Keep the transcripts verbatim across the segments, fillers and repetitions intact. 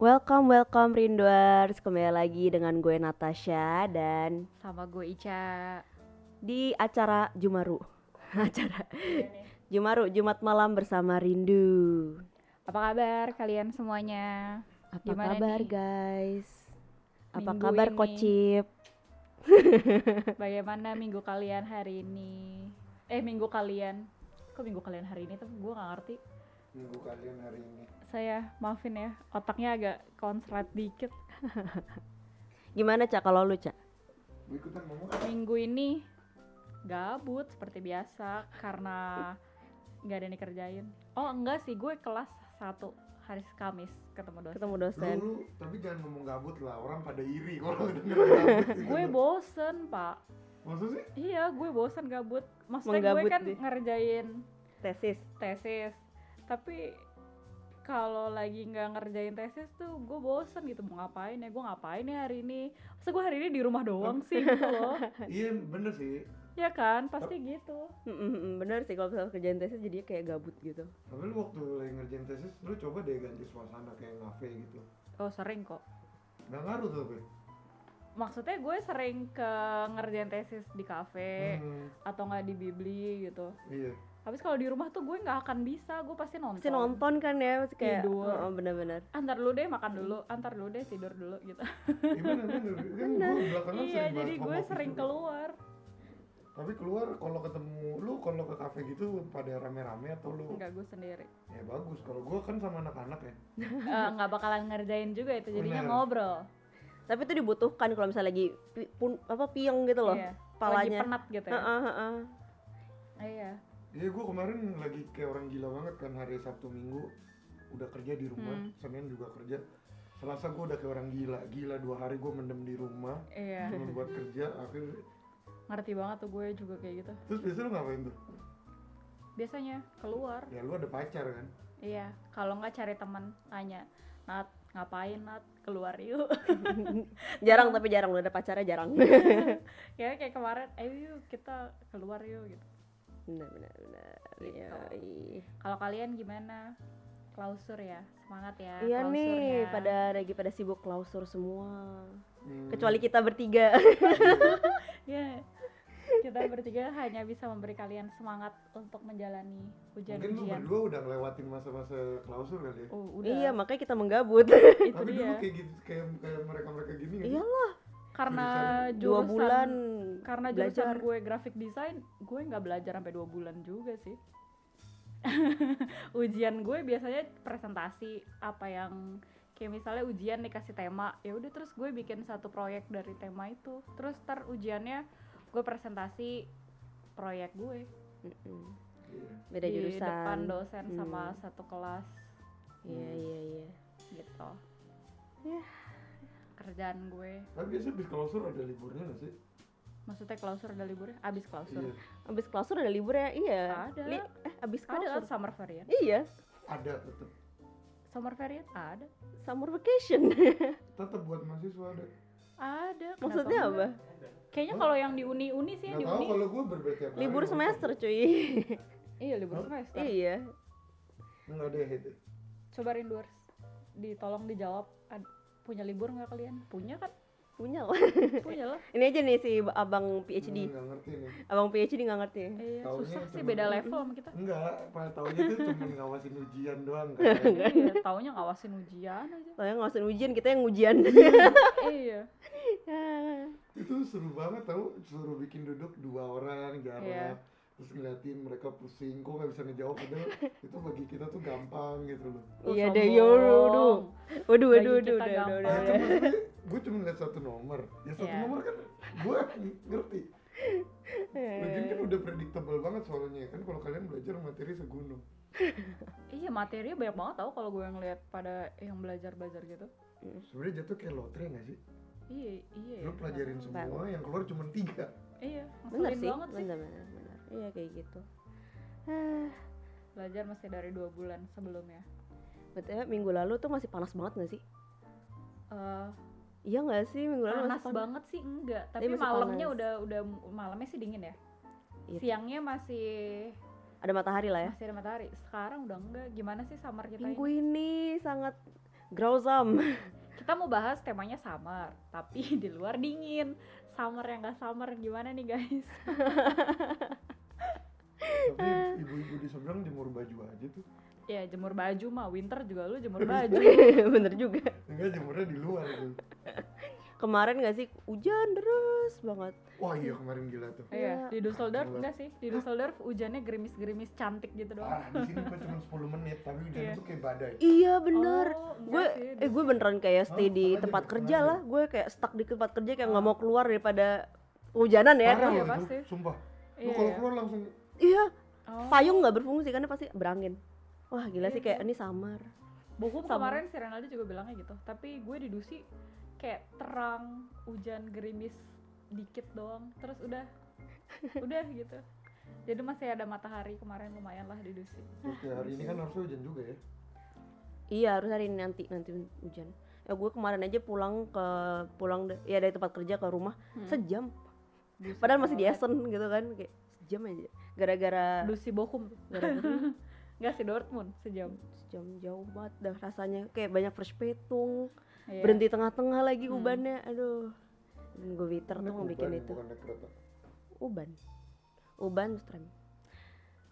Welcome, welcome Rinduers. Kembali lagi dengan gue Natasha dan sama gue Ica di acara Jumaru. Acara Jumaru Jumat malam bersama Rindu. Apa kabar kalian semuanya? Apa Gimana kabar nih? guys? Apa minggu kabar ini? Kocip? Bagaimana minggu kalian hari ini? Eh minggu kalian? Kok minggu kalian hari ini? Tapi gue gak ngerti. Minggu kalian hari ini? Saya maafin ya, otaknya agak konslet dikit. Gimana Cak kalau lu Cak? Minggu ini gabut seperti biasa karena nggak ada yang dikerjain. Oh enggak sih, gue kelas satu hari Kamis ketemu dosen. Ketemu dosen. Lu, lu, tapi jangan ngomong gabut lah, orang pada iri kalau denger gabut. Gue bosen pak. Maksud sih? Iya, gue bosen gabut. Maksudnya menggabut gue kan deh. Ngerjain tesis, tesis. Tapi kalau lagi nggak ngerjain tesis tuh gue bosen gitu, mau ngapain ya, gue ngapain ya hari ini, masa gue hari ini di rumah doang sih gitu loh. Iya bener sih. Iya kan, pasti tapi, gitu mm-mm, bener sih kalau misalnya kerjain tesis jadinya kayak gabut gitu. Tapi lu waktu lagi ngerjain tesis, lu coba deh ganti suasana kayak ngafe gitu. Oh sering kok. Nggak ngaruh tuh tapi. Maksudnya gue sering ke ngerjain tesis di kafe hmm. atau nggak di bibli gitu. Iya. Habis kalau di rumah tuh gue nggak akan bisa, gue pasti nonton. Pasti nonton kan ya, pasti kayak tidur. Oh, bener-bener. Antar dulu deh makan dulu, antar dulu deh tidur dulu gitu. Gimana? Bener. Iya, jadi gue sering juga keluar. Tapi keluar kalau ketemu lu kalau ke kafe gitu pada rame-rame atau lu? Enggak, gue sendiri. Ya bagus, kalau gue kan sama anak-anak ya. Nggak uh, bakalan ngerjain juga itu, jadinya bener. Ngobrol. Tapi itu dibutuhkan kalau misalnya lagi pi- pun, apa piang gitu loh, iya. Palanya. Lagi penat gitu ya. Uh, uh, uh. Iya. Iya gue kemarin lagi kayak orang gila banget kan, hari Sabtu Minggu udah kerja di rumah, hmm. Senin juga kerja, Selasa gue udah kayak orang gila, gila dua hari gue mendem di rumah, iya. Cuma buat kerja, akhirnya ngerti banget tuh gue juga kayak gitu. Terus biasanya lu ngapain tuh? Biasanya keluar. Ya lu ada pacar kan? Iya, kalau nggak cari teman, tanya, Nat ngapain Nat, keluar yuk. Jarang tapi jarang, lu ada pacarnya jarang. Ya kayak kemarin, ayo yuk kita keluar yuk gitu. Benar-benar gitu. Ya, kalau kalian gimana? Klausur ya, semangat ya. Iya nih, pada lagi pada sibuk klausur semua. Hmm. Kecuali kita bertiga. Ya, kita bertiga hanya bisa memberi kalian semangat untuk menjalani ujian-ujian. Mungkin lu berdua udah ngelewatin masa-masa klausur kali ya? Oh, udah. Iya, makanya kita menggabut. Itu tapi dia. Dulu kayak gitu, kayak, kayak mereka-mereka gini. Iyalah. Kan? Karena jurusan, dua bulan karena jurusan belajar. Gue graphic design, gue nggak belajar sampai dua bulan juga sih. Ujian gue biasanya presentasi apa yang kayak misalnya ujian dikasih tema, ya udah terus gue bikin satu proyek dari tema itu, terus ntar ujiannya gue presentasi proyek gue. Mm-mm. Beda di jurusan, depan dosen mm. sama satu kelas. Iya iya iya gitu ya. Yeah. Kerjaan gue. Tapi biasanya abis klausur ada liburnya gak sih? Maksudnya klausur ada liburnya? Abis klausur? Iya. Abis klausur ada liburnya? Iya. Ada. Li- eh, abis klausur? Ada kan summer variant? Iya. Ada tetep. Summer variant? Ada. Summer vacation? Tetep buat mahasiswa ada. Ada. Maksudnya apa? Ada. Kayaknya kalau yang di uni-uni sih yang di uni. Gak tau kalau gue berbeda. Libur semester cuy. Iya libur semester. Iya. Enggak ada itu. Coba Rinduers, ditolong dijawab. Punya libur nggak kalian? Punya kan? Punya loh. Punya loh. Ini aja nih si abang PhD. Nggak ngerti nih. Abang PhD nggak ngerti. Eh, susah sih beda level sama kita. Enggak, pada taunya tuh cuma ngawasin ujian doang kan. Iya, taunya ngawasin ujian aja. Taunya ngawasin ujian, kita yang ujian. Iya. Itu seru banget tau, suruh bikin duduk dua orang jarak. Yeah. Terus ngeliatin mereka pusing, kok gak bisa ngejawab, padahal itu bagi kita tuh gampang gitu loh. Iya deh, yaudah, waduh, waduh, waduh, udah, udah, udah. Gue cuma ngeliat satu nomor, ya satu yeah. nomor kan gue ngerti. Lagian kan udah predictable banget soalnya, kan kalau kalian belajar materi segunung. Iya, materinya banyak banget tau kalau gue ngeliat pada yang belajar-belajar gitu. Sebenarnya jatuh kayak lotre gak sih? Iya, iya. Lu pelajarin semua, bener. Yang keluar cuma tiga. Iya, ngeselin banget sih. Bener-bener. Iya kayak gitu. Ah. Belajar masih dari dua bulan sebelumnya. Betulnya minggu lalu tuh masih panas banget nggak sih? Uh, iya nggak sih minggu lalu panas, panas banget sih enggak. Tapi malamnya panas. udah udah malamnya sih dingin ya. Iya. Siangnya masih ada matahari lah ya. Masih ada matahari. Sekarang udah enggak. Gimana sih summer kita? Minggu ini sangat Growsome. Kita mau bahas temanya summer, tapi di luar dingin. Summer yang gak summer gimana nih guys? Tapi ibu-ibu di seberang jemur baju aja tuh. Ya jemur baju mah, winter juga lu jemur baju. Bener juga. Enggak, jemurnya di luar tuh. Kemarin gak sih hujan terus banget. Wah iya kemarin gila tuh. Iya, di Düsseldorf enggak sih? Di Düsseldorf hujannya gerimis-gerimis cantik gitu doang. Ah, di sini gua cuma sepuluh menit tapi hujan yeah. Tuh kayak badai. Iya bener. Oh, gue eh gue beneran kayak stay oh, di tempat aja, kerja lah. Gue kayak stuck di tempat kerja kayak enggak oh. mau keluar daripada hujanan ya. Parah, iya pasti. Sumpah. Lu yeah. kalau keluar langsung iya. Oh. Payung enggak berfungsi karena pasti berangin. Wah, gila yeah, sih kayak ini summer. Bokum kemarin si Renaldi juga bilangnya gitu. Tapi gue di Dusi kayak terang, hujan gerimis dikit doang, terus udah udah gitu. Jadi masih ada matahari kemarin, lumayan lah di Dusi. Oke, hari ini kan harusnya hujan juga ya? Iya, harus hari ini nanti nanti hujan. Ya gue kemarin aja pulang ke pulang ya dari tempat kerja ke rumah hmm. sejam. Dusi padahal masih di Essen gitu kan, kayak sejam aja. Gara-gara Dusi Bochum, gara-gara nggak sih Dortmund sejam. Sejam jauh banget dah rasanya, kayak banyak verspätung. Yeah. Berhenti tengah-tengah lagi hmm. ubannya, aduh. Gue winter tuh mau bikin itu. Uban, uban strem.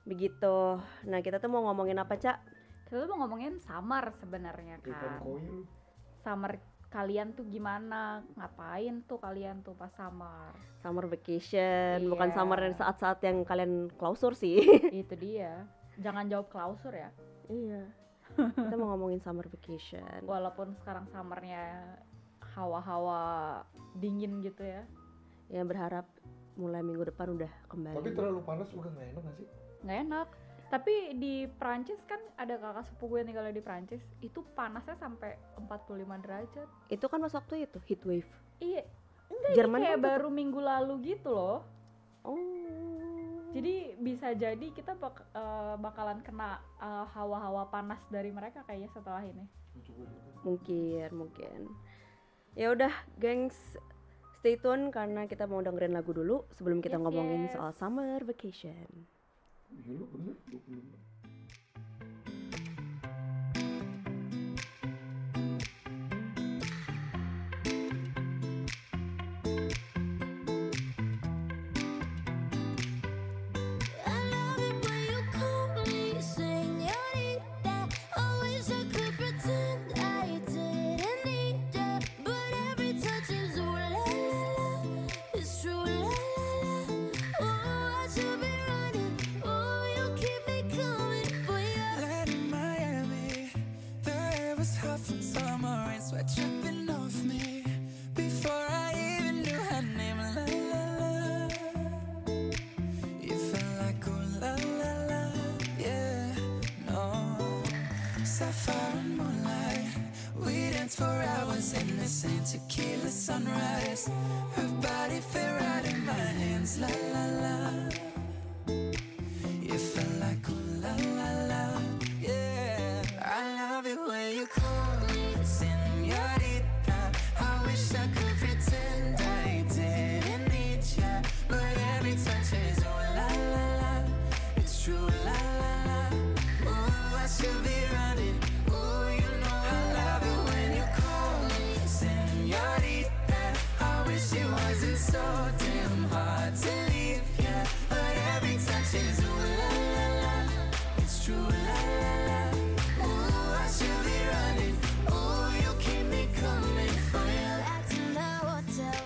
Begitu. Nah kita tuh mau ngomongin apa Cak? Kita tuh mau ngomongin summer sebenarnya kan. Summer kalian tuh gimana? Ngapain tuh kalian tuh pas summer? Summer vacation, yeah. Bukan summer saat-saat yang kalian klausur sih. Itu dia. Jangan jawab klausur ya. Iya. Kita mau ngomongin summer vacation. Walaupun sekarang summernya hawa-hawa dingin gitu ya. Ya berharap mulai minggu depan udah kembali. Tapi terlalu panas juga gak enak gak sih? Gak enak. Tapi di Prancis kan ada kakak sepupu gue yang tinggal di Prancis. Itu panasnya sampai empat puluh lima derajat. Itu kan pas waktu itu heat wave. Iya. Enggak, Jerman kayak baru itu minggu lalu gitu loh. Oh. Jadi bisa jadi kita bak, uh, bakalan kena uh, hawa-hawa panas dari mereka kayaknya setelah ini. Mungkin, mungkin. Ya udah, gengs, stay tune karena kita mau dengerin lagu dulu sebelum kita yes, ngomongin yes. soal summer vacation. Iya, bener. Tequila sunrise, her body fit right in my hands, la la la. You feel like ooh la la la, yeah. I love it when you call me señorita. I wish I could pretend I didn't need ya, but every touch is ooh la la la. It's true la la la. Ooh, I should be running. She wasn't so damn hard to leave, yeah. But every touch is ooh la la la. It's true la la la. Ooh, I should be running. Ooh, you keep me coming for you. Acting now or tell.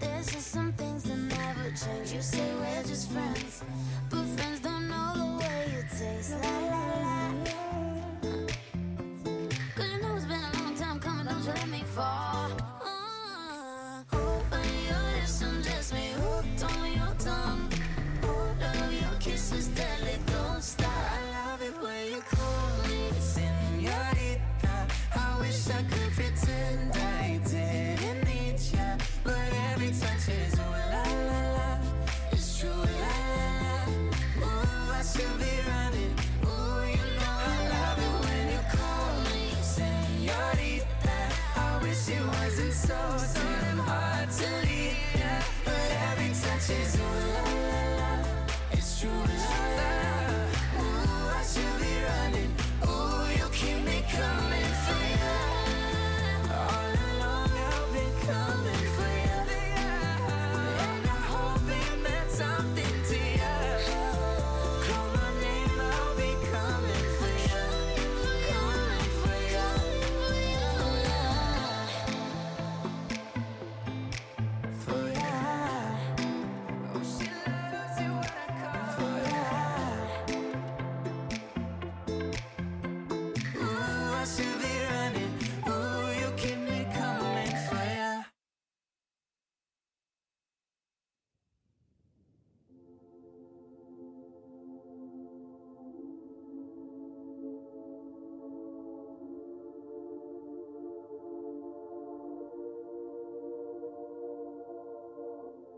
There's just some things that never change. You say we're just friends, but friends don't know the way you taste. La la la. Cause you know it's been a long time coming, don't you let me fall. Coming for you.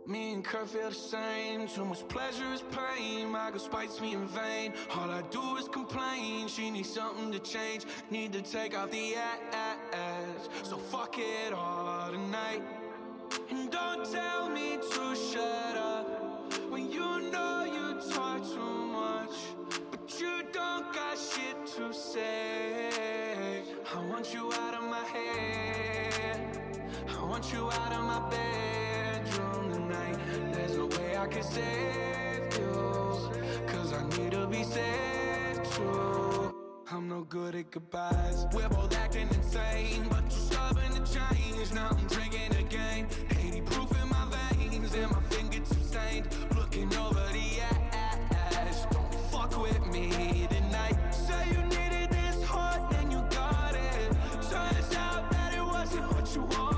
Me and Kurt feel the same. Too much pleasure is pain. My girl spites me in vain. All I do is complain. She needs something to change. Need to take off the ass. So fuck it all tonight. And don't tell me to shut up when you know you talk too much, but you don't got shit to say. I want you out of my head. I want you out of my bed. There's no way I can save you, 'cause I need to be saved too. I'm no good at goodbyes. We're both acting insane, but you're stubborn to change. Now I'm drinking again, eighty proof in my veins, and my fingertips stained. Looking over the ass. Don't fuck with me tonight. Say you needed this heart, then you got it. Turns out that it wasn't what you wanted.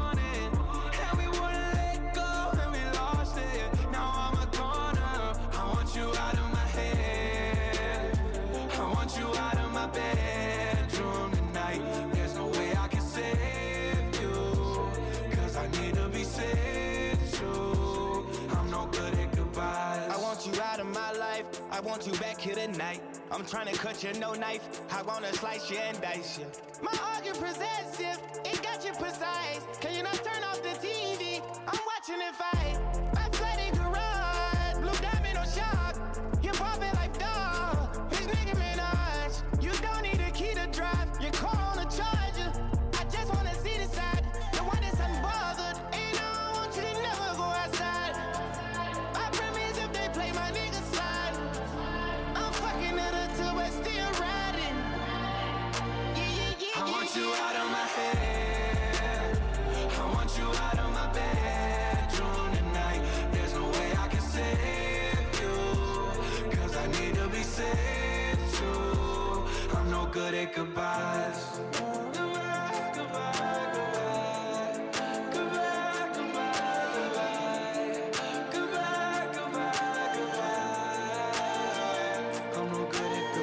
I want you back here tonight. I'm trying to cut you, no knife. I wanna slice you and dice you. My argument possessive, it got you precise. Can you not turn off the T V? I'm watching it fight. My flat in garage, blue diamond on shop. You're popping like dog, his nigga Minaj. You don't need a key to drive, your car on a charger. I just wanna see the side, the one that's unbothered. And I don't want you to never go outside. My premise if they play my nigga slide. I want you out of my head. I want you out of my bedroom tonight. There's no way I can save you, 'cause I need to be saved too. I'm no good at goodbyes. Goodbye, goodbye, goodbye. Goodbye, goodbye, goodbye. Goodbye, goodbye, goodbye. I'm no good at goodbyes.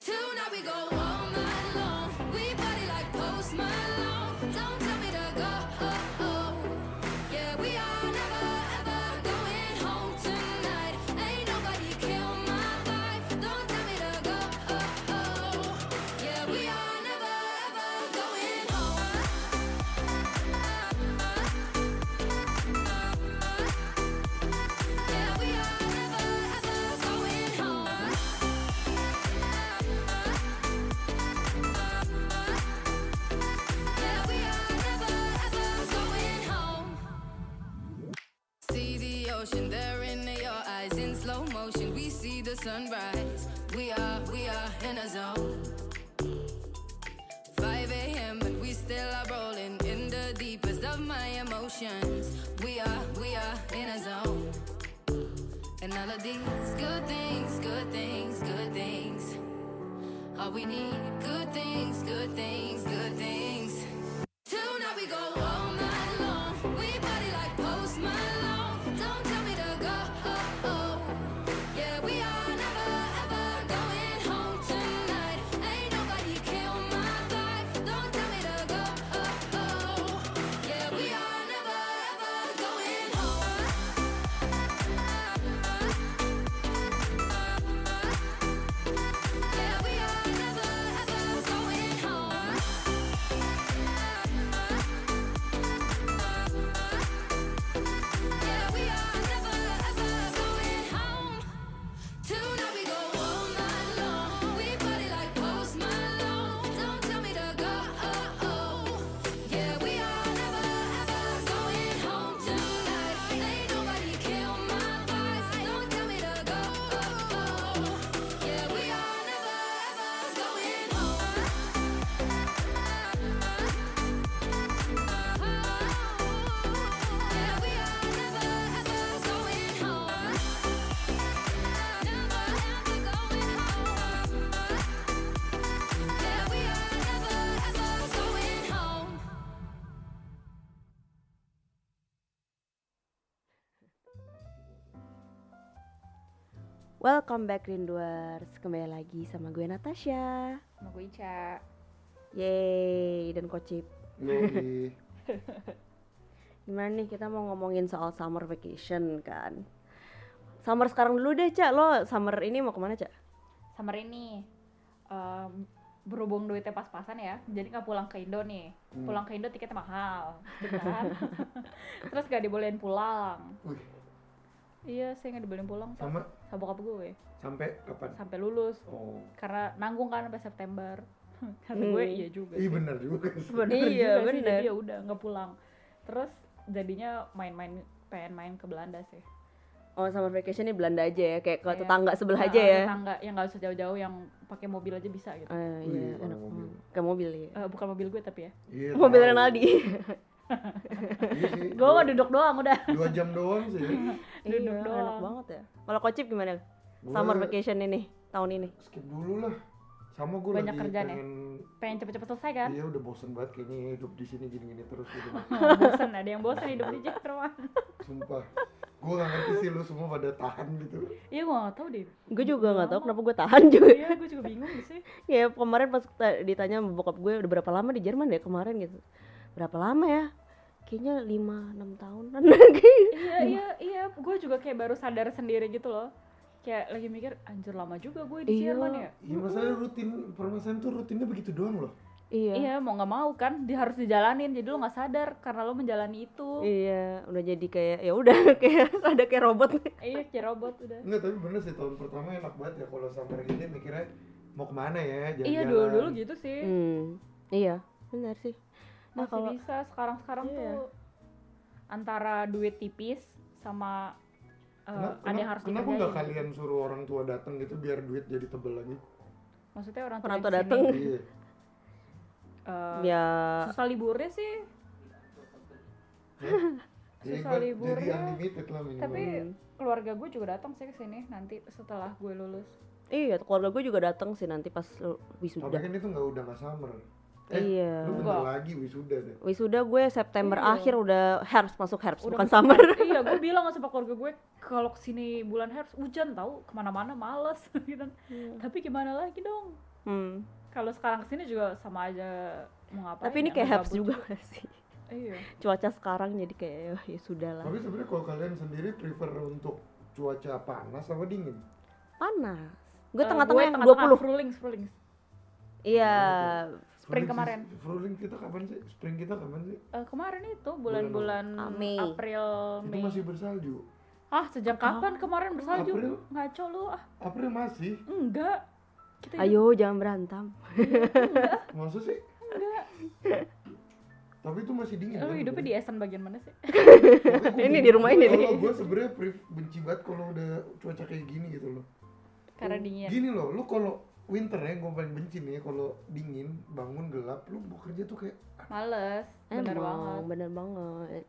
Till now we go all night long. We party like Post Malone. Don't tell me to go. The sunrise, we are, we are in a zone. five a.m. but we still are rolling in the deepest of my emotions. We are, we are in a zone. And all of these good things, good things, good things. All we need, good things, good things, good things. Till now we go all night long. We party like Post Malone. Don't tell me to go. Oh, oh. Yeah, we are. Welcome back Rinduers, kembali lagi sama gue Natasha, sama gue Ica, yeay, dan Kocip. Yeay. Gimana nih, kita mau ngomongin soal summer vacation kan. Summer sekarang dulu deh Ca, lo summer ini mau kemana Ca? Summer ini, um, berhubung duitnya pas-pasan ya, jadi gak pulang ke Indo nih. hmm. Pulang ke Indo tiketnya mahal, benar. Terus gak dibolehin pulang. Uih. Iya, saya nggak dibolehin pulang sama bokap gue. Sampai kapan? Sampai lulus. Oh. Karena nanggung kan sampai September. Kata hmm. gue iya juga. Iya benar juga. Sebenarnya iya benar. Iya udah nggak pulang. Terus jadinya main-main, pengen main ke Belanda sih. Oh, summer vacation di Belanda aja ya, kayak ke tetangga sebelah nah, aja ya. Tetangga yang nggak usah jauh-jauh, yang pakai mobil aja bisa gitu. Uh, iya, enak. Mobil. Ke mobil ya. Uh, bukan mobil gue tapi ya. Yeah, mobil Renaldi. Gue mau duduk doang udah. Dua jam doang sih. Duduk iya, doang. Enak banget ya. Kalau Kocip gimana? Gua summer vacation ini tahun ini? Skip dulu lah. Sama gue lagi kerjaan pengen ya? Pengen cepet-cepet selesai kan? Iya udah bosen banget kayaknya hidup di sini gini-gini terus gitu. Bosen, ada yang bosen hidup di Jerman. Sumpah. Gue gak ngerti sih lu semua pada tahan gitu. Iya gue gak tau deh. Gue juga gak tau kenapa gue tahan juga. Iya gue juga bingung sih. Ya kemarin pas ditanya bokap gue udah berapa lama di Jerman ya kemarin gitu. Berapa lama ya? Kayaknya lima enam tahunan lagi. Iya, iya, iya. Gue juga kayak baru sadar sendiri gitu loh. Kayak lagi mikir, anjir lama juga gue di Jerman ya. Iya, masalahnya rutin, permasalahan tuh rutinnya begitu doang loh. Iya. Iya, mau gak mau kan, dia harus dijalanin. Jadi lo gak sadar karena lo menjalani itu. Iya, udah jadi kayak, ya udah kayak ada kayak robot. Iya, kayak robot udah. Enggak, tapi bener sih tahun pertama enak banget ya kalau summer gini mikirnya mau kemana ya, jalan-jalan. Iya, dulu-dulu gitu sih. Hmm, iya, benar sih. Nah, masih kalau bisa sekarang-sekarang iya. Tuh antara duit tipis sama uh, ada yang harus dikerjain. Kenapa nggak kalian suruh orang tua datang gitu biar duit jadi tebel lagi? Maksudnya orang tua, tua datang iya. uh, ya susah liburnya sih. Huh? Susah jadi, liburnya. Jadi tapi keluarga gue juga datang sih ke sini nanti setelah gue lulus. Iya, keluarga gue juga datang sih nanti pas wisuda. Tapi kan itu nggak udah nggak summer. Eh, iya. Lu bener lagi wisuda deh. Wisuda gue September iya. Akhir udah herfs, masuk herfs, bukan summer. Iya, gue bilang sama keluarga gue kalau kesini bulan herfs hujan tau, kemana-mana males gitu. Hmm. Tapi gimana lagi dong? Hmm. Kalau sekarang kesini juga sama aja mau ngapain. Tapi ini kayak herfs juga sih. Iya. Cuaca sekarang jadi kayak ya sudahlah. Tapi sebenarnya kalau kalian sendiri prefer untuk cuaca panas apa dingin? Panas. Gue uh, tengah-tengah yang dua puluh Frulings, frulings. Iya. Spring kemarin. Spring kita kapan sih? Spring kita kapan sih? Uh, kemarin itu bulan-bulan bulan Mei. April, Mei. Itu masih bersalju. Ah, sejak ah. kapan kemarin bersalju? April? Ngaco lu ah. April masih? Enggak. Kita ayo jangan berantem. Enggak. Maksud sih? Enggak. Tapi itu masih dingin. Lu kan? Hidupnya di Essen bagian mana sih? Ini di rumah ini nih. Gue sebenarnya benci banget kalau udah cuaca kayak gini gitu loh. Karena dingin. Gini loh, lu kalau winter ya, gue paling benci nih kalau dingin, bangun gelap, lu mau kerja tuh kayak males, bener Emang, banget, bener banget.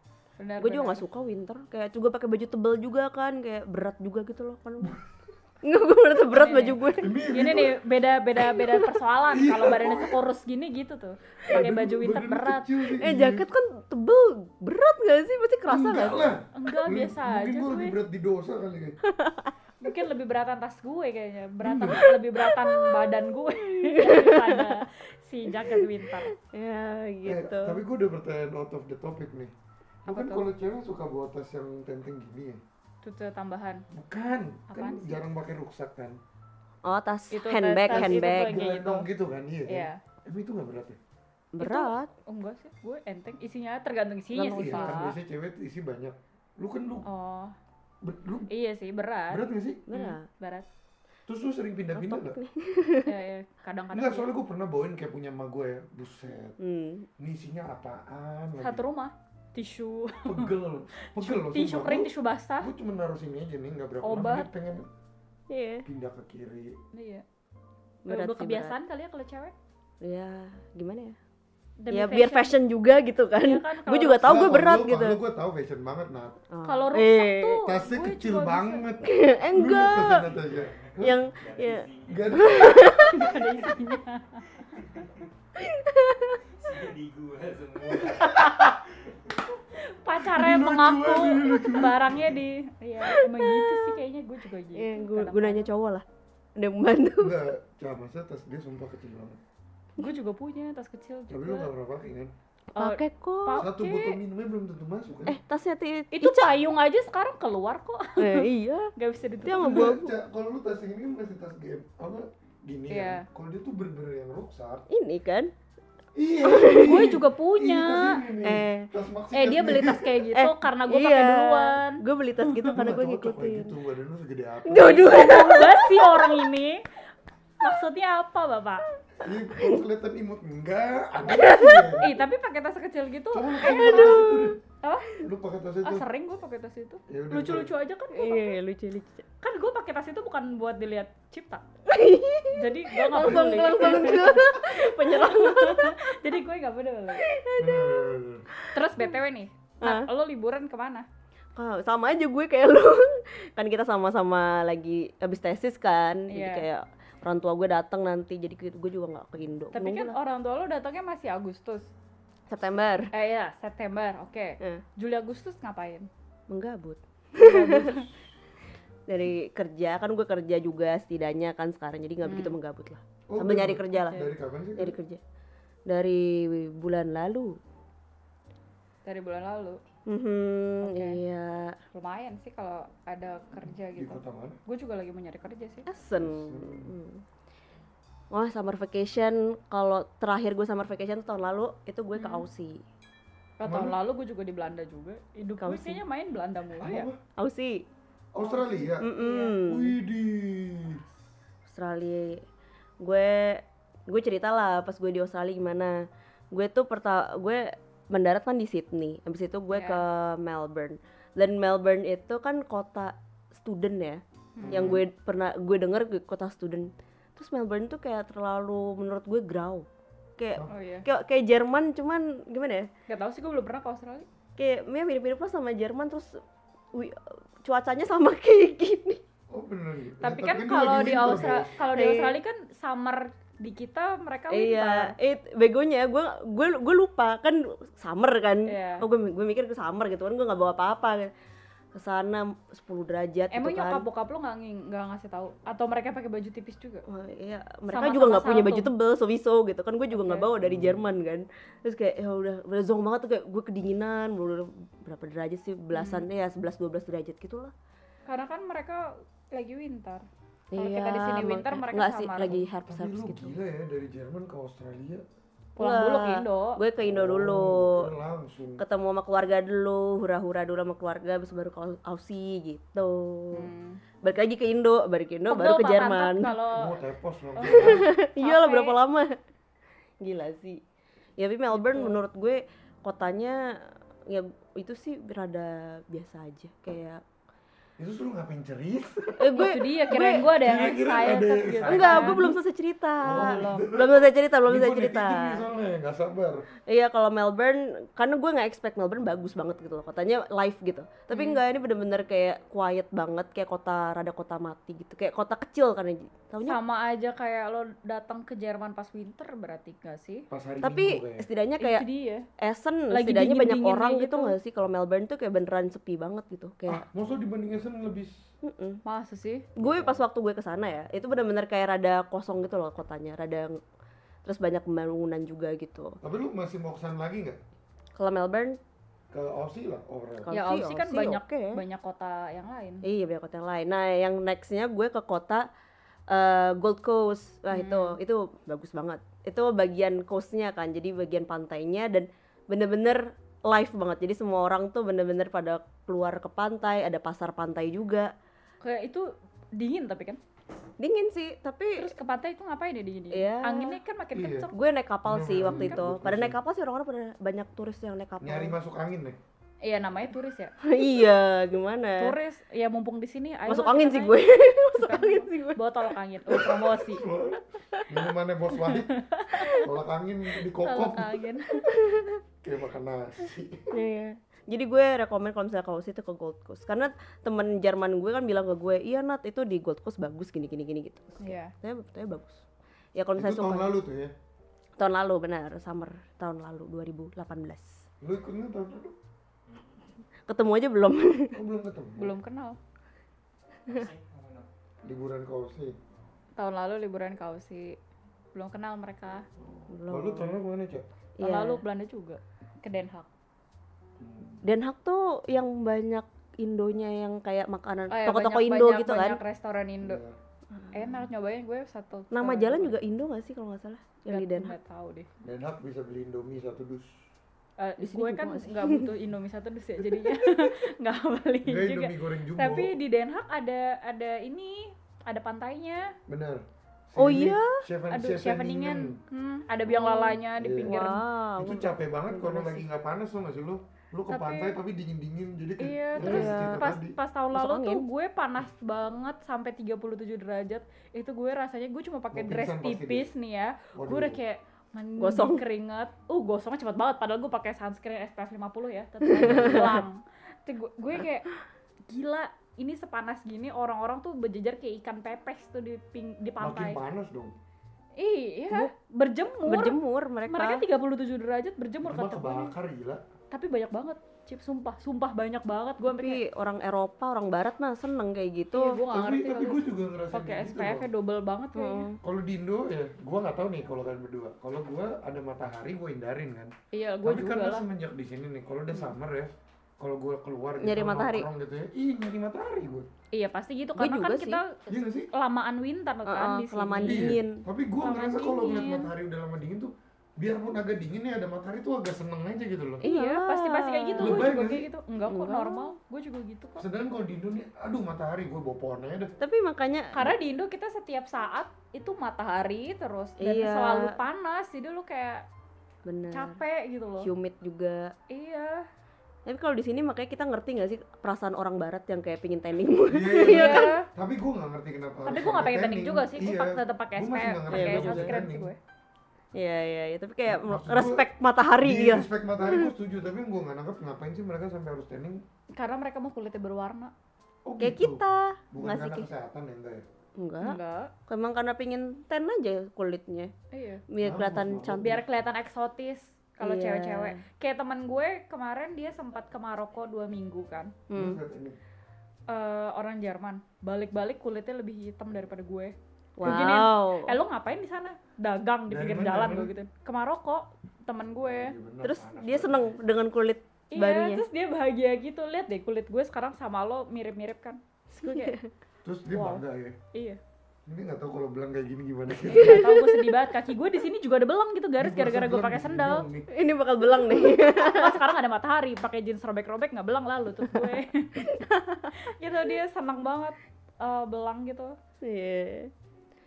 Gue juga nggak suka winter, kayak juga pakai baju tebel juga kan, kayak berat juga gitu loh kan. Nggak, gue merasa berat ini baju gue. Ini, ini, ini nih beda beda beda persoalan. Kalau badannya sekurus gini gitu tuh, pakai baju winter berat. Eh jaket kan tebel, berat nggak sih? Pasti kerasa nggak? Enggak, enggak biasa aja. Mungkin gue lebih berat di dosa kali kayak. Mungkin lebih beratan tas gue kayaknya, beratan lebih beratan badan gue daripada si jaket winter. Ya gitu. Eh, tapi gue udah bertanya out of the topic nih. Lu kan kalau cewek suka bawa tas yang tenteng gini ya? Itu tambahan. Bukan. Apaan kan sih? Jarang pakai rucksack kan. Oh, tas itu, handbag, tas, tas handbag. Itu gitu. gitu kan iya. Kan? Yeah. Tapi itu enggak berat ya? Berat. Itu, oh, enggak sih, gue enteng. Isinya tergantung isinya sih, Pak. Kan biasanya cewek isi banyak. Lu kan lu. Oh. Ber- lu? Iya sih, berat. Berat gak sih? Berat. Hmm. Berat. Terus lu sering pindah-pindah gak? Iya, iya. Kadang-kadang. Enggak, soalnya gue pernah bawain kayak punya emak gue ya. Buset. Hmm. Ini isinya apaan lagi? Satu rumah. Tisu. Pegel. Pegel loh. Tisu kering, tisu basah. Gue cuma naruh sini aja nih, gak berapa lama pengen yeah. pindah ke kiri. Iya. Berat sih, kebiasaan berat. Kali ya kalau cewek? Iya, gimana ya? Demi ya fashion. Biar fashion juga gitu kan, ya kan gue juga tahu gue berat gitu. Kalau gue tahu fashion banget Nat. Oh. Kalau rusak eh, tuh tasnya kecil banget. Enggak. Yang ya. Gak ada isinya. Isinya di gue semua. pacarnya mengaku barangnya di ya emang gitu sih kayaknya, gue juga gitu. Ya, gua, gunanya cowok lah, ada yang membantu. Enggak, cuma masa tas dia sumpah kecil banget. Gue juga punya tas kecil juga. Tapi lu gak pernah pake kan? Pakai kok. Pake. Satu botol minumnya belum tentu masuk kan? Eh, tasnya ti- itu Ica. Payung aja sekarang keluar kok. Eh, iya. Gak bisa ditutup. Dia ngebawa. Kalau lu tas ini kan masih tas game, apa gini yeah. Kan? Kalau dia tuh bener-bener yang rusak. Ini kan? Iya. Gue juga punya. Ini, eh, eh dia beli tas kayak gitu eh, karena gue iya. pakai duluan. Gue beli tas gitu karena gue ngikutin. Gitu, badan lu segede apa? Duh, banget sih orang ini. Maksudnya apa, Bapak? Ih, kelihatan imut enggak? Ada. Ih, tapi pakai tas kecil gitu. Aduh. Apa? Lu pakai tas itu? Ah, sering gue pakai tas itu. Ya, lucu-lucu aja kan gue. Iya, lucu-lucu. Kan gue pakai tas itu bukan buat dilihat cipta. Jadi gue enggak peduli. Penyerang. Jadi gue enggak peduli. Aduh. Terus B T W nih. Nah, lo liburan kemana? Wow, sama aja gue kayak lu. Kan kita sama-sama lagi habis tesis kan. Jadi kayak orang tua gue datang nanti, jadi gue juga gak ke Indo. Tapi kan orang tua lo datangnya masih Agustus? September. Eh iya, September, oke okay. eh. Juli Agustus ngapain? Menggabut. Menggabut. Dari kerja, kan gue kerja juga setidaknya kan sekarang, jadi gak hmm. begitu menggabut lah. oh, Sambil nyari kerja lah. Dari kapan sih? Dari kerja. Dari bulan lalu. Dari bulan lalu? Mm-hmm, okay. Iya. Lumayan sih kalau ada kerja gitu. Gue juga lagi mau nyari kerja sih. Essen. Hmm. Wah, summer vacation. Kalau terakhir gue summer vacation tahun lalu itu gue hmm. ke Aussie. Oh, tahun lalu gue juga di Belanda juga. Hidup gue kayaknya main Belanda mulu ya. Aussie. Australia. Widih. Australia. Gue gue cerita lah pas gue di Australia gimana. Gue tuh pertama gue mendarat kan di Sydney, habis itu gue yeah. ke Melbourne. Dan Melbourne itu kan kota student ya, hmm. yang gue pernah gue denger kota student. Terus Melbourne tuh kayak terlalu menurut gue grau, kayak oh, yeah. kayak kayak Jerman cuman gimana ya? Gak tau sih, gue belum pernah ke Australia. Kayak ya mirip-mirip lah sama Jerman, terus wi, cuacanya sama kayak gini. Oh benar. Ya, tapi kan kalau di Australia kalau di Australia kan summer di kita mereka winter. Iya, it begonya gue gue gue lupa kan summer kan. Yeah. Oh, gue gue mikir ke summer gitu kan, gue enggak bawa apa-apa. Ke sana sepuluh derajat. Emang gitu kan. Emang nyokap bokap lo enggak enggak ngasih tahu atau mereka pakai baju tipis juga? Oh, iya, mereka sama, juga enggak punya baju tebel sobiso gitu kan. Gue juga enggak okay. bawa dari hmm. Jerman kan. Terus kayak ya udah udah zonk banget tuh, kayak gue kedinginan berapa derajat sih? Belasan hmm. ya, sebelas dua belas derajat gitulah. Karena kan mereka lagi winter. Kalau iya, kita di sini winter mereka enggak sih lagi herpes-herpes gitu. Gila ya, dari Jerman ke Australia. Pulang dulu ke Indo. Gue ke Indo dulu. Oh, ketemu sama keluarga dulu, hura-hura dulu sama keluarga, habis baru ke Aussie gitu. Hmm. Balik lagi ke Indo, balik ke Indo, Pembel, baru ke Pak Jerman. Kalau mau tepos dong. Iyalah berapa lama? Gila sih. Ya, tapi Melbourne gitu. Menurut gue kotanya ya itu sih rada biasa aja, kayak itu suruh ngapain cerit? Eh gue dia kirain gue ada yang excited gitu. Enggak, gue belum selesai cerita. Oh, belum selesai cerita, belum selesai cerita. Enggak sabar. Iya, kalau Melbourne karena gue enggak expect Melbourne bagus banget gitu loh. Kotanya live gitu. Tapi hmm. enggak, ini benar-benar kayak quiet banget, kayak kota rada kota mati gitu. Kayak kota kecil kan aja. Sama aja kayak lo datang ke Jerman pas winter berarti enggak sih? Tapi kayak. Setidaknya kayak eh, Essen lagi setidaknya dingin, banyak dingin orang gitu enggak gitu. Sih? Kalau Melbourne tuh kayak beneran sepi banget gitu. Kayak ah, maksudnya dibanding Essen lebih mm-mm. masa sih? Gue pas waktu gue kesana ya, itu benar-benar kayak rada kosong gitu loh kotanya, rada terus banyak pembangunan juga gitu. Tapi lu masih mau kesana lagi nggak? Kalau Melbourne? Ke Aussie lah, overall. Ya Aussie kan Aussie, banyak okay. banyak kota yang lain. Iya banyak kota yang lain. Nah yang nextnya gue ke kota uh, Gold Coast, nah hmm. itu itu bagus banget. Itu bagian coastnya kan, jadi bagian pantainya dan bener-bener live banget, jadi semua orang tuh bener-bener pada keluar ke pantai, ada pasar pantai juga. Kayak itu dingin tapi kan? Dingin sih, tapi terus ke pantai itu ngapain ya dingin-dingin? Yeah. Anginnya kan makin yeah. kenceng. Gue naik kapal nah, sih waktu kan itu, kan pada naik kapal sih orang-orang pada banyak turis yang naik kapal. Nyari masuk angin nih? Iya namanya turis ya. Iya gimana? Turis ya mumpung di sini. Masuk angin sih gue. Masuk angin sih gue. Bawa tolak angin. Oh, promosi. Minumannya bos wahid. Tolak angin di kokop. Tolak angin. Kayak makan nasi. Iya. Jadi gue rekomend kalau misalnya ke Aussie itu ke Gold Coast. Karena temen Jerman gue kan bilang ke gue, iya Nat itu di Gold Coast bagus gini gini gini gitu. Iya. Yeah. Tapi tapi bagus. Ya kalau misalnya itu tahun lalu tuh ya. Tahun lalu benar, summer tahun lalu dua ribu delapan belas. Lu ikutnya tahun lalu? Ketemu aja belum? Oh, belum ketemu. Belum kenal. Liburan ke Aussie. Tahun lalu liburan ke Aussie. Belum kenal mereka. Belum. Lalu tahun lalu kemana, Cak? Tahun yeah. lalu Belanda juga. Ke Den Haag. Den Haag tuh yang banyak Indonya, yang kayak makanan, oh, ya, toko-toko banyak, Indo banyak, gitu banyak kan? Banyak restoran Indo. Yeah. Enak, nyobain gue satu. Nama jalan juga Indo nggak sih kalau nggak salah? Yang di Den Haag. Nggak tahu deh. Den Haag bisa beli Indomie satu dus. Uh, di gue kan nggak butuh Indomie satu dus ya, jadinya nggak beli juga. Indomie goreng jumbo. Tapi di Den Haag ada ada ini, ada pantainya. Bener. Sini, oh iya. Aduh, cheveningen. Hmm, ada biang oh, lalanya di yeah. pinggir. Wow, itu capek banget kalau lagi nggak panas tuh nggak sih lu? Lu ke tapi, pantai tapi dingin-dingin jadi kayak iya, terus iya. pas pas tahun lalu tuh gue panas banget sampai tiga puluh tujuh derajat. Itu gue rasanya gue cuma pakai dress tipis nih ya. Waduh. Gue udah kayak mandi gosong. Keringet. Uh, gosongnya cepet banget padahal gue pakai sunscreen S P F lima puluh ya, tetap hilang. Gue, gue kayak gila, ini sepanas gini orang-orang tuh berjejer kayak ikan pepes tuh di ping, di pantai. Makin panas dong. Iya, berjemur. Berjemur mereka. Mereka tiga puluh tujuh derajat berjemur kata gue. Bakar gila. Tapi banyak banget, Cip, sumpah, sumpah banyak banget. Gua tapi kayak, orang Eropa, orang barat mah seneng kayak gitu. Iya, gua nggak ngerti. Tapi gue juga ngerasain pakai S P F-nya double banget kayaknya. Hmm. Kalau di Indo ya, gue nggak tahu nih kalau kalian berdua. Kalau gue ada matahari, gue hindarin kan. Iya, gue juga lah. Tapi kan semenjak di sini nih, kalau udah summer ya, kalau gue keluar gitu, nyari matahari. Gitu ya, ih nyari matahari gue. Iya pasti gitu, gua karena kan sih. kita iya, kelamaan winter uh, kan di sini. Kelamaan dingin. Iya. Tapi gue ngerasa kalau ngeliat matahari udah lama dingin tuh, biarpun agak dingin nih ada matahari tuh agak seneng aja gitu loh. Iya, pasti-pasti kayak gitu. Gue juga kayak gitu. Enggak kok, normal. Gue juga gitu kok. Sedangkan kalau di Indo nih, aduh matahari gue bawa pohon aja deh. Tapi makanya karena di Indo kita setiap saat itu matahari terus dan iya. selalu panas. Jadi lu kayak bener capek gitu loh. Humid juga. Iya. Tapi kalau di sini makanya kita ngerti nggak sih perasaan orang barat yang kayak pingin tanning mulu. Iya, iya kan? Tapi gue nggak ngerti kenapa. Tapi gue nggak pengen tanning juga sih. Gue tetap pakai S P F, pakai sunscreen sih gue. Iya iya ya, tapi kayak maksud respect gua, matahari iya, gitu. Respect matahari gue setuju, tapi gue enggak nangkep ngapain sih mereka sampai harus tanning? Karena mereka mau kulitnya berwarna. Oh, kayak gitu. Kita. Bukan karena ke- kesehatan ya enggak ya? Enggak. Enggak. Emang karena pingin tan aja kulitnya. Iya. Biar kelihatan nah, cantik, biar kelihatan eksotis kalau iya. cewek-cewek. Kayak teman gue kemarin dia sempat ke Maroko dua minggu kan. Hmm. Uh, orang Jerman. Balik-balik kulitnya lebih hitam daripada gue. Wow. Eh, lo ngapain di sana? Dagang di pinggir jalan gue gitu. Ke Maroko, temen gue. Terus dia seneng dengan kulit iya, barunya. Iya, terus dia bahagia gitu. Lihat deh kulit gue sekarang sama lo mirip-mirip kan. Terus gue kayak terus dia wow. bangga ya. Iya. Ini enggak tahu kalau belang kayak gini gimana sih. Enggak tahu, gue sedih banget. Kaki gue di sini juga ada belang gitu, garis gara-gara gue pakai sendal. Ini bakal belang nih. Pas sekarang ada matahari, pakai jeans robek-robek enggak belang lah lutut gue. Gitu dia senang banget uh, belang gitu. Iya. Yeah.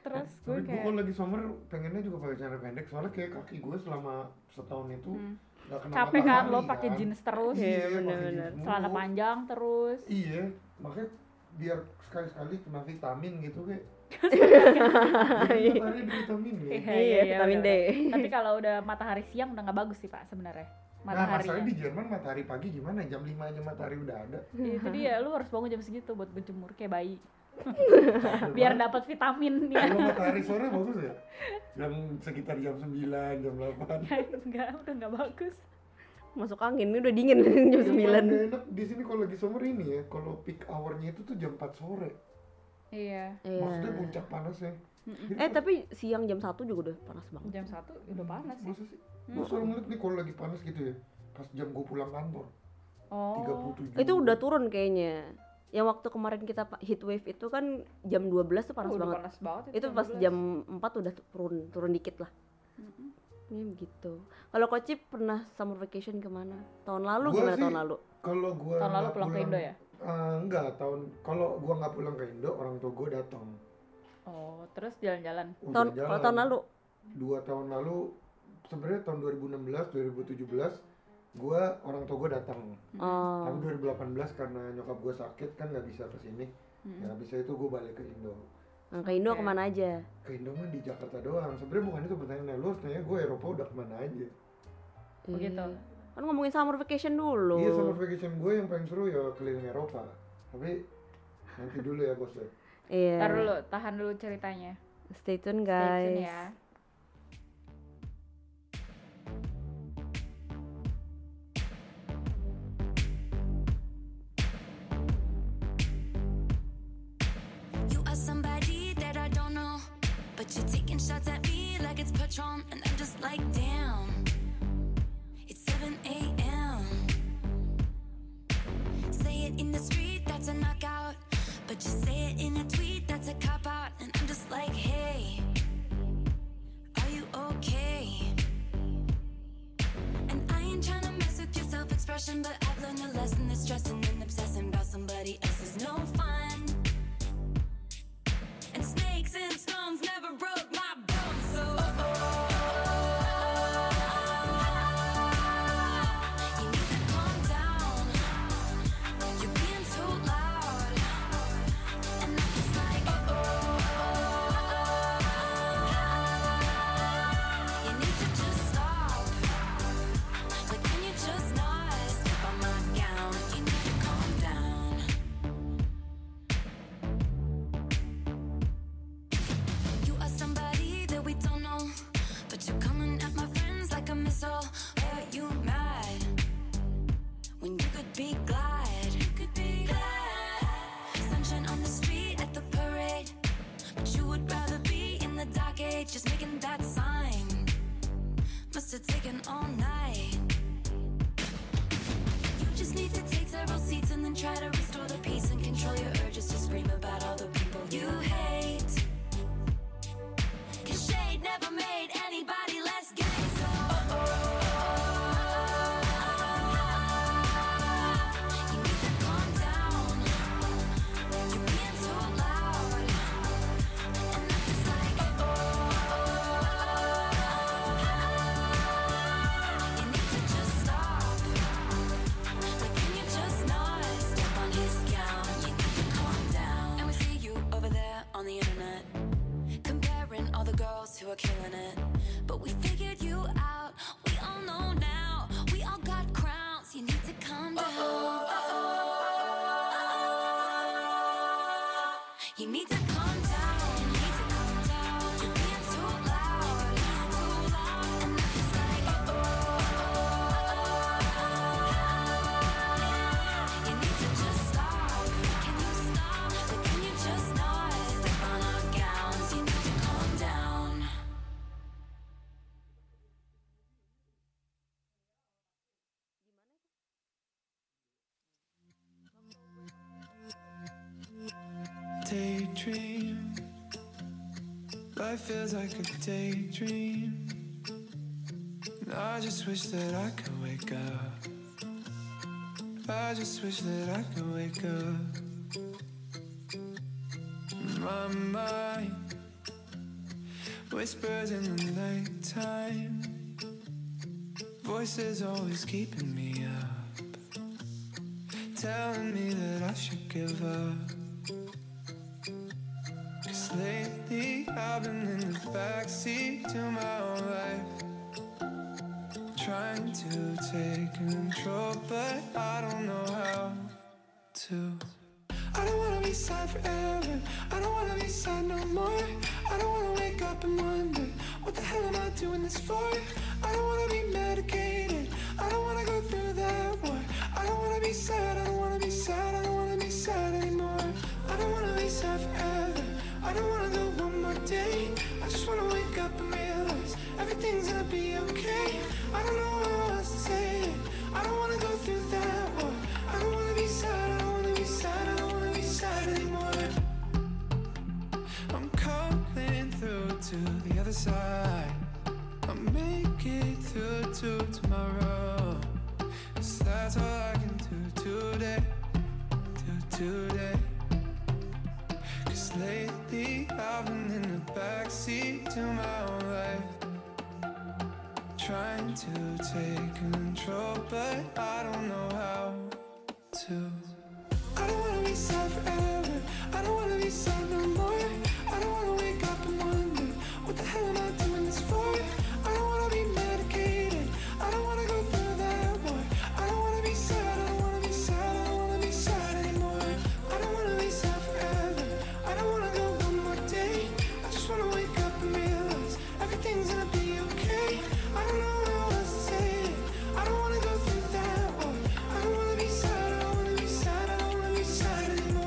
Terus eh, gue kayak gue lagi summer pengennya juga pakai celana pendek soalnya kayak kaki gue selama setahun itu nggak hmm. kena capek kan lo pakai kan. Jeans terus iya, bener-bener celana panjang terus iya makanya biar sekali-sekali kena vitamin gitu kayak jadi matahari di vitamin ya iya, iya, iya vitamin D tapi kalau udah matahari siang udah nggak bagus sih pak sebenarnya matahari. Nah masalahnya di Jerman matahari pagi gimana jam lima aja matahari udah ada iya jadi ya lu harus bangun jam segitu buat berjemur kayak bayi biar dapat vitamin ya. Kalau matahari sore bagus ya? Jam sekitar jam sembilan, jam delapan. Ya, enggak, udah enggak bagus. Masuk angin, ini udah dingin jam sembilan. Enggak enak di sini kalau lagi summer ini ya. Kalau peak hour-nya itu tuh jam empat sore. Iya. Maksudnya puncak panasnya. Jadi eh pas, tapi siang jam satu juga udah panas banget. Jam satu udah panas sih. Maksudnya sih. Hmm. Gue selalu ngeliat nih kalau lagi panas gitu ya. Pas jam gue pulang kantor. Oh. tiga puluh tujuh. Itu udah turun kayaknya. Yang waktu kemarin kita heat wave itu kan jam dua belas tuh panas oh, banget. Panas banget itu, itu pas jam empat udah turun turun dikit lah. Heeh. Mm-hmm. Gitu. Kalau Kocip pernah summer vacation kemana? Tahun lalu gua gimana sih, tahun lalu? Kalau gua tahun lalu pulang, pulang ke Indo ya? Uh, enggak, tahun kalau gua enggak pulang ke Indo, orang tua gua datang. Oh, terus jalan-jalan. Oh, tahun jalan-jalan. Kalau tahun lalu? dua tahun lalu sebenarnya tahun dua ribu enam belas, dua ribu tujuh belas gua orang tua gue datang, oh. Tapi dua ribu delapan belas karena nyokap gue sakit kan nggak bisa kesini, hmm. Ya abis itu gue balik ke Indo. Nah, ke Indo okay. Kemana aja? Ke Indo mah di Jakarta doang. Sebenarnya bukan itu pertanyaan lu, sebenarnya gue Eropa udah kemana aja. Begitu. Hmm. Kan ngomongin summer vacation dulu. Iya summer vacation gue yang paling seru ya keliling Eropa. Tapi nanti dulu ya bos ya. Iya. Taruh dulu, tahan dulu ceritanya. Stay tune guys. Stay tune ya. but you're taking shots at me like it's Patron, and I'm just like, damn, it's seven a.m. Say it in the street, that's a knockout, but you say it in a tweet, that's a cop-out, and I'm just like, hey, are you okay? And I ain't trying to mess with your self-expression, but I've learned a lesson that's stressing and obsessing about somebody else is no fun. And snakes and stones never broke my bones, so oh-oh. Just making that sign must have taken all night. You just need to take several seats and then try to restore the peace and control your urges to scream about all the people you hate. Cause shade never made anybody less gay, so oh-oh. Who are killing it, but we figured you out. We all know now, we all got crowns. You need to calm down. Uh-oh, uh-oh, uh-oh. You need to calm down. You need to calm down. You're being too loud. And I'm just like, uh-oh, uh-oh. You need to just stop. Can you stop? But can you just not step on our gowns? You need to calm down. Daydream. Life feels like a daydream. And I just wish that I could wake up. I just wish that I could wake up. My mind whispers in the nighttime. Voices always keeping me up, telling me that I should give up. Lately, I've been in the backseat to my own life, trying to take control, but I don't know how to. I don't wanna be sad forever, I don't wanna be sad no more. I don't wanna wake up and wonder, what the hell am I doing this for? I don't wanna be medicated, I don't wanna go through that war. I don't wanna be sad, I don't wanna be sad, I don't wanna be sad anymore. I don't wanna be sad forever, I don't wanna go one more day. I just wanna wake up and realize everything's gonna be okay. I don't know what else to say. I don't wanna go through that war. I don't wanna be sad, I don't wanna be sad, I don't wanna be sad anymore. I'm calling through to the other side. I'll make it through to tomorrow. Cause that's all I can do today, do today. Lately, I've been in the backseat to my own life, trying to take control, but I don't know how to. I don't wanna be sad forever, I don't wanna be sad no more. I don't wanna wake up and wonder, what the hell am I doing this for? I don't wanna be medicated, I don't wanna go through that war. I don't wanna be sad, I don't wanna be sad, I don't wanna be sad anymore. I don't wanna be sad forever, I don't wanna go one more day. I just wanna wake up and realize everything's gonna be okay. I don't know how else to say it. I don't wanna go through that one. I don't wanna be sad, I don't wanna be sad, I don't wanna be sad anymore.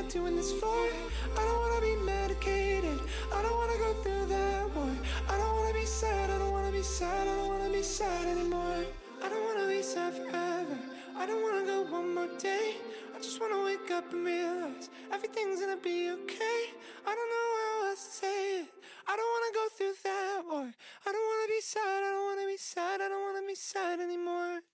not doing this for. I don't wanna be medicated. I don't wanna go through that war. I don't wanna be sad. I don't wanna be sad. I don't wanna be sad anymore. I don't wanna be sad forever. I don't wanna go one more day. I just wanna wake up and realize everything's gonna be okay. I don't know how else to say it. I don't wanna go through that war. I don't wanna be sad. I don't wanna be sad. I don't wanna be sad anymore.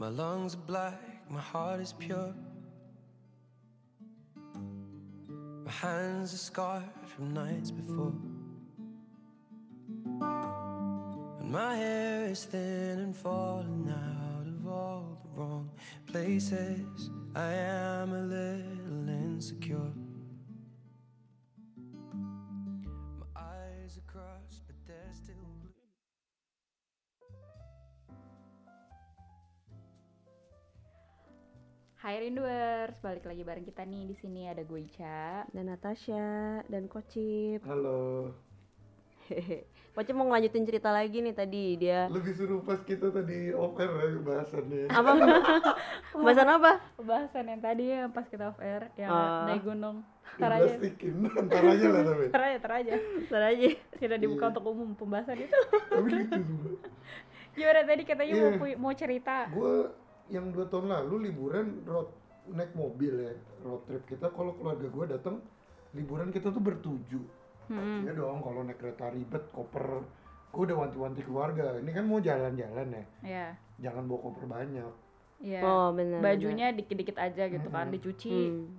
My lungs are black, my heart is pure. My hands are scarred from nights before. And my hair is thin and falling out of all the wrong places. I am a little insecure. My eyes are crossed, but they're still blue. Hai Rinduers, balik lagi bareng kita nih di sini ada gue Ica dan Natasha dan Kocip. Halo. Kocip mau ngelanjutin cerita lagi nih tadi dia. Lu disuruh pas kita tadi off air ya bahasannya. Apa? Bahasan apa? Bahasan yang tadi ya pas kita off air yang uh, naik gunung. Ntar aja. Ntar aja lah tapi. Ntar aja, ntar aja. Ntar aja. Tidak dibuka yeah. Untuk umum pembahasan itu. Tapi gitu juga. Gimana tadi katanya yeah. mau, mau cerita? Gue yang dua tahun lalu liburan road naik mobil ya, road trip kita kalau keluarga gue datang liburan kita tuh bertuju. Hmm. Ya dong kalau naik kereta ribet, koper gue udah wanti-wanti keluarga. Ini kan mau jalan-jalan ya. Yeah. Jangan bawa koper banyak. Yeah. Oh benar. Bajunya dikit-dikit aja gitu hmm. kan dicuci. Hmm.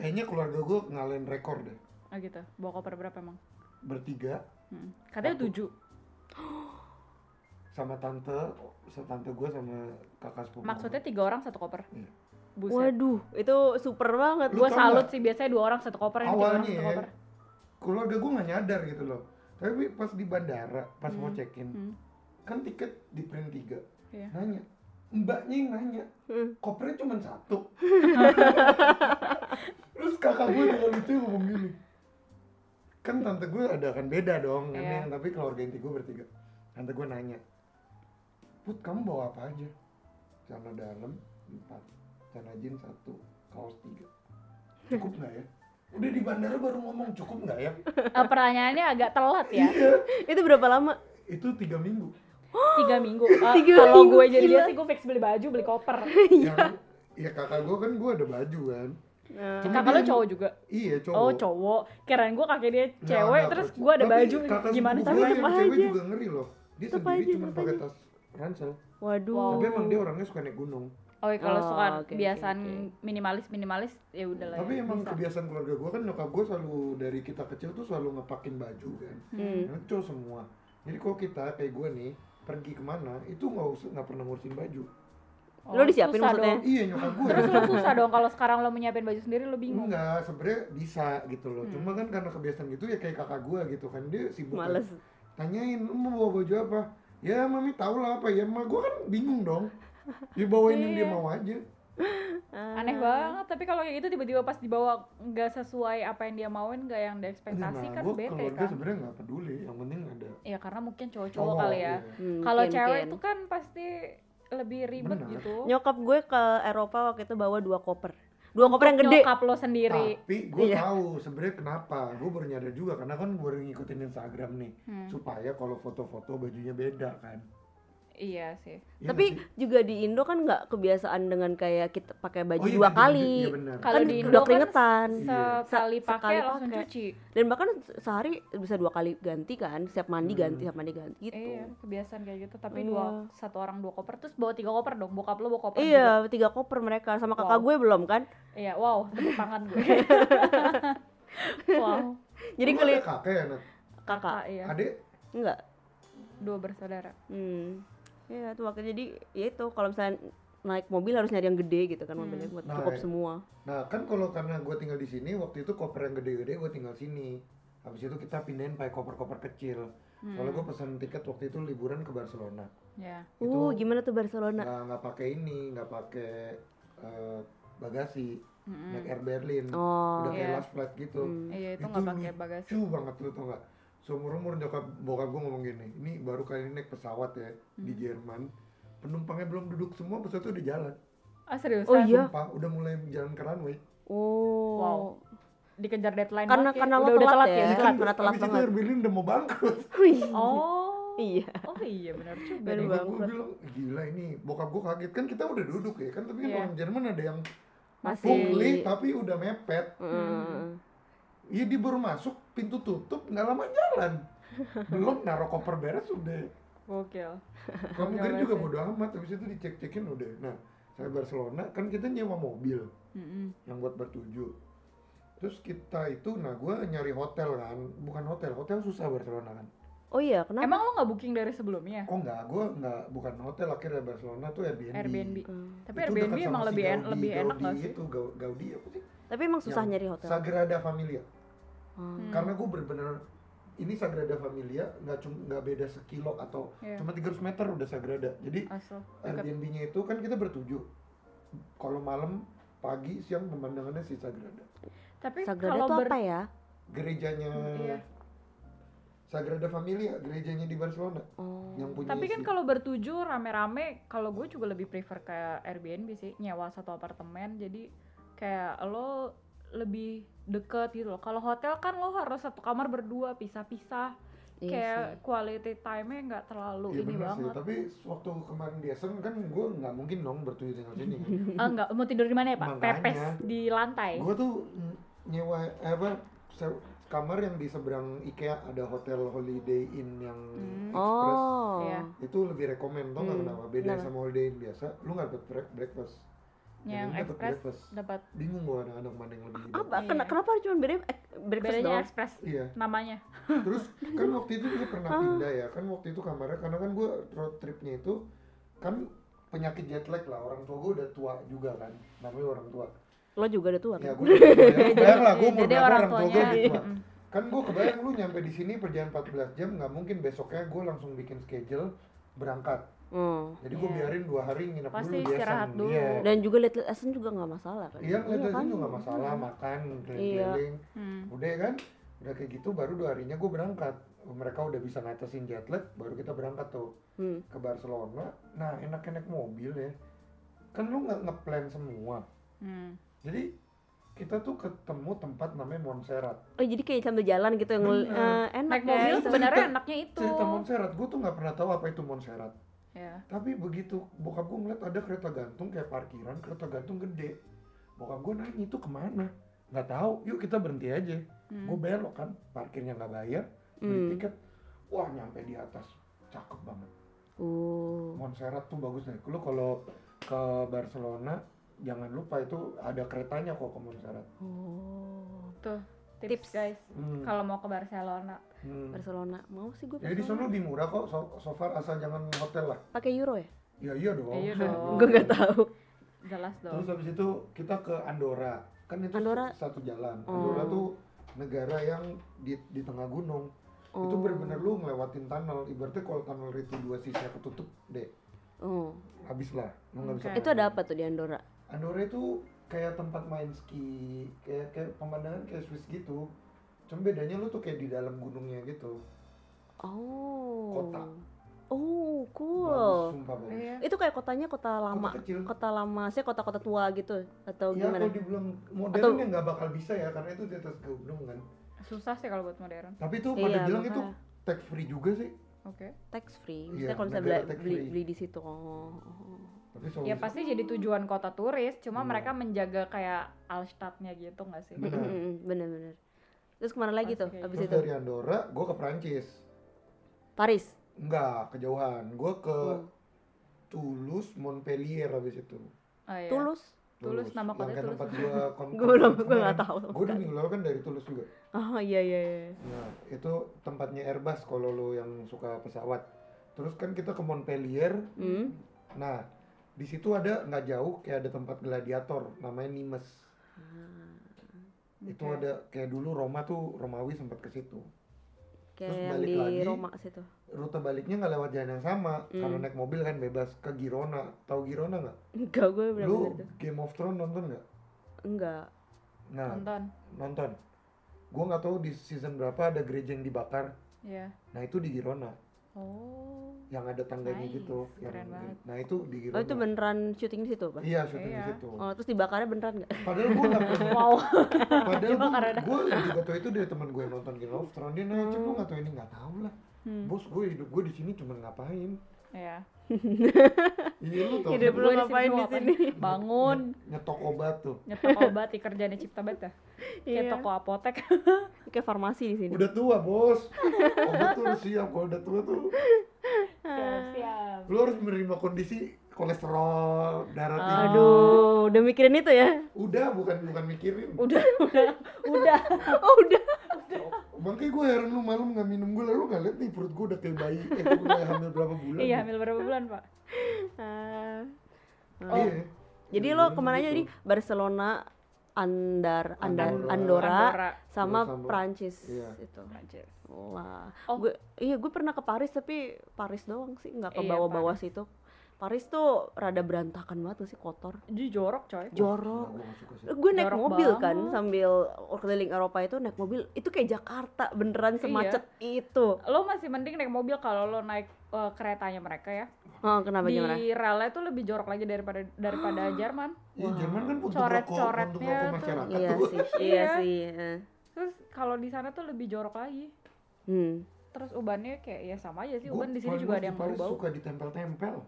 Kayaknya keluarga gue ngalahin rekor deh. Oh gitu. Bawa koper berapa emang? Bertiga. Hmm. Katanya tujuh. Sama tante, tante gue sama kakak sepupu. Maksudnya tiga orang satu koper? Iya. Buset. Waduh, itu super banget. Gue salut sih, biasanya dua orang satu koper, yang tiga orang satu koper. Keluarga gue gak nyadar gitu loh. Tapi pas di bandara, pas hmm. mau check-in, hmm. kan tiket di print tiga. Iya. Nanya, mbaknya yang nanya, hmm. kopernya cuma satu. Terus kakak gue dengan lucu ngomong gini. Kan tante gue ada kan beda dong, yeah. Tapi keluarga inti gue bertiga. Tante gue nanya, Put, kamu bawa apa aja? Celana dalam empat, celana jeans satu, kaos tiga. Cukup nggak ya? Udah di bandara baru ngomong cukup nggak ya? Ah, pertanyaannya agak telat ya. Itu berapa lama? Itu tiga minggu. Tiga minggu. Uh, Kalau gue jadi dia sih gue fix beli baju, beli koper. Iya. Iya kakak gue kan gue ada baju kan. Nah. Kakak lo cowok juga? Iya cowok. Oh cowok. Kirain gue kakek dia cewek, nah, terus gue ada baju. Gimana sih? Tapi kakak cewek juga ngeri loh. Dia tetap sendiri cuma pakai tas ransel. Waduh. Wow. Tapi emang dia orangnya suka naik gunung. Oh, ya, kalau oh, suka okay, kebiasaan okay, okay. minimalis-minimalis ya udahlah. Tapi ya, emang bisa. Kebiasaan keluarga gue kan nyokap gue selalu dari kita kecil tuh selalu ngepakin baju kan. Hmm. Ngeco semua. Jadi kalau kita kayak gue nih pergi kemana itu nggak usah nggak pernah ngurusin baju. Oh, lo disiapin maksudnya? Dong. Iya nyokap gue. Terus lo susah dong kalau sekarang lo menyiapin baju sendiri lo bingung? Enggak, sebenarnya bisa gitu loh. Hmm. Cuma kan karena kebiasaan gitu ya kayak kakak gue gitu kan dia sibuk. Males. Kan. Tanyain mau bawa baju apa? Ya mami tau lah apa ya, ma gue kan bingung dong. Dia bawain yang dia mau aja. Aneh banget, tapi kalau kayak gitu tiba-tiba pas dibawa nggak sesuai apa yang dia mauin, nggak yang diekspektasi nah, kan bete kan. Keluarga sebenarnya nggak peduli, yang penting ada. Ya karena mungkin cowok-cowok oh, kali ya. Hmm, kalau cewek itu kan pasti lebih ribet bener. Gitu. Nyokap gue ke Eropa waktu itu bawa dua koper. Dua koper yang gede. Nyokap lo sendiri. Tapi gue iya. tahu sebenarnya kenapa. Gue baru nyadar juga karena kan gue ngikutin Instagram nih hmm. supaya kalau foto-foto bajunya beda kan. Iya sih. Ya, tapi nanti. Juga di Indo kan nggak kebiasaan dengan kayak kita pakai baju oh, iya, dua di, kali. Iya, kalau kan di Indo kan keringetan. Sekali pakai langsung cuci. Dan bahkan sehari bisa dua kali ganti kan. Siap mandi hmm. ganti, siap mandi ganti gitu. Iya, kebiasaan kayak gitu. Tapi hmm. dua satu orang dua koper terus bawa tiga koper dong. Bokap lo bawa koper. Iya, juga. Tiga koper mereka sama kakak wow. gue belum kan? Iya, wow, tepuk tangan gue. Wow. Jadi kali kakak ya, Nat? Kakak, iya. Adik? Enggak. Dua bersaudara. Hmm. Ya tuh waktu jadi ya itu kalau misalnya naik mobil harus nyari yang gede gitu kan mobilnya buat nah, cukup ya. Semua. Nah kan kalau karena gue tinggal di sini waktu itu koper yang gede-gede gue tinggal sini. Habis itu kita pindahin pakai koper-koper kecil. Hmm. Soalnya gue pesan tiket waktu itu liburan ke Barcelona. Ya. Itu uh gimana tuh Barcelona? Nah nggak pakai ini, nggak pakai uh, bagasi. mm-hmm. naik Air Berlin, oh, udah kayak yeah. last flight gitu. Mm. Iya, itu nggak pakai bagasi. Lucu banget lu tau nggak? Seumur-umur nyokap bokap gue ngomong gini, ini baru kali ini naik pesawat ya mm. di Jerman, penumpangnya belum duduk semua, pesawat udah jalan. Ah serius? Oh iya? Sumpah, udah mulai jalan ke runway. Oh. Wow. Dikejar deadline karena banget, karena ya. Udah, udah telat ya. Karena telat, telat, telat banget. Abis itu Air Berlin udah mau bangkrut. Oh. Iya. Oh iya benar juga. Benar banget. Gue bilang gila ini bokap gue kaget kan kita udah duduk ya kan tapi kan yeah. orang Jerman ada yang masih pungli tapi udah mepet. Iya mm. dia baru masuk pintu tutup nggak lama jalan. Belum naruh koper beres udah. Gokil. Kamu kira juga bodo amat habis itu dicek-cekin udah. Nah saya Barcelona kan kita nyewa mobil mm-hmm. yang buat bertujuh. Terus kita itu nah gue nyari hotel kan bukan hotel hotel susah Barcelona kan. Oh iya, kenapa? Emang lo nggak booking dari sebelumnya? Oh nggak, gue nggak bukan hotel akhirnya Barcelona tuh Airbnb. Airbnb. Hmm. Tapi itu Airbnb emang si lebih, en- Gaudi, lebih enak nggak sih? Itu Gaudi apa sih? Tapi emang susah yang nyari hotel. Sagrada Familia. Hmm. Karena gue bener-bener ini Sagrada Familia nggak cuma nggak beda sekilo atau yeah. cuma tiga ratus meter udah Sagrada. Jadi Asal. Airbnb-nya itu kan kita bertujuh. Kalau malam, pagi, siang pemandangannya si Sagrada. Tapi Sagrada itu ber- apa ya? Gerejanya. Hmm, iya. Sagrada Familia, gerejanya di Barcelona oh. yang punya. Tapi kan kalau bertujuh rame-rame, kalau gue juga lebih prefer kayak Airbnb sih, nyewa satu apartemen. Jadi kayak lo lebih deket gitu loh. Kalau hotel kan lo harus satu kamar berdua, pisah-pisah. Iya kayak sih. Quality time-nya nggak terlalu iya, ini banget. Sih. Tapi waktu kemarin di Essen kan gue nggak mungkin dong bertujuh tinggal sini. Ah nggak, mau tidur di mana ya Pak? Makanya, pepes di lantai. Gue tuh nyewa apa? Eh, kamar yang di seberang IKEA ada hotel Holiday Inn yang hmm. express oh. itu lebih rekomend tau nggak hmm. kenapa beda nah. sama Holiday Inn biasa lu nggak dapat break breakfast yang, yang express dapat bingung gua anak-anak mana yang lebih ah bah, iya. kenapa cuma beda breakfast bedanya doang? Express iya. namanya terus kan waktu itu gua pernah pindah ya kan waktu itu kamarnya karena kan gua road tripnya itu kan penyakit jet lag lah orang tua gua udah tua juga kan namanya orang tua lo juga ada tua kan? Ya gue kebayang lah, gue mau berapa orang tua gue gitu mah kan gue kebayang lu nyampe di sini perjalanan empat belas jam gak mungkin besoknya gue langsung bikin schedule berangkat hmm. jadi gue yeah. biarin dua hari nginep pasti dulu istirahat dulu yeah. dan juga liat-liat Essen juga gak masalah kan? Iya liat-liat Essen juga gak masalah, makan, keliling-keliling iya. hmm. udah kan? Udah kayak gitu baru dua harinya gue berangkat mereka udah bisa ngatasin jet lag, baru kita berangkat tuh hmm. ke Barcelona nah enaknya naik mobil ya kan lu gak ngeplan semua hmm. Jadi kita tuh ketemu tempat namanya Montserrat. Oh jadi kayak sambil jalan gitu yang hmm. uh, enak naik mobil ya, sebenarnya cerita, enaknya itu. Cerita Montserrat, gue tuh nggak pernah tahu apa itu Montserrat. Yeah. Tapi begitu bokap gue ngeliat ada kereta gantung kayak parkiran kereta gantung gede. Bokap gue nanya itu kemana? Nggak tahu. Yuk kita berhenti aja. Hmm. Gue belok kan, parkirnya nggak bayar, beli hmm. tiket. Wah nyampe di atas, cakep banget. Uh. Montserrat tuh bagus nih. Lo kalau ke Barcelona jangan lupa itu ada keretanya kok ke Montserrat. Oh, tuh tips, tips. guys. Hmm. Kalau mau ke Barcelona, hmm. Barcelona mau sih gue. Jadi di sana lebih murah kok. So, so far asal jangan hotel lah. Pakai euro ya? Ya iya dong. Ya, iya dong. Gue nggak tahu. Jelas dong. Terus habis itu kita ke Andorra. Kan itu Andorra? Satu jalan. Oh. Andorra tuh negara yang di di tengah gunung. Oh. Itu benar-benar lu ngelewatin tunnel. Ibaratnya kalau tunnel itu dua sisinya ketutup deh. Oh. Habislah. Lu nggak okay. bisa. Itu ada apa tuh di Andorra? Andorra itu kayak tempat main ski, kayak, kayak pemandangan kayak Swiss gitu. Cuma bedanya lu tuh kayak di dalam gunungnya gitu. Oh. Kota. Oh, cool. Bagus, sumpah bagus. Yeah. Itu kayak kotanya kota lama. Kota kecil. Kota lama, sih kota-kota tua gitu atau ya, gimana? Ya, kalau dibilang modernnya nggak bakal bisa ya karena itu di atas gunung kan. Susah sih kalau buat modern. Tapi tuh pada yeah, bilang makanya. Itu tax free juga sih. Oke. Okay. Tax free. Maksudnya yeah, kalau bisa beli, beli, beli di situ. Oh. Ya pasti jadi tujuan kota turis, cuma hmm. mereka menjaga kayak Altstadtnya gitu nggak sih? Bener-bener. Terus kemana lagi tuh? Abis itu dari Andorra, gue ke Perancis. Paris? Enggak, kejauhan. Gue ke hmm. Toulouse, Montpellier abis itu. Oh, iya. Toulouse? Toulouse, nama kotanya Toulouse. Tempat gue konten. Gue gue nggak tahu. Gue udah minggu lalu kan dari Toulouse juga. Oh iya iya. iya. Nah itu tempatnya Airbus kalau lo yang suka pesawat. Terus kan kita ke Montpellier. Hmm. Nah di situ ada nggak jauh kayak ada tempat gladiator namanya Nimes hmm, okay. itu ada kayak dulu Roma tuh Romawi sempat ke situ terus balik di lagi Roma situ. Rute baliknya nggak lewat jalan yang sama hmm. kalau naik mobil kan bebas ke Girona tahu Girona nggak? Enggak gue belum. Lu Game of Thrones nonton nggak? Enggak. Nah, nonton. Nonton. Gue nggak tahu di season berapa ada gereja yang dibakar. Iya. Yeah. Nah itu di Girona. Oh. Yang ada tangganya nice. Gitu. Yang, nah itu di Girona. Oh itu beneran syuting di situ, Pak? Iya syuting yeah. di situ. Oh terus dibakarnya beneran nggak? Padahal gue nggak pernah. Wow. Padahal gue juga tahu itu dari teman gue yang nonton Game of Thrones. Dia nanya, Cep lu nggak tahu ini? Nggak tahu lah. Hmm. Bos gue hidup gue di sini cuma ngapain? Iya. Iya lu tahu. Hidup lu ngapain di sini? Bangun. Nyetok obat tuh. Nyetok obat, di kerjanya cipta banget ya. Kayak toko apotek. Kayak farmasi di sini. Udah tua, Bos. Obat tuh harus siap, kalau udah tua tuh. Siap. Lu harus menerima kondisi kolesterol, darah tinggi. Aduh, udah mikirin itu ya? Udah, bukan bukan mikirin. Udah, udah, udah. Oh, udah. Makanya gue heran lu malam gak minum gue, lalu gak liat nih perut gue udah kayak bayi. Eh, gue udah hamil berapa bulan? Iya, hamil berapa bulan, Pak? Uh, oh. Iya. Jadi lo kemana aja? Jadi Barcelona, Andar, Andar, Andorra, Andorra, Andorra. sama Andorra. Prancis iya. itu. Prancis. Wah, oh. gue iya gue pernah ke Paris tapi Paris doang sih, nggak ke bawah-bawah iya, situ. Paris tuh rada berantakan banget sih, kotor. Jadi jorok coy. Jorok. Gue naik jorok mobil banget. Kan sambil keliling Eropa itu naik mobil. Itu kayak Jakarta beneran semacet iya. itu. Lo masih mending naik mobil kalau lo naik uh, keretanya mereka ya. Oh, kenapa di gimana? Di relnya tuh lebih jorok lagi daripada daripada Jerman. Iya, wow. Jerman kan untuk coret-coretnya tuh. Iya sih, iya sih. Terus kalau di sana tuh lebih jorok lagi. Hmm. Terus ubannya kayak ya sama aja sih. Uban di sini juga ada yang bau-bau. Suka ditempel-tempel.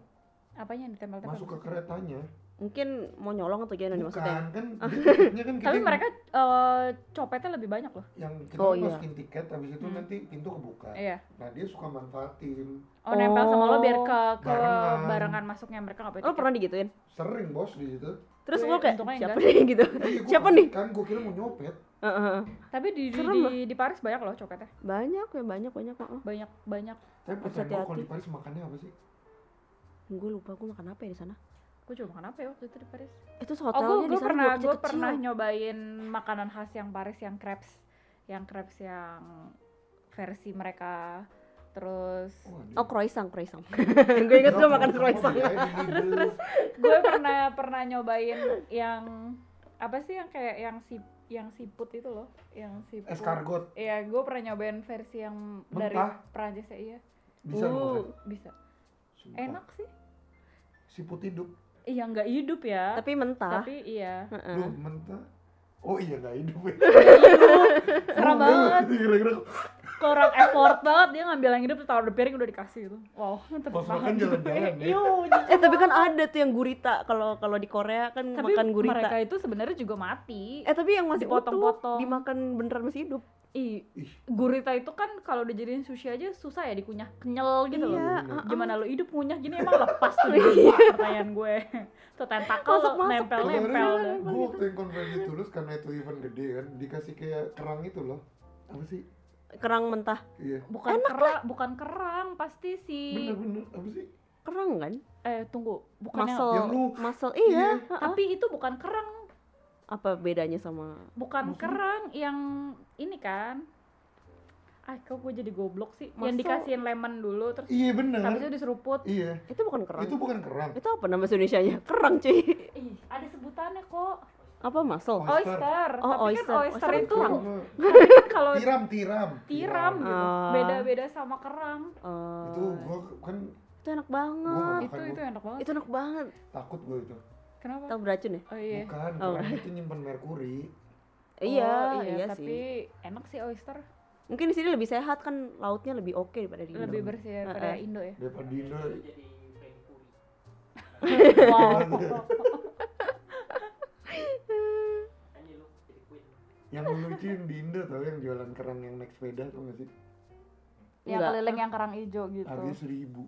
Apanya yang ditempel-tempel? Masuk ke keretanya. Mungkin mau nyolong atau gimana maksudnya? Bukan, kan tiketnya kan tapi mereka uh, copetnya lebih banyak loh. Yang kita oh, masukin iya. tiket, habis itu hmm. nanti pintu kebuka. Iya. Nah dia suka manfaatin. Oh, oh nempel sama lo biar ke, ke barengan. barengan masuknya mereka gak pakai tiket. Lo pernah digituin? Sering bos di situ. Terus lo kayak siapa nih gitu? Iya, siapa nih? Kan gue kira mau nyopet. Uh-huh. Tapi di di, di di Paris banyak loh copetnya. Banyak ya banyak banyak banyak banyak. banyak. Tapi pertanyaan kalau di Paris makannya apa sih? Gue lupa gue makan apa ya di sana. Gue coba makan apa ya waktu itu di Paris? Itu hotelnya oh, di sana kecil-kecil. Gue pernah nyobain makanan khas yang Paris yang crepes, yang crepes yang versi mereka. Terus oh, oh croissant, croissant. Gue inget gue makan croissant. Terus terus gue pernah pernah nyobain yang apa sih yang kayak yang si yang siput itu loh, yang siput. Escargot. Iya, gue pernah nyobain versi yang mentah. Dari Prancis ya. Iya. Bisa uh, makan. Bisa. Sumpah. Enak sih. Siput hidup. Iya nggak hidup ya. Tapi mentah. Tapi iya. Lu mentah. Oh iya nggak hidup. Ya. Serem oh, banget. Kira-kira. Kurang effort banget dia ngambil yang hidup, taruh di piring udah dikasih itu. Wow. Pas makan jalan-jalan ya. Eh tapi kan ada tuh yang gurita kalau kalau di Korea kan tapi makan gurita. Tapi mereka itu sebenarnya juga mati. Eh tapi yang masih potong-potong dimakan beneran masih hidup. Ih, gurita itu kan kalau udah jadiin sushi aja susah ya dikunyah, kenyal gitu iya, loh. Uh-uh. Gimana lo hidup ngunyah gini emang lepas tuh gitu. Pertanyaan gue. Tuh tentakel nempel-nempel. Gue waktu yang konferensi Tulus karena itu event gede kan, dikasih kayak kerang itu loh. Apa sih? Kerang mentah. Iya. Bukan enak kerang, lah. bukan kerang pasti sih. Bener-bener apa sih? Kerang kan? Eh tunggu, bukannya mussel. Iya, iya. Tapi itu bukan kerang. Apa bedanya sama bukan maksudnya? Kerang yang ini kan ah kok gue jadi goblok sih. Maksud... yang dikasihin lemon dulu terus iya bener habis itu diseruput iya itu bukan kerang itu bukan kerang itu apa nama Indonesianya kerang cuy ih ada sebutannya kok apa mussel oyster oh, tapi oyster. Kan oyster, oyster itu kalau tiram tiram tiram gitu uh. beda beda sama kerang uh. itu gue kan itu enak banget itu itu enak banget itu enak banget takut gue itu. Kenapa? Tahu beracun ya? Oh, iya. Bukan, oh, karena itu nyimpen merkuri. Iya, oh, iya, iya tapi sih. Tapi enak sih oyster. Mungkin di sini lebih sehat kan, lautnya lebih oke daripada di Indo. Lebih bersih daripada uh, Indo ya. Daripada Indo. Jadi merkuri. Wow. Yang lucu yang di Indo tau yang jualan kerang yang naik sepeda tuh nggak sih? Yang keliling yang kerang hijau gitu. Harganya seribu.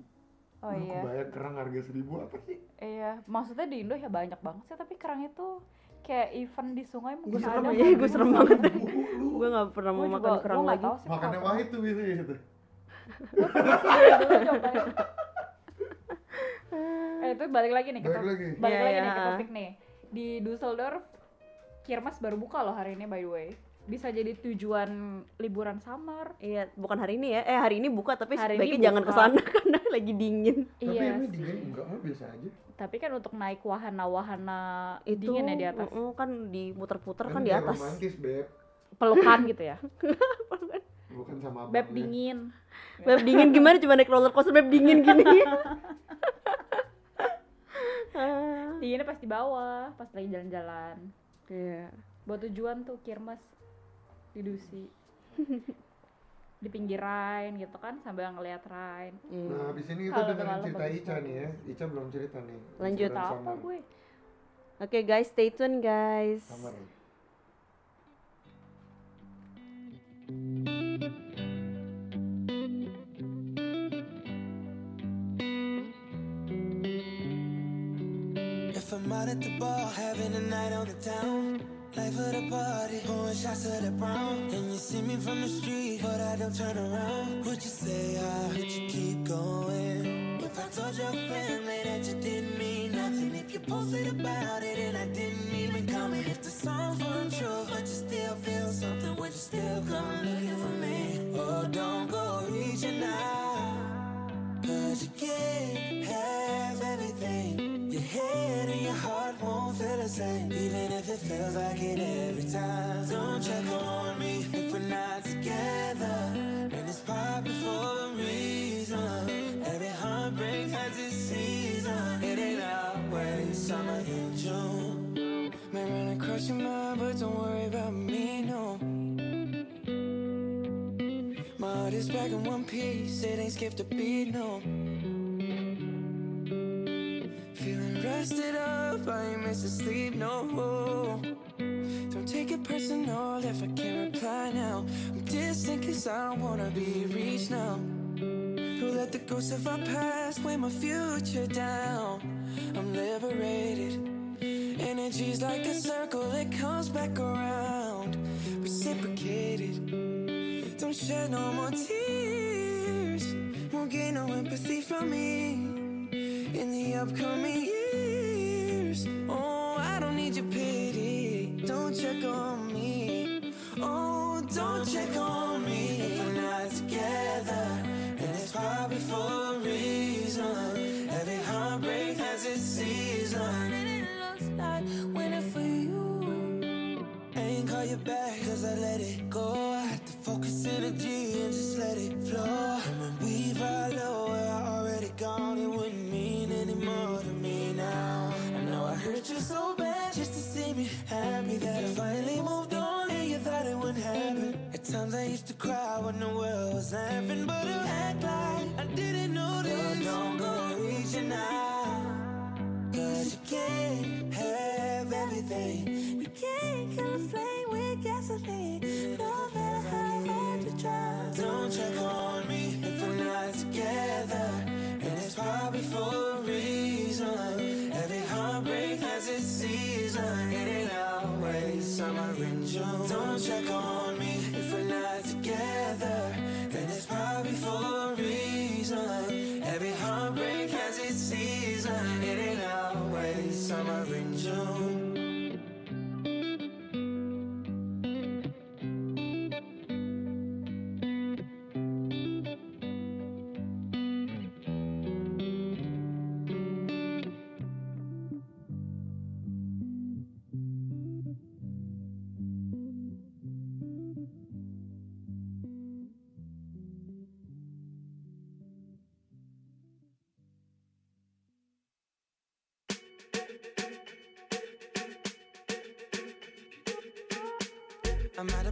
Oh lu iya. Kebayang kerang harga seribu apa sih? Iya, maksudnya di Indo ya banyak banget sih, tapi kerang itu kayak event di sungai mungkin ada. Iya, gue serem banget. Gue nggak pernah mau makan kerang lagi. Makannya wahid tuh biasanya gitu. Eh itu balik lagi nih, kita balik lagi nih ke topik nih. Di Düsseldorf, Kirmes baru buka loh hari ini by the way. bisa jadi tujuan liburan summer. Iya, bukan hari ini ya. Eh, hari ini buka tapi hari sebaiknya jangan ke sana karena lagi dingin. Tapi iya ini dingin enggak, oh, biasa aja. Tapi kan untuk naik wahana-wahana itu dingin ya di atas. Uh, uh, kan diputer-puter kan, kan di atas. Romantis, Beb. Pelukan gitu ya. Bukan sama abang. Beb dingin. Beb dingin gimana, cuma naik roller coaster Beb dingin gini. Dinginnya pas di bawah, pas lagi jalan-jalan. Iya. Yeah. Buat tujuan tuh kirmes di Dusi, di pinggir Rhine gitu kan, sambil ngeliat Rhine. Mm. Nah, habis ini kita dengerin cerita Ica nih ya. Ica belum cerita nih. Lanjut apa gue? Oke okay, guys, stay tune guys. Summer. If I'm out at the bar, having a night on the town, life of the party, pouring shots of that brown. And you see me from the street, but I don't turn around. Would you say I would you keep going? If I told your family that you didn't mean nothing, if you posted about it and I didn't even comment, if the songs weren't true, but you still feel something, would you still come looking for me? Oh, don't go reaching out, cause you can't have everything. Your head and your heart won't feel the same, even if it feels like it every time. Don't check on me if we're not together, and it's probably for a reason. Every heartbreak has its season. It ain't always summer in June. May run across your mind, but don't worry about me, no. My heart is back in one piece, it ain't skipped a beat, no. Feeling rested up, I ain't missing sleep, no. Don't take it personal if I can't reply now. I'm distant cause I don't wanna be reached now. Don't let the ghosts of our past weigh my future down. I'm liberated. Energy's like a circle, it comes back around. Reciprocated. Don't shed no more tears. Won't gain no empathy from me in the upcoming years. Oh, I don't need your pity. Don't check on me. Oh, don't check on me. If we're not together, and it's probably for a reason. Every heartbreak has its season, and it looks like winter for you. I ain't call you back cause I let it go. I had to focus energy and just let it flow. And when we ride low, we're already gone. It wouldn't more to me now. I know I hurt you so bad just to see me happy, that I finally moved on and you thought it wouldn't happen. At times I used to cry when the world was laughing, but you act like I didn't notice. Don't go reaching out, cause you can't have everything. You can't kill a flame with gasoline, no matter how hard you try. Don't check on me if we're not together, probably for a reason. Every heartbreak has its season. It ain't always summer in June. Don't check on me if we're not together, then it's probably for a reason. Every heartbreak has its season. It ain't always summer in June. I'm at a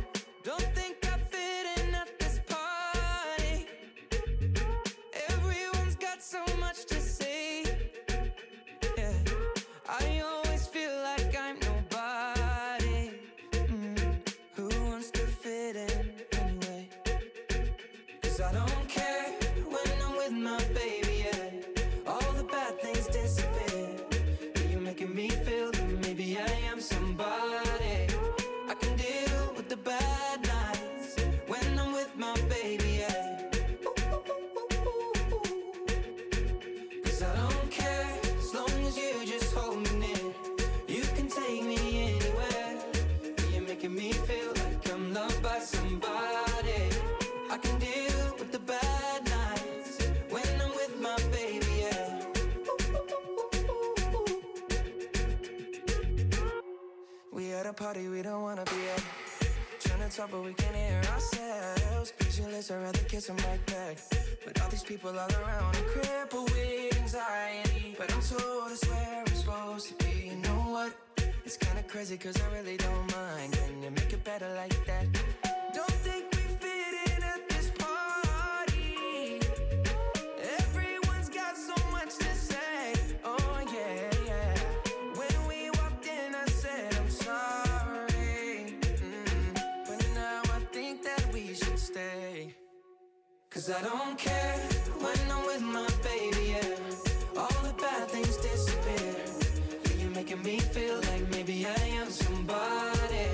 Don't think I fit in at this party. Everyone's got so much to say. Yeah, I always feel like bye. a party we don't wanna be at. Trying to talk but we can't hear ourselves. Pictureless, I'd rather kiss a backpack. But all these people all around are crippled with anxiety. But I'm told it's where I'm supposed to be. You know what? It's kinda crazy cause I really don't mind. Can you make it better like that? Don't think we fit in at this party. Everyone's got so much to say. Oh yeah, yeah. When we walked in I said I'm sorry, mm-hmm. But now I think that we should stay. Cause I don't care when I'm with my baby, yeah. All the bad things disappear. Making me feel like maybe I am somebody.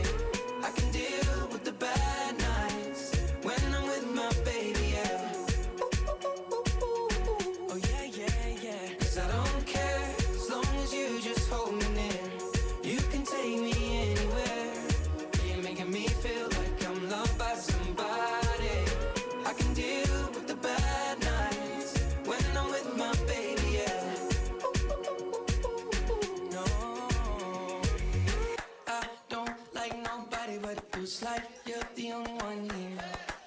I can deal with the bad nights when I'm with my baby, yeah. Oh yeah, yeah, yeah. Cause I don't care as long as you just hold me near. You can take me anywhere. You're making me feel like I'm loved by somebody. I can deal with the bad nights when I'm with my baby, yeah. It's like you're the only one here.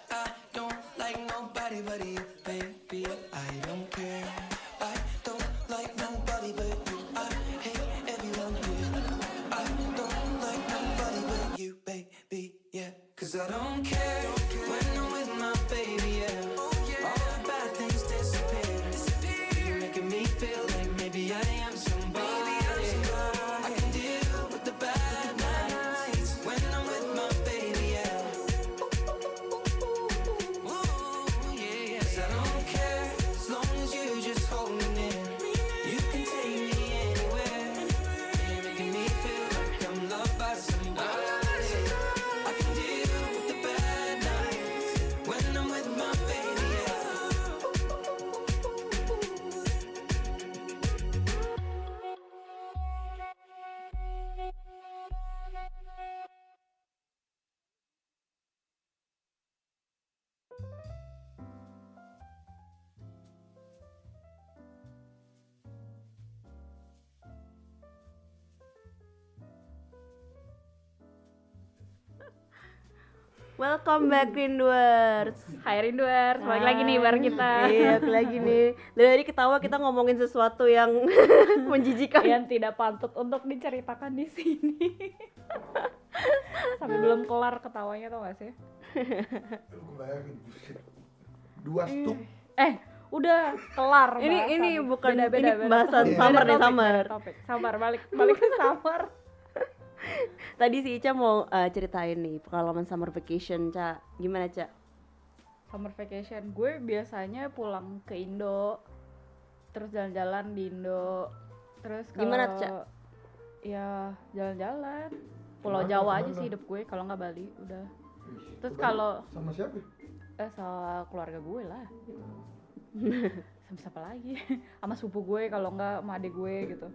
I don't like nobody but you, baby. I don't care. I don't like nobody but you. I hate everyone here. I don't like nobody but you, baby, yeah. Cause I don't care, don't care. When I'm with my baby, yeah. Oh, yeah. All the bad things disappear. disappear. You're making me feel like maybe I am somebody. Baby, I'm somebody. I can deal with the bad nights when I'm with my baby. Welcome back Rinduers. Hai Rinduers, balik lagi nih bareng kita. Iya, balik lagi nih. Dari tadi ketawa kita ngomongin sesuatu yang menjijikan yang tidak patut untuk diceritakan di sini. Sampai belum kelar ketawanya tau gak sih? Dua stuk. Eh, udah kelar. Ini bahasan. ini bukan beda, beda, ini bahasan beda, summer nih summer. Summer balik balik ke summer. Tadi si Ica mau uh, ceritain nih pengalaman summer vacation, Ca. Gimana, Ca? Summer vacation, gue biasanya pulang ke Indo. Terus jalan-jalan di Indo. Terus kalau gimana, Ca? Ya, jalan-jalan. Pulau gimana, Jawa gimana? Aja sih hidup gue, kalau enggak Bali, udah. Terus kalau sama siapa? Eh, sama keluarga gue lah. Gitu. Sama siapa lagi? Sama sepupu gue kalau enggak sama adik gue gitu.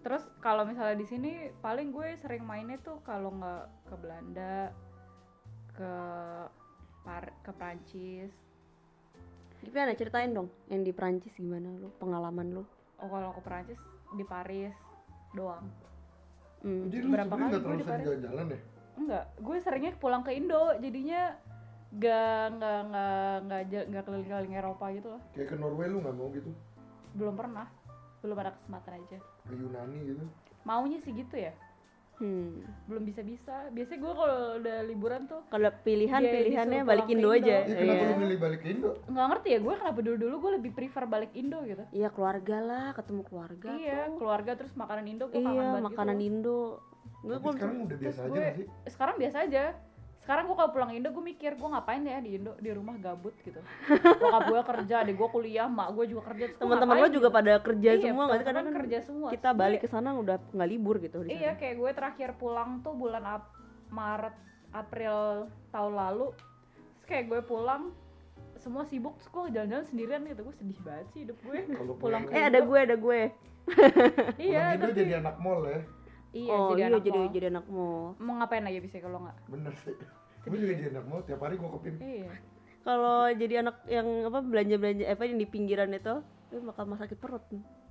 Terus kalau misalnya di sini paling gue sering mainnya tuh kalau nggak ke Belanda, ke Par- ke Prancis. Gimana ceritain dong yang di Prancis gimana lu pengalaman lu? Oh kalau ke Prancis di Paris doang. Hmm. Jadi lu berapa kali gue di Paris? Jalan-jalan deh. Enggak, gue seringnya pulang ke Indo jadinya nggak nggak nggak nggak nggak keliling-keliling Eropa gitu loh. Kayak ke Norwegia lu nggak mau gitu? Belum pernah. Belum ada kesempatan aja. Ke Yunani gitu. Maunya sih gitu ya. Hmm. Belum bisa-bisa. Biasanya gue kalau udah liburan tuh kalau pilihan ya, pilihannya balik Indo, Indo aja. Ya, kenapa yeah. lu milih balik Indo? Enggak ngerti ya gue kenapa dulu-dulu gue lebih prefer balik Indo gitu. Iya, keluarga lah, ketemu keluarga. Iya, tuh. keluarga terus makanan Indo gue kangen iya, banget. Iya, makanan gitu. Indo. Gue kan sekarang udah biasa aja gue, sih. Sekarang biasa aja. Sekarang gue kalau pulang Indo gue mikir gue ngapain ya di Indo, di rumah gabut gitu. Bokap gue kerja, adik gue kuliah, mak gue juga kerja. Teman-teman lo juga gitu. pada kerja iya, semua nggak? Kadang kerja semua. Kita balik ke sana udah nggak libur gitu. Disana. Iya kayak gue terakhir pulang tuh bulan Ap- Maret April tahun lalu. Terus kayak gue pulang semua sibuk, terus gue jalan-jalan sendirian gitu. Gue sedih banget sih hidup gue. Pulang eh ada gue ada gue. Iya. Indo tapi... jadi anak mall ya. Iya, oh, jadi, iya anak jadi, jadi anak mall. Mau ngapain aja bisa kalau nggak? Bener sih. Gue juga jadi anak mall, tiap hari gue ke P I M. Iya. Kalau jadi anak yang apa belanja belanja apa yang di pinggiran itu, gue bakal masak sakit perut,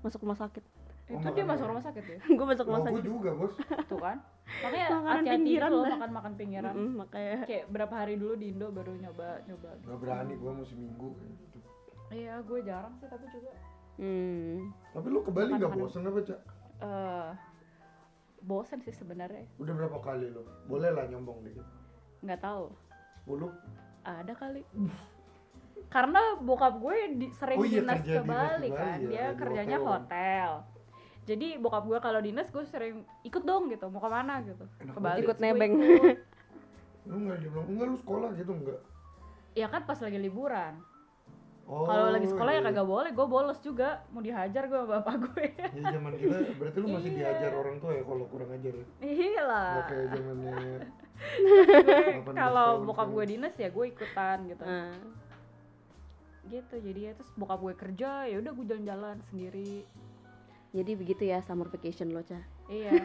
masuk rumah sakit. Itu oh, dia masuk rumah sakit ya? Gue masuk rumah sakit. Gue juga bos. Tuh kan? Makanya hati-hati loh makan-makan pinggiran. Mm-hmm, makanya. Kayak berapa hari dulu di Indo baru nyoba-nyoba. Gak berani, gue mau seminggu. Iya, gue jarang sih tapi juga. Hmm. Tapi lu ke Bali nggak bosan apa cak? Uh, bosan sih sebenarnya. Udah berapa kali lu? Boleh lah nyombong dikit. Nggak tahu. Sepuluh? Ada kali. Karena bokap gue di, sering oh, iya, dinas ke Bali kan, ya, dia kerjanya hotel. hotel. Jadi bokap gue kalau dinas gue sering ikut dong gitu, mau kemana gitu. Enak ke Bali. Ikut nebeng. Lu nggak dibilang, enggak lu sekolah gitu enggak? Ya kan pas lagi liburan. Oh, kalau lagi sekolah iya. ya kagak boleh, gue bolos juga, mau dihajar gue sama bapak gue. Ya zaman kita berarti lu masih iya. dihajar orang tua ya kalau kurang ajar ya? Iya lah. Gak kayak zamannya. Kalau bokap gue dinas ya gue ikutan gitu. Uh. Gitu jadi ya terus bokap gue kerja ya udah gue jalan-jalan sendiri. Jadi begitu ya summer vacation lo, Ca. Iya.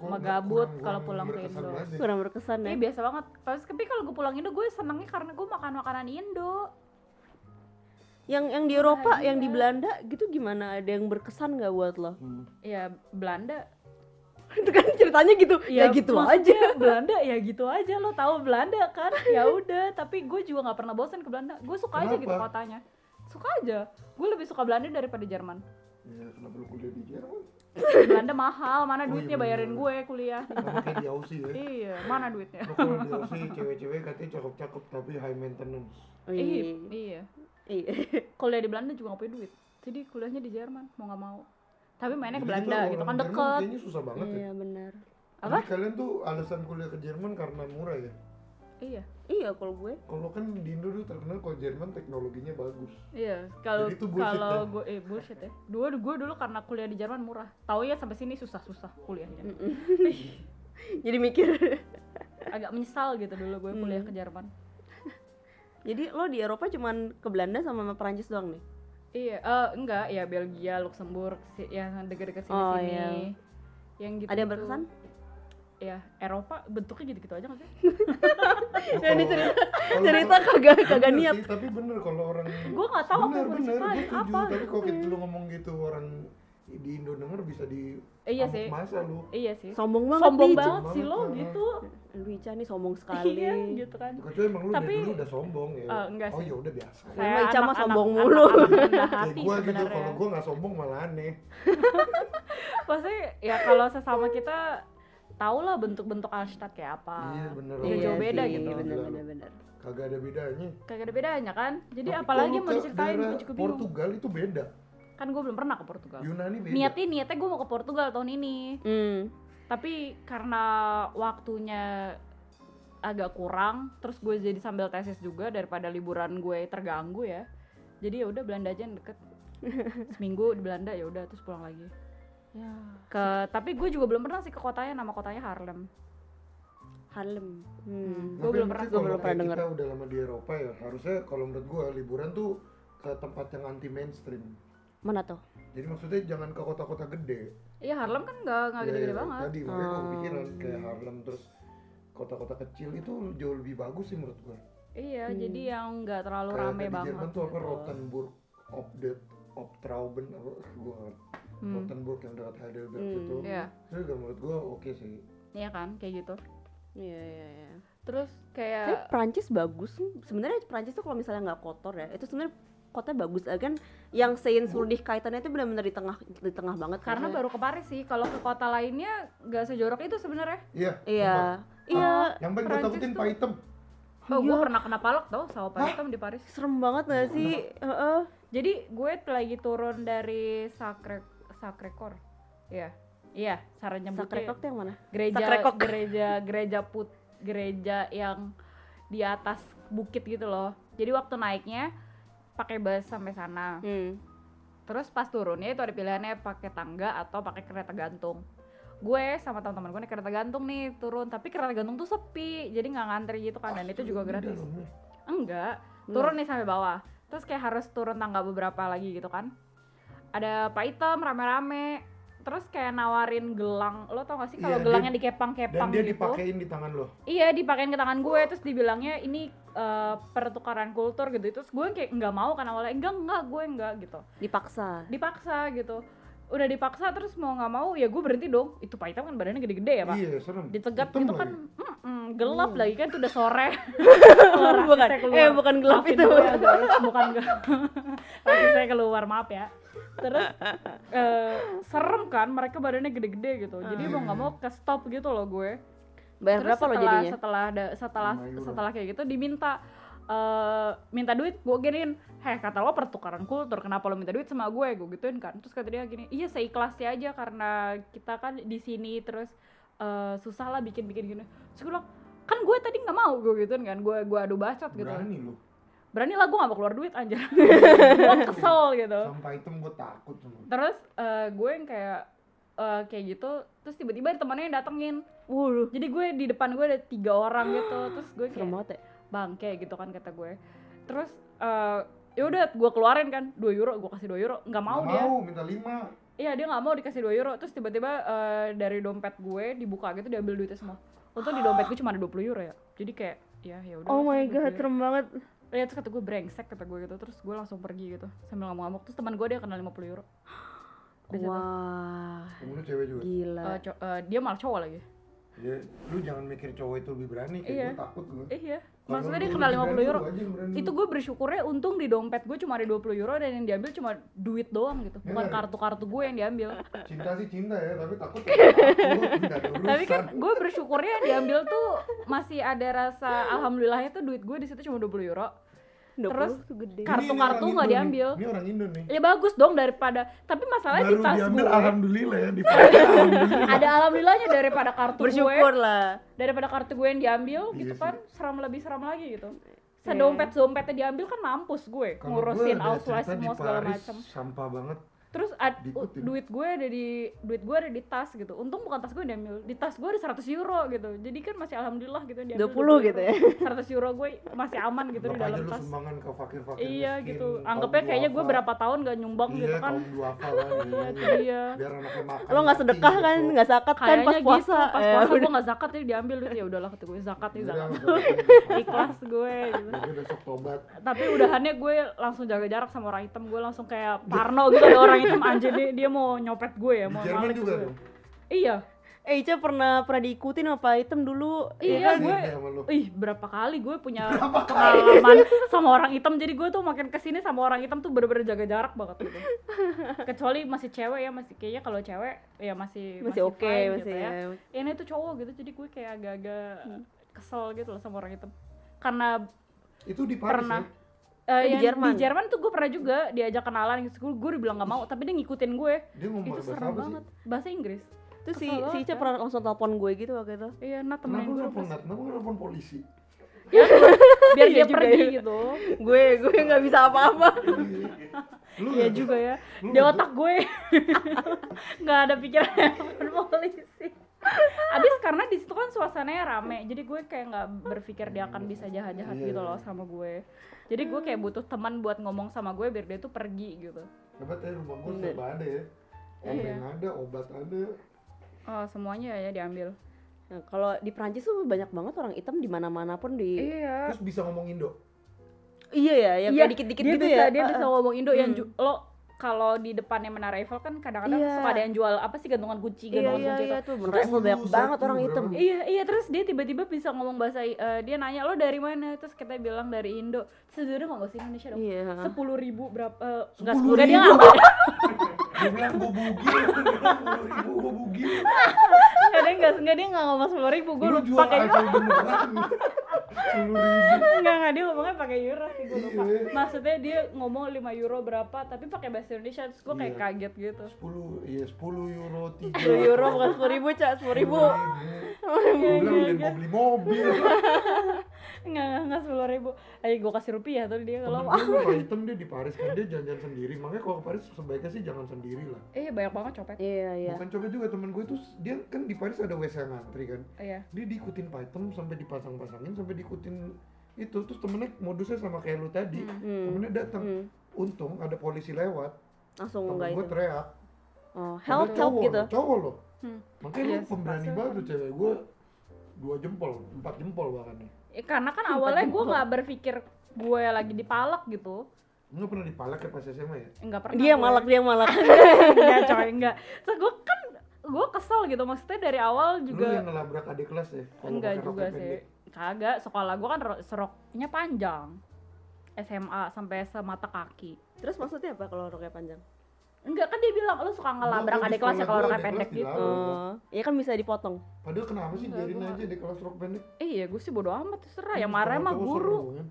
Cuma gabut kalau pulang ke Indo. Aja. Kurang berkesan ya. Iya eh, biasa banget. Tapi kalau gue pulang Indo gue senengnya karena gue makan makanan Indo. Yang yang di Eropa, nah, yang iya. di Belanda gitu gimana? Ada yang berkesan enggak buat lo? Iya, hmm. Belanda. Itu kan ceritanya gitu. Ya, ya gitu aja. Belanda ya gitu aja. Lo tahu Belanda kan? Ya udah, tapi gue juga enggak pernah bosan ke Belanda. Gue suka kenapa? Aja gitu kotanya. Suka aja. Gue lebih suka Belanda daripada Jerman. Ya, kenapa lu kuliah di Jerman? Belanda mahal, mana oh, duitnya iya, bayarin gue kuliah. Kayak di Aussie ya. Iya, mana duitnya? Lo kalau di Aussie cewek-cewek katanya cakep-cakep tapi high maintenance. Oh, iya. Iya. Iya. Kuliah di Belanda juga enggak punya duit. Jadi kuliahnya di Jerman, mau enggak mau. Tapi mainnya ke jadi Belanda gitu kan deket. Kayaknya susah banget iya, ya. Iya benar. Apa? Jadi kalian tuh alasan kuliah ke Jerman karena murah ya? Iya. Iya kalau gue. Kalau kan di Indo dulu terkenal kalau Jerman teknologinya bagus. Iya. Kalau kalau gue eh bullshit ya. Dulu gue dulu karena kuliah di Jerman murah. Tahu ya sampai sini susah-susah kuliahnya. Jadi mikir agak menyesal gitu dulu gue kuliah hmm. ke Jerman. Jadi lo di Eropa cuman ke Belanda sama Perancis doang nih? Iya, uh, enggak, ya Belgia, Luxembourg, yang dekat-dekat sini-sini. Oh, iya. Yang gitu. Ada berkesan? Ya, Eropa bentuknya gitu-gitu aja nggak sih? Yang dicerita, cerita kagak kagak niat. Sih, tapi bener kalau orang. Gue nggak tahu bener, aku bener, bener, gue apa. Tapi kalau kita lu ngomong gitu orang di Indo denger bisa di. Iya sih. Masa lu. Iya sih. Sombong banget. Sombong nih, banget sih lo gitu. Lu Ica nih sombong sekali. Iya, gitu kan. Kecuali emang lu tapi, dari dulu udah sombong ya. Uh, oh ya udah biasa. Saya Ica mah sombong anak, mulu. Kayak gue gitu kalau gue nggak sombong malah aneh. Pasti ya kalau sesama kita tahu lah bentuk-bentuk Alstadt kayak apa. Iya bener. Ya, jauh iya beda sih, gitu. Bener-bener. Kagak ada bedanya. Kagak ada bedanya kan. Jadi tapi apalagi mau diceritain gue juga bingung. Portugal itu beda. Kan gue belum pernah ke Portugal. Yunani beda. Niatnya niatnya gue mau ke Portugal tahun ini. Hmm. Tapi karena waktunya agak kurang, terus gue jadi sambil tesis juga daripada liburan gue terganggu ya. Jadi ya udah Belanda aja yang deket. Seminggu di Belanda ya udah terus pulang lagi. Ya. Ke tapi gue juga belum pernah sih ke kotanya, nama kotanya Harlem. Harlem. Hmm. Gue belum pernah gue belum pernah dengar. Kita udah lama di Eropa ya. Harusnya kalau menurut gue liburan tuh ke tempat yang anti mainstream. Mana tuh? Jadi maksudnya jangan ke kota-kota gede. Iya Harlem kan nggak nggak gede-gede ya, banget. Tadi makanya hmm. gue pikiran kayak Harlem terus kota-kota kecil itu jauh lebih bagus sih menurut gue. Iya hmm. jadi yang nggak terlalu kayak rame banget. Di Jerman tuh apa gitu. Rotenburg, Obdet, Obtrauben, apa gue hmm. Rotenburg yang dekat Heidelberg hmm. itu. Iya. Jadi gak menurut gue oke okay sih. Iya kan kayak gitu. Iya iya iya. Terus kayak. Tapi Perancis bagus. Sebenarnya Perancis tuh kalau misalnya nggak kotor ya itu sebenarnya kota bagus kan yang Saint-Sulpice kaitannya itu benar-benar di tengah di tengah banget karena ya. Baru ke Paris sih kalau ke kota lainnya nggak sejorok itu sebenarnya iya iya iya yang paling gue takutin Pak Hitam oh iya. Gue pernah kena palak tau sama Pak Hitam di Paris serem banget nggak sih uh-uh. Jadi gue lagi turun dari Sacré Sacré-Cœur ya iya saranya Sacré-Cœur yang mana gereja Sacré-Cœur. gereja gereja put gereja yang di atas bukit gitu loh jadi waktu naiknya pakai bus sampai sana. Hmm. Terus pas turunnya itu ada pilihannya pakai tangga atau pakai kereta gantung. Gue sama teman-teman gue naik kereta gantung nih turun, tapi kereta gantung tuh sepi, jadi nggak ngantri gitu kan dan itu juga gratis. Enggak, turun nih sampai bawah. Terus kayak harus turun tangga beberapa lagi gitu kan. Ada Pak Item rame-rame. Terus kayak nawarin gelang, lo tau gak sih kalau yeah, gelangnya dikepang-kepang gitu. Dan dia gitu. Dipakein di tangan lo? Iya, dipakein ke tangan gue, terus dibilangnya ini uh, pertukaran kultur gitu. Terus gue kayak gak mau kan awalnya, enggak, enggak, gue enggak gitu. Dipaksa? Dipaksa gitu. udah dipaksa terus mau nggak mau ya gue berhenti dong. Itu Pak Hitam kan badannya gede-gede ya Pak. Iya serem. Di Tegap itu kan mm, mm, gelap oh. lagi kan itu udah sore. Keluar, bukan. Eh bukan gelap maafin itu. Ya, guys. Bukan gelap. Tapi saya keluar maaf ya. Terus eh, serem kan mereka badannya gede-gede gitu. Jadi hmm. mau nggak mau ke stop gitu loh gue. Bayar terus berapa setelah, lo jadinya? Setelah da- setelah oh setelah kayak gitu diminta Uh, minta duit, gue giniin, heh kata lo pertukaran kultur, kenapa lo minta duit sama gue, gue gituin kan, terus kata dia gini, iya seikhlasnya aja karena kita kan di sini terus uh, susah lah bikin-bikin gini, terus gue bilang, kan gue tadi nggak mau, gue gituin kan, gue gue adu bacot gitu. Berani lo? Berani lah, gue nggak mau keluar duit aja, gue kesel gitu. Sampai itu gue takut. Terus uh, gue yang kayak Uh, kayak gitu, terus tiba-tiba temannya datengin, wuh, jadi gue di depan gue ada tiga orang gitu, terus gue kayak bangke gitu kan kata gue, terus uh, ya udah gue keluarin kan dua euro, gue kasih dua euro, nggak mau gak dia, mau minta lima, iya dia nggak mau dikasih dua euro, terus tiba-tiba uh, dari dompet gue dibuka gitu diambil duitnya semua, untung di dompet gue cuma ada dua puluh euro ya, jadi kayak ya ya udah. Oh my god, serem banget. Ya terus kata gue brengsek kata gue gitu, terus gue langsung pergi gitu sambil ngamuk-ngamuk, terus teman gue dia kena lima puluh euro. Wah, wow. Cewek juga. Gila. Uh, co- uh, dia malah cowok lagi. Ya, lu jangan mikir cowok itu lebih berani, kayak iya. Gue takut gue. Iya. Kalo maksudnya dia kena lima puluh euro. Itu gue bersyukurnya untung di dompet gue cuma ada dua puluh euro dan yang diambil cuma duit doang gitu. Bukan ya, kartu-kartu gue yang diambil. Cinta sih cinta ya, tapi takut. Takut tapi kan gue bersyukurnya yang diambil tuh masih ada rasa alhamdulillahnya tuh duit gue di situ cuma dua puluh euro. Terus kartu-kartu nggak diambil. Ini orang Indo nih. Ya bagus dong daripada. Tapi masalahnya baru di tas diambil, gue. Alhamdulillah ya di. Ada alhamdulillahnya daripada kartu bersyukur gue. Bersyukur lah. Daripada kartu gue yang diambil, yes, gitu kan seram lebih seram lagi gitu. Sedompet-dompetnya diambil kan mampus gue. Kalo ngurusin outsource semua segala macam. Sampah banget. Terus ad, u, duit gue ada di duit gue ada di tas gitu. Untung bukan tas gue yang diambil. Di tas gue ada seratus euro gitu. Jadi kan masih alhamdulillah gitu diambil dua puluh gitu ya. seratus euro gue masih aman gitu di dalam tas. Sumbangan ke fakir-fakir. Iya miskin, gitu. Anggapnya kayaknya gue berapa tahun gak nyumbang iya, gitu kan. Iya. Biar anaknya makan. Lo enggak sedekah kan, enggak zakat kan pas puasa. Gitu, pas puasa eh, gue enggak zakat jadi diambil duit ya udahlah kata gue zakat nih zakat. Ikhlas gue gitu. Tapi udahannya gue langsung jaga jarak sama orang hitam. Gue langsung kayak parno gitu ada orang hitam anjir dia, dia mau nyopet gue ya mau ngalek juga gue. Iya eh Ica pernah pernah diikutin apa hitam dulu iya kan? Gue ih berapa kali gue punya pengalaman sama orang hitam jadi gue tuh makin kesini sama orang hitam tuh bener-bener jaga jarak banget gitu kecuali masih cewek ya masih kayaknya kalau cewek ya masih masih, masih oke okay, gitu masih ya, ya. Ini tuh cowok gitu jadi gue kayak agak-agak hmm. kesel gitu loh sama orang hitam karena itu di Paris pernah, ya? Uh, di Jerman. Di Jerman tuh gue pernah juga diajak kenalan gitu. Gue dibilang enggak mau, tapi dia ngikutin gue. Dia itu serem banget. Sih? Bahasa Inggris. Terus si si Ica pernah langsung telepon gue gitu waktu itu. Iya, nah temenin gue. Kenapa telepon polisi? Ya, biar dia pergi ya. Gitu. Gue gue enggak bisa apa-apa. Iya juga ya. Di otak gue enggak ada pikiran telepon polisi. Abis karena di situ kan suasananya rame, jadi gue kayak nggak berpikir dia akan bisa jahat-jahat yeah. gitu loh sama gue. Jadi gue kayak butuh teman buat ngomong sama gue biar dia tuh pergi gitu. Hebat ya rumah gue serba ada ya, omeng ada, obat ada. Oh semuanya ya diambil. Nah, kalau di Perancis tuh banyak banget orang hitam di mana-mana pun di. Iya. Terus bisa ngomong Indo. Iya ya, yang iya, dikit-dikit gitu bisa, ya. Dia uh-uh. bisa ngomong Indo hmm. yang ju- lo. Kalau di depannya Menara Eiffel kan kadang-kadang yeah. suka ada yang jual apa sih gantungan kunci, gantungan yeah, kunci yeah, itu. Menara Eiffel banyak banget orang hitam. Iya, iya terus dia tiba-tiba bisa ngomong bahasa uh, dia nanya lo dari mana? Terus kita bilang dari Indo. Sebenarnya enggak bahasa Indonesia dong. Yeah. sepuluh ribu berapa enggak uh, sepuluh ribu dia enggak. Dia bilang gua bugil. sepuluh ribu gua bugil. Kadang enggak enggak dia enggak ngomong sepuluh ribu gua lu pakai Enggak, enggak dia ngomongnya pakai euro sih gue lupa. Maksudnya dia ngomong lima euro berapa tapi pakai bahasa Indonesia terus gue kayak kaget gitu. sepuluh iya sepuluh euro tiga. sepuluh euro bukan sepuluh ribu, Cak, sepuluh ribu. Gue bilang beli mobil. Enggak, enggak sepuluh ribu. Ayo gue kasih rupiah tadi dia kalau mau item dia di Paris kan dia jalan-jalan sendiri. Makanya kalau ke Paris sebaiknya sih jangan sendiri lah. Iya, banyak banget copet. Iya, iya. Bukan copet juga teman gue tuh dia kan di Paris ada W C ngantri kan. Iya. Dia diikutin item sampai dipasang-pasangin sampai ikutin itu terus temennya modusnya sama kayak lu tadi hmm. temennya datang hmm. untung ada polisi lewat langsung enggak itu teriak oh help help gitu cowok loh hmm. makanya yes, lu pemberani banget tuh cewek gue dua jempol empat jempol bahkan ya karena kan awalnya gue nggak berpikir gue lagi dipalak gitu Lu pernah dipalak ya pas S M A ya? Enggak pernah. Dia malak, dia malak. Enggak coy, enggak. So, gue kan gue kesel gitu, maksudnya dari awal juga. Lu yang ngelabrak adik kelas ya? Enggak juga sih. Kagak, sekolah gue kan seroknya panjang. S M A sampai semata kaki. Terus maksudnya apa kalau roknya panjang? Enggak, kan dia bilang lu suka ngelabrak adik kelas ya kalau roknya pendek gitu. Iya kan bisa dipotong. Padahal kenapa sih biarin aja adik kelas rok pendek? Iya, gue sih bodo amat, serah yang marah mah guru.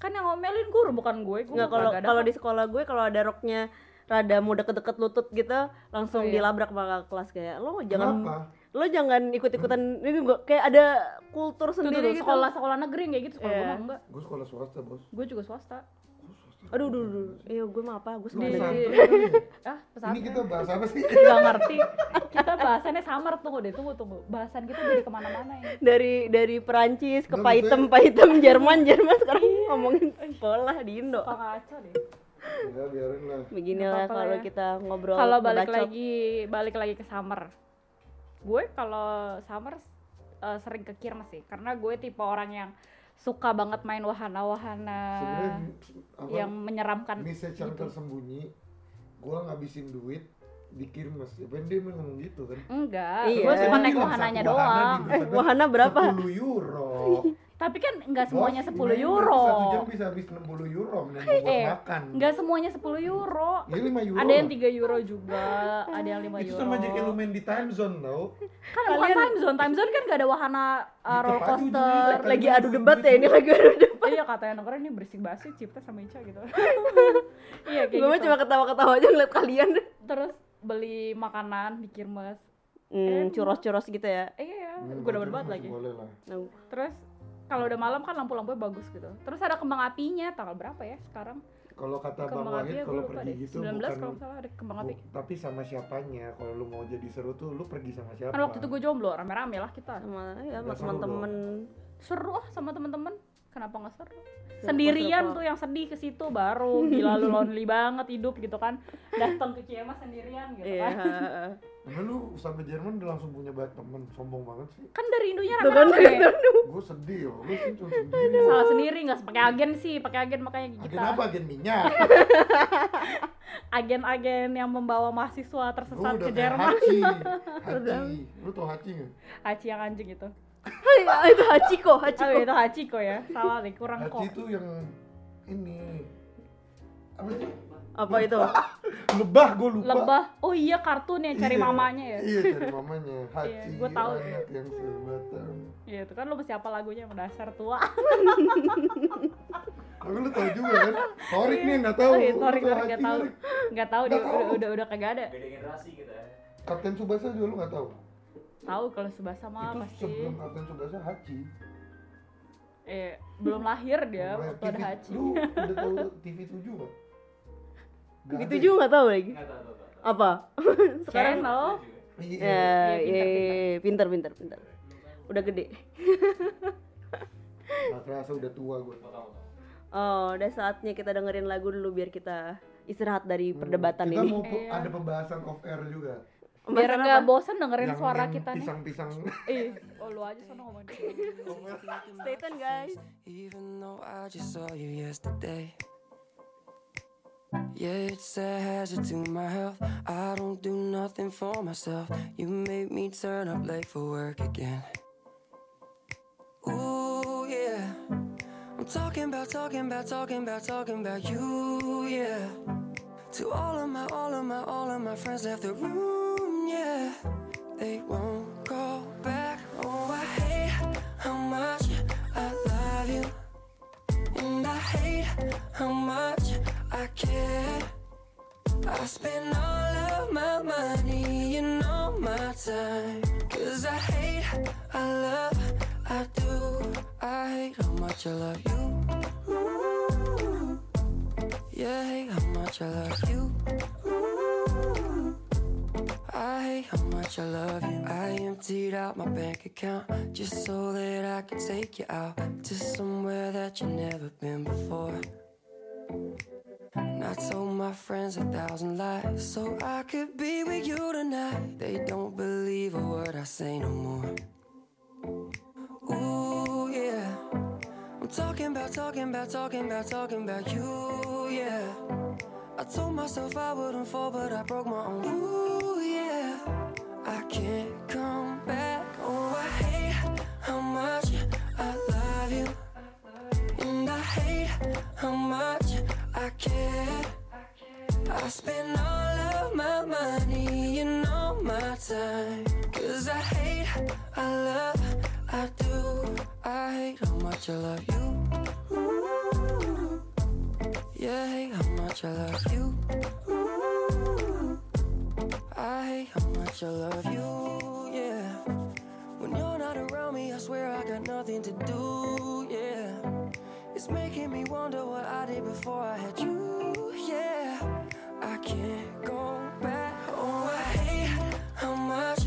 Kan yang ngomelin guru bukan gue. Gue kalau kalau di sekolah gue kalau ada roknya rada mau deket-deket lutut gitu langsung oh, iya. dilabrak bakal kelas kayak lo jangan Kenapa? Lo jangan ikut-ikutan ini gue kayak ada kultur sendiri gitu. Sekolah-sekolah negeri kayak gitu, sekolah yeah. gue enggak. Gue sekolah swasta, Bos. Gue juga swasta. Aduh, aduh, aduh. Iya, gue mah apa? Gue sekolah negeri. Ah, pesantren. Ini kita bahas apa sih? Enggak ngerti. Kita bahasannya samar tuh deh, tunggu tunggu. Bahasan kita jadi kemana-mana ya. Dari dari Perancis ke Pahitem, Pahitem Jerman, Jerman sekarang ngomongin sekolah di Indo. Kacau deh. Ya biarin lah. Beginilah kalau ya. kita ngobrol. Kalau balik bacot. lagi, balik lagi ke summer. Gue kalau summer uh, sering ke kirmes sih, karena gue tipe orang yang suka banget main wahana-wahana apa, yang menyeramkan. Bisa cara gitu. Tersembunyi. Gue ngabisin duit di kirmes. Ben dia ngomong gitu kan? Enggak. Iya. Gue cuma naik wahananya doang. Eh, wahana berapa? sepuluh euro Tapi kan enggak semuanya Bos, sepuluh euro Satu jam bisa habis enam puluh euro menentu buat makan. Enggak semuanya sepuluh euro Ya lima euro Ada yang tiga euro juga, ada yang lima euro Itu sama aja kayak lu main di time zone tau. Kan bukan time zone, time zone kan enggak ada wahana uh, roller coaster. Lagi adu debat ya ini lagi adu debat. Iya katanya nongkrong ini berisik basi Cipta sama Ica gitu. Iya kayak gitu. Gue cuma ketawa-ketawa aja ngeliat kalian. Terus beli makanan di kirmes. Hmm, curos-curos gitu ya. Iya, gue udah banget lagi. Terus kalau udah malam kan lampu-lampunya bagus gitu. Terus ada kembang apinya, tanggal berapa ya sekarang? Kalau kata Bang Wahid kalau pergi deh. gitu sembilan belas bukan kalau salah ada kembang api. Bu, tapi sama siapanya? Kalau lu mau jadi seru tuh lu pergi sama siapa? Kan waktu itu gue jomblo, rame-rame lah kita. Sama ya sama teman-teman. Seru ah sama teman-teman. Kenapa enggak seru? Sendirian tuh yang sedih ke situ baru gila lu lonely banget hidup gitu kan. Datang ke Ciamis sendirian gitu kan. Iya. Nah, lu sampai Jerman udah langsung punya banyak temen, sombong banget sih. Kan dari Indonya rame-rame. Gue sedih loh, lu sih cuma sendiri. Salah sendiri, gak pakai agen sih, pakai agen makanya kita. Agen apa? Agen minyak? Agen-agen yang membawa mahasiswa tersesat ke Jerman. Hachi, Hachi, lu tau Hachi gak? Hachi yang anjing itu. Itu Hachiko, Hachiko. Oh, itu Hachiko ya, salah deh, kurang kok. Hachi itu yang ini, apa sih? Apa itu? Lebah, gue lupa. Lebah. Oh iya, kartun yang cari iya, mamanya ya. Iya, cari mamanya. Haji. Iya, gue tahu yang sebatang. Iya, itu kan lu mesti apa lagunya mendasar tua. Tapi lu tahu juga kan? Torik iya. nih enggak tahu. Oh, iya, Torik enggak tahu. Enggak tahu dia udah udah udah kagak ada. Beda generasi kita ya. Kapten Tsubasa juga lu enggak tahu. Tahu kalau Tsubasa mah pasti. Itu sebelum Kapten Tsubasa Haji. Eh, belum lahir dia waktu ada Haji. Lu udah tahu T V tujuh enggak? Gitu juga nggak tahu lagi gak tahu, tahu, tahu. Apa sekarang lo yeah, yeah, yeah, pinter pinter pinter udah gede nggak terasa udah tua gue oh udah saatnya kita dengerin lagu dulu biar kita istirahat dari perdebatan hmm, kita ini kita mau eh, ada pembahasan off air juga biar nggak bosan dengerin yang, suara yang kita pisang, nih pisang pisang eh oh lu aja sana ngomong stay tune guys. Yeah, it's a hazard to my health. I don't do nothing for myself. You made me turn up late for work again. Ooh, yeah. I'm talking about, talking about, talking about, talking about you, yeah. To all of my, all of my, all of my friends left the room, yeah. They won't call back. Oh, I hate how much I love you. And I hate how much I care. I spend all of my money and all my time. Cause I hate, I love, I do. I hate how much I love you. Ooh. Yeah, I hate how much I love you. Ooh. I hate how much I love you. I emptied out my bank account just so that I could take you out to somewhere that you've never been before. And I told my friends a thousand lies so I could be with you tonight. They don't believe a word I say no more. Ooh, yeah. I'm talking about, talking about, talking about, talking about you, yeah. I told myself I wouldn't fall, but I broke my own. Ooh, yeah. I can't come back. Oh, I hate how much I love you. And I hate how much I care. I spend all of my money and all my time. Cause I hate, I love, I do. I hate how much I love you. Ooh. Yeah, I hate how much I love you. Ooh. I hate how much I love you, yeah. When you're not around me, I swear I got nothing to do, yeah. It's making me wonder what I did before I had you, yeah. I can't go back. Oh, I hate how much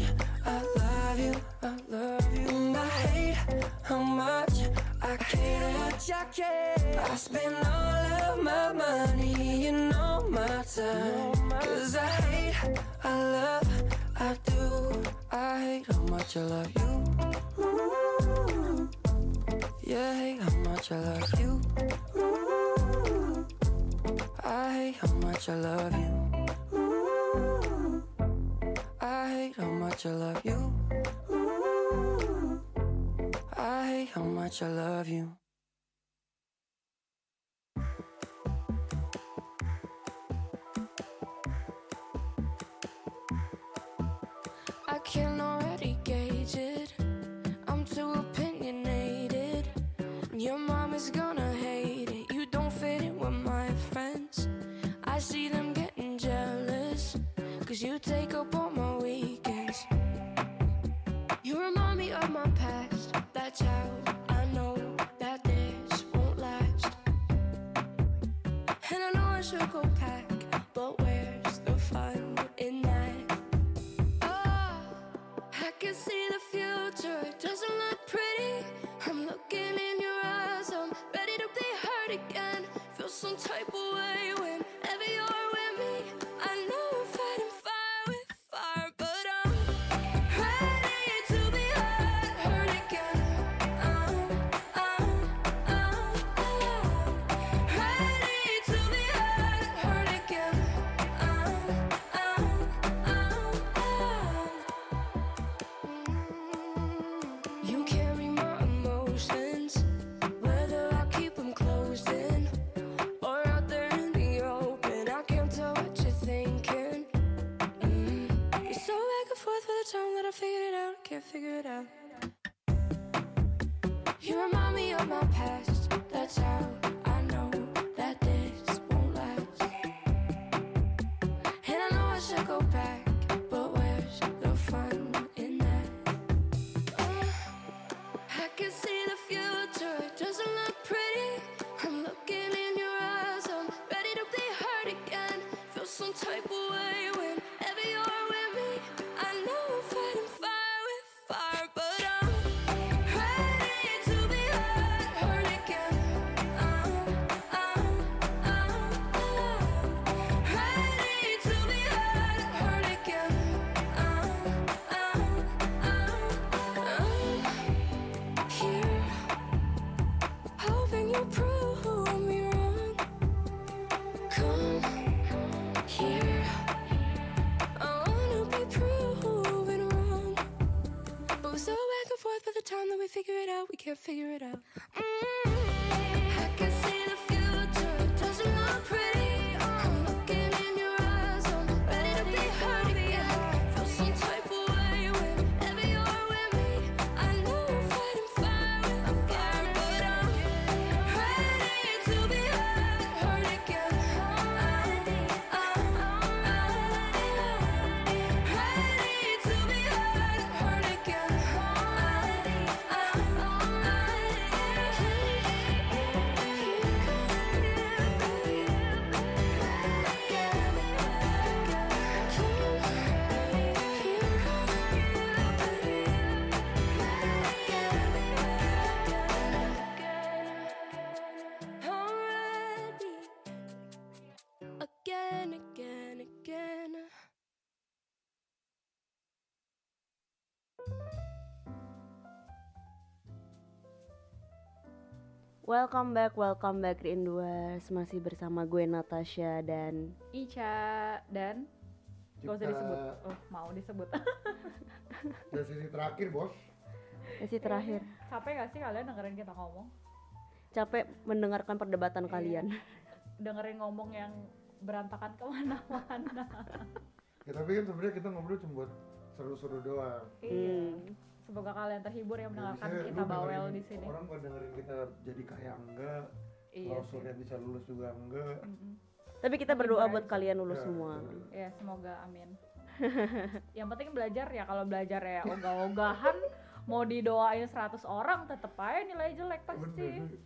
I love you. I love you. And I hate how much I care. I, much I, care. I spend all of my money and all my time. Cause I hate, I love, I do. I hate how much I love you. Ooh. Yeah, I hate how much I love you. Ooh. I hate how much I love you. Ooh. I hate how much I love you. Ooh. I hate how much I love you. I can already gauge it. I'm too opinionated. Your mom is gonna hate it. You don't fit in with my friends. I see them getting jealous. Cause you take up all my weekends. You remind me of my past. That child, I know that this won't last. And I know I should go pack. But where's the fun in that? I can see the future, it doesn't look pretty. I'm looking in your eyes, I'm ready to be hurt again. Feel some type of way whenever you're with me. I know I'm fighting fire with fire, but I'm ready to be hurt, hurt again. I'm, I'm, I'm, I'm ready to be hurt, hurt again. I'm, I'm, I'm, I'm. You carry my emotions, whether I keep them closed in or out there in the open. I can't tell what you're thinking. Mm. You're so back and forth by the time that I figured it out. I can't figure it out. You remind me of my past. That's how I know that this won't last. And I know I should go back, but where's the fun in that? I can see the future, it doesn't look pretty. I'm looking in your eyes, I'm ready to be hurt again. Feel some type of way whenever you're with me. I know I'm fighting fire with fire, but I'm ready to be hurt, hurt again. I'm, I'm, I'm, I'm ready to be hurt, hurt again. I'm, I'm, I'm, I'm. Here, hoping you prove me wrong. Come here, I wanna be proven wrong. But we're so back and forth by the time that we figure it out, we can't figure it out. Mm. I can see the future, it doesn't look pretty. I'm looking in your eyes, I'm ready to be hurt again. Feel some type of way whenever you're with me. I know I'm fighting fire with fire, but I'm ready to be hurt, hurt again. I'm, I'm, I'm ready to be hurt, hurt again. I'm, I'm, I'm. Welcome back, welcome back Rinduers. Masih bersama gue Natasha dan Ica dan gak usah disebut, oh, mau disebut. Dan sesi terakhir bos. Sesi terakhir. Eh, capek gak sih kalian dengerin kita ngomong? Capek mendengarkan perdebatan eh, kalian. Dengerin ngomong yang berantakan kemana-mana. Ya tapi kan sebenarnya kita ngobrol cuma buat seru-seru doang. Iya. Hmm. Semoga kalian terhibur yang mendengarkan ya, kita bawel di sini. Orang nggak dengerin kita jadi kaya enggak, klausulnya iya bisa lulus juga enggak. Mm-hmm. Tapi kita berdoa buat kalian lulus ya, semua. Ya semoga amin. Yang penting belajar ya, kalau belajar ya ogah-ogahan mau didoain seratus orang tetep aja nilai jelek pasti. Bener.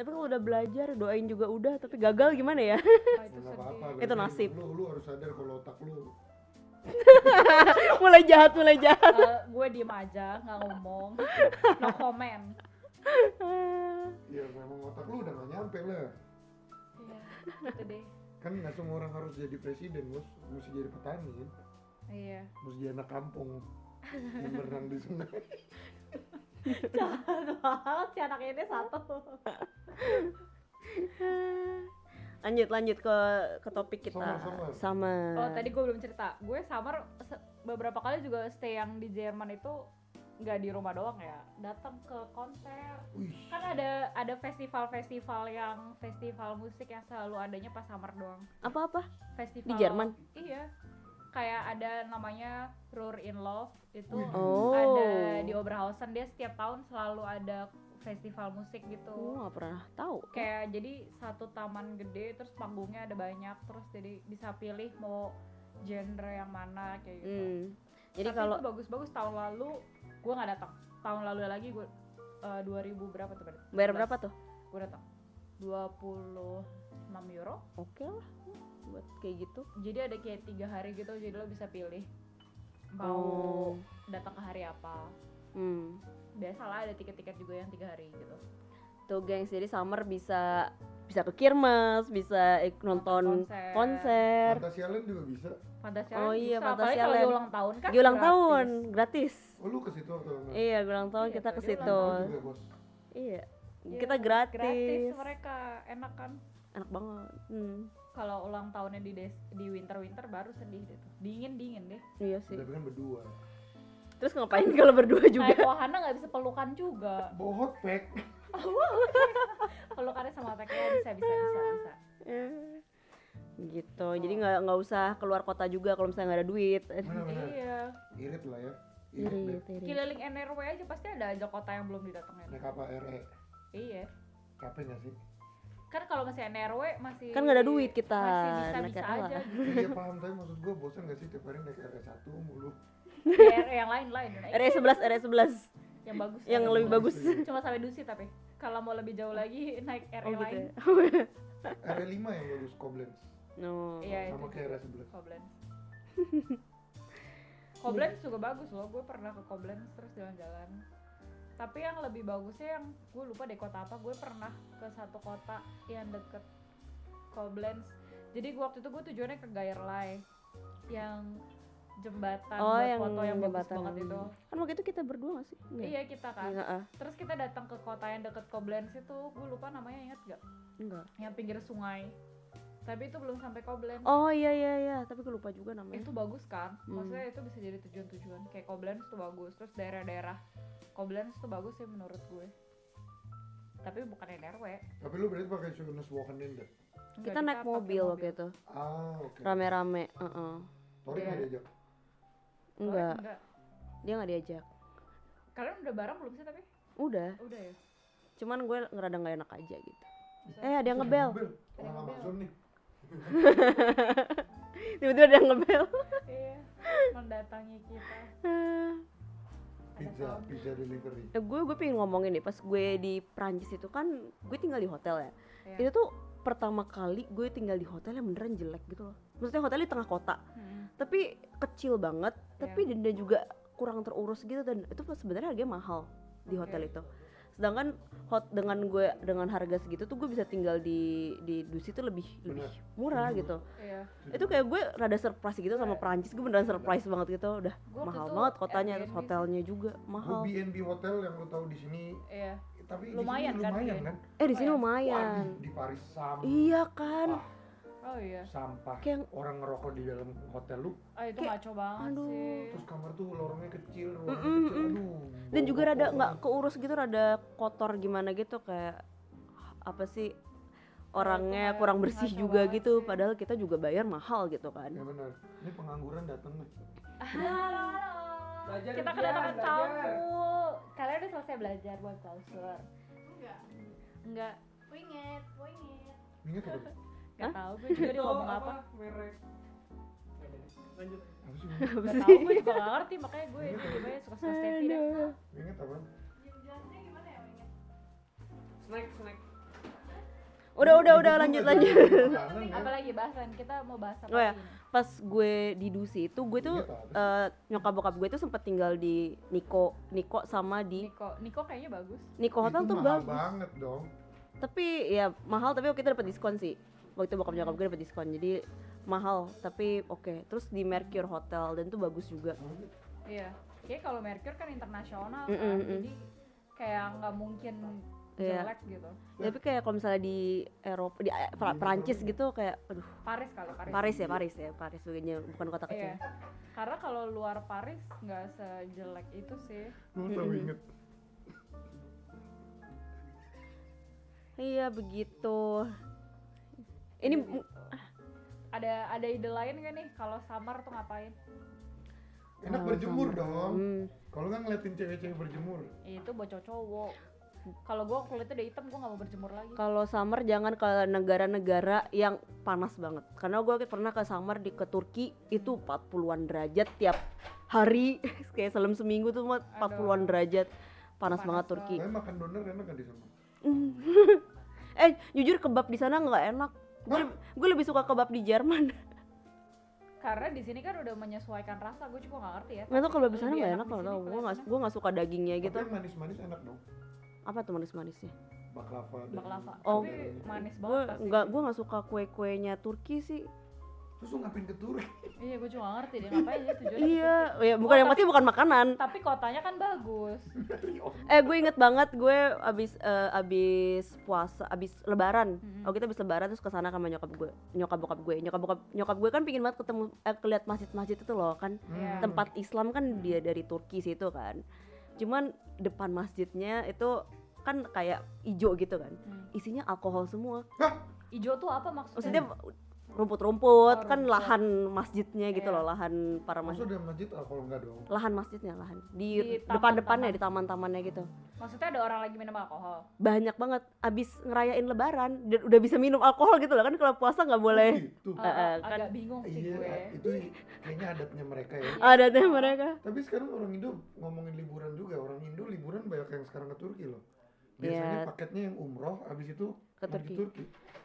Tapi kalau udah belajar doain juga udah, tapi gagal gimana ya? Nah, itu, apa-apa, itu nasib. Lu, lu harus sadar kalau otak lu. mulai jahat mulai jahat uh, gue diem aja nggak ngomong, no comment. Ya memang otak lu udah nggak nyampe lah. Iya gitu deh, kan nggak semua orang harus jadi presiden bos, mesti jadi petani kan. Iya mesti jadi anak kampung yang berenang di sungai. Jahat banget si anak ini satu. Lanjut lanjut ke ke topik kita. Sama. Oh tadi gue belum cerita. Gue summer se- beberapa kali juga stay yang di Jerman itu nggak di rumah doang ya. Datang ke konser. Uish. Kan ada ada festival-festival yang festival musik yang selalu adanya pas summer doang. Apa-apa? Festival di Jerman. Iya. Kayak ada namanya Ruhr in Love itu. Oh. Ada di Oberhausen, dia setiap tahun selalu ada festival musik gitu. Gue oh, gak pernah tahu. Kayak kan? Jadi satu taman gede, terus panggungnya ada banyak, terus jadi bisa pilih mau genre yang mana kayak gitu. Hmm. Jadi tapi kalau itu bagus-bagus. Tahun lalu gue nggak datang. Tahun lalu lagi gue uh, dua ribu berapa tuh? Bayar berapa tuh? Gue datang dua puluh enam euro. Oke okay lah, buat kayak gitu. Jadi ada kayak tiga hari gitu, jadi lo bisa pilih mau oh. datang ke hari apa. Hmm. Biasalah ada tiket-tiket juga yang tiga hari gitu. Tuh gengs, jadi summer bisa bisa ke kirmes, bisa ik- nonton konser. konser. Fantasi Island juga bisa. Fantasi Island. Oh iya, Fantasi Island. Apalagi ulang tahun kan. Di ulang gratis. tahun, gratis. Oh, lu ke situ atau enggak? Iya, ulang tahun iya, kita ke situ. Iya. Ya, kita gratis. Gratis mereka, enak kan? Enak banget. Hmm. Kalau ulang tahunnya di des, di winter-winter baru sedih deh tuh. Dingin-dingin deh. Iya sih. Tapi kan berdua. Terus ngapain kalau berdua juga? Naik wahana gak bisa pelukan juga. Bohot pek. Pelukannya sama otaknya bisa, bisa, bisa, bisa. Gitu, oh. jadi gak, gak usah keluar kota juga kalau misalnya gak ada duit. Bener-bener, iya. Irit lah ya. Irit, irit, irit. Keliling N R W aja, pasti ada aja kota yang belum didatengin. Naik apa R E? Iya. Capek gak sih? Kan kalau masih N R W masih... Kan gak ada duit kita. Masih bisa-bisa aja. Iya paham, tapi maksud gue bosan gak sih tiap hari naik R E satu mulu. R E yang lain-lain. R E sebelas yang bagus. Yang lebih bagus. Cuma sampai Dusi tapi. Kalau mau lebih jauh lagi naik R E oh, lain. Gitu ya? R E lima yang bagus, Koblenz. No. Iya, sama kayak R E sebelas. Koblenz. Koblenz juga bagus loh. Gue pernah ke Koblenz terus jalan-jalan. Tapi yang lebih bagusnya yang gue lupa deh kota apa. Gue pernah ke satu kota yang deket Koblenz. Jadi gue waktu itu gue tujuannya ke Gairlai yang jembatan oh, buat yang foto yang bagus banget itu. Kan waktu itu kita berdua gak sih? Nggak. Iya kita kan. Nggak, ah. Terus kita datang ke kota yang deket Koblenz itu, gue lupa namanya, ingat gak? Enggak. Yang pinggir sungai. Tapi itu belum sampai Koblenz. Oh iya iya iya, tapi gue lupa juga namanya. Itu bagus kan? Hmm. Maksudnya itu bisa jadi tujuan-tujuan. Kayak Koblenz tuh bagus, terus daerah-daerah Koblenz tuh bagus sih menurut gue. Tapi bukan N R W. Tapi lu berarti pakai Jonas Walkenin deh. Kita naik mobil waktu itu. Ah oke. Okay. Rame-rame. Uh-uh. Tori nggak diajak. Enggak. Enggak. Dia enggak diajak. Kalian udah bareng belum sih tapi? Udah. Udah ya. Cuman gue ngerada enggak enak aja gitu. Masalah. Eh, ada yang ngebel. Ada yang ngebel. Tiba-tiba ada yang ngebel. Iya. Mendatangi kita. Pizza, pizza delivery. Eh, gue gue pengen ngomongin nih pas gue di Prancis itu kan gue tinggal di hotel ya. Yeah. Itu tuh pertama kali gue tinggal di hotel yang beneran jelek gitu loh. Maksudnya hotel di tengah kota. Hmm. Tapi kecil banget, tapi yeah. denda juga kurang terurus gitu dan itu sebenarnya harganya mahal di hotel okay. itu. Sedangkan hot dengan gue dengan harga segitu tuh gue bisa tinggal di di Dusi tuh lebih Bener. lebih murah Bener. gitu. Iya. Itu kayak gue rada surprise gitu sama Perancis, gue beneran surprise Bener. banget gitu. Udah gua mahal banget kotanya, Airbnb. Terus hotelnya juga mahal. Airbnb hotel yang lo tahu di sini. Iya. Tapi lumayan, di lumayan kan? kan? Eh di sini lumayan. Wah, di, di Paris sampah. Iya kan? Wah. Oh iya. Sampah. Kayak orang ngerokok di dalam hotel lu. Ah itu ngaco banget aduh. sih. Terus kamar tuh lorongnya kecil, ruangnya mm-mm, kecil. Aduh. Dan bau, juga bau, rada enggak keurus gitu, rada kotor gimana gitu, kayak apa sih? Orangnya kurang bersih juga gitu, padahal kita juga bayar mahal gitu kan. Ya benar. Ini pengangguran datang nih. Halo. Belajar kita kedatangan tamu. Kalian udah selesai belajar buat klausul? Enggak. Enggak. Winget, winget. Winget apa? Enggak tahu gue juga dia ngomong apa. Merek. Lanjut. Enggak tahu gue juga enggak ngerti, makanya gue ini gimana suka-suka Stevie deh. Winget apa? Jam-jamnya gimana ya winget? Snack, snack. Udah udah udah lanjut lanjut. Apalagi bahasan kita mau bahas apa? Oh ya, pas gue di Dusi itu gue tuh uh, nyokap bokap gue tuh sempet tinggal di Niko Niko sama di Niko Niko kayaknya bagus. Niko hotel tuh bagus. Mahal banget dong. Tapi ya mahal, tapi kita dapat diskon sih. Waktu bokap nyokap gue dapat diskon, jadi mahal tapi oke. Okay. Terus di Mercure Hotel dan tuh bagus juga. Iya, kayak kalau Mercure kan internasional kan, mm-mm, jadi kayak nggak mungkin jelek ya gitu. Ya, tapi kayak kalau misalnya di Eropa, di Perancis gitu kayak aduh. Paris kalau Paris. Paris ya, Paris ya. Paris sebenarnya bukan kota kecil. Iya. Karena kalau luar Paris enggak sejelek itu sih. Gua tahu inget. Iya, begitu. Ini begitu. Ada ada ide lain enggak nih kalau summer tuh ngapain? Enak oh, berjemur summer dong. Hmm. Kalau enggak ngeliatin cewek-cewek berjemur. Itu bocah cowok. Kalau gue kulitnya udah hitam, gue gak mau berjemur lagi. Kalau summer jangan ke negara-negara yang panas banget. Karena gue pernah ke summer di ke Turki, itu empat puluhan derajat tiap hari. Kayak selama seminggu tuh empat puluhan derajat. Panas, panas banget Turki. Tapi makan doner enak kan di sana? Eh jujur kebab di sana gak enak. Gue lebih suka kebab di Jerman. Karena di sini kan udah menyesuaikan rasa, gue juga gak ngerti ya. Gak tau kebab di sana gak enak, gue gak suka dagingnya gitu. Tapi manis-manis enak dong. Apa tuh manis-manisnya? Baklava. Baklava. Oh, tapi manis banget. Gue nggak, gue nggak suka kue-kuenya Turki sih. Terus lu ngapain ke Turki? Iya, gue juga nggak ngerti dia ngapain sih tujuannya. Iya, ya bukan oh, yang pasti bukan makanan. Tapi kotanya kan bagus. eh, gue inget banget gue abis uh, abis puasa, abis Lebaran. Mm-hmm. Oh kita abis Lebaran terus kesana sama nyokap gue, nyokap bokap gue, nyokap bokap nyokap gue kan pingin banget ketemu, eh, keliat masjid-masjid itu loh kan, mm, tempat Islam kan dia dari Turki situ kan. Cuman depan masjidnya itu kan kayak ijo gitu kan, hmm, isinya alkohol semua. Hah? Ijo tuh apa maksudnya? Maksudnya rumput-rumput, oh, kan rumput, lahan masjidnya gitu, yeah, loh, lahan para masjid. Maksudnya masjid alkohol enggak dong? Lahan masjidnya, lahan di, di depan-depannya, di taman-tamannya gitu. Maksudnya ada orang lagi minum alkohol? Banyak banget, abis ngerayain Lebaran udah bisa minum alkohol gitu loh kan, kalau puasa nggak boleh. Oh, uh, uh, kan. Agak bingung sih iya, gue. Itu kayaknya adatnya mereka ya. Adatnya mereka. Tapi sekarang orang Indo ngomongin liburan juga, orang Indo liburan banyak yang sekarang ke Turki loh. Biasanya yeah, paketnya yang umroh, abis itu ke Turki. Turki,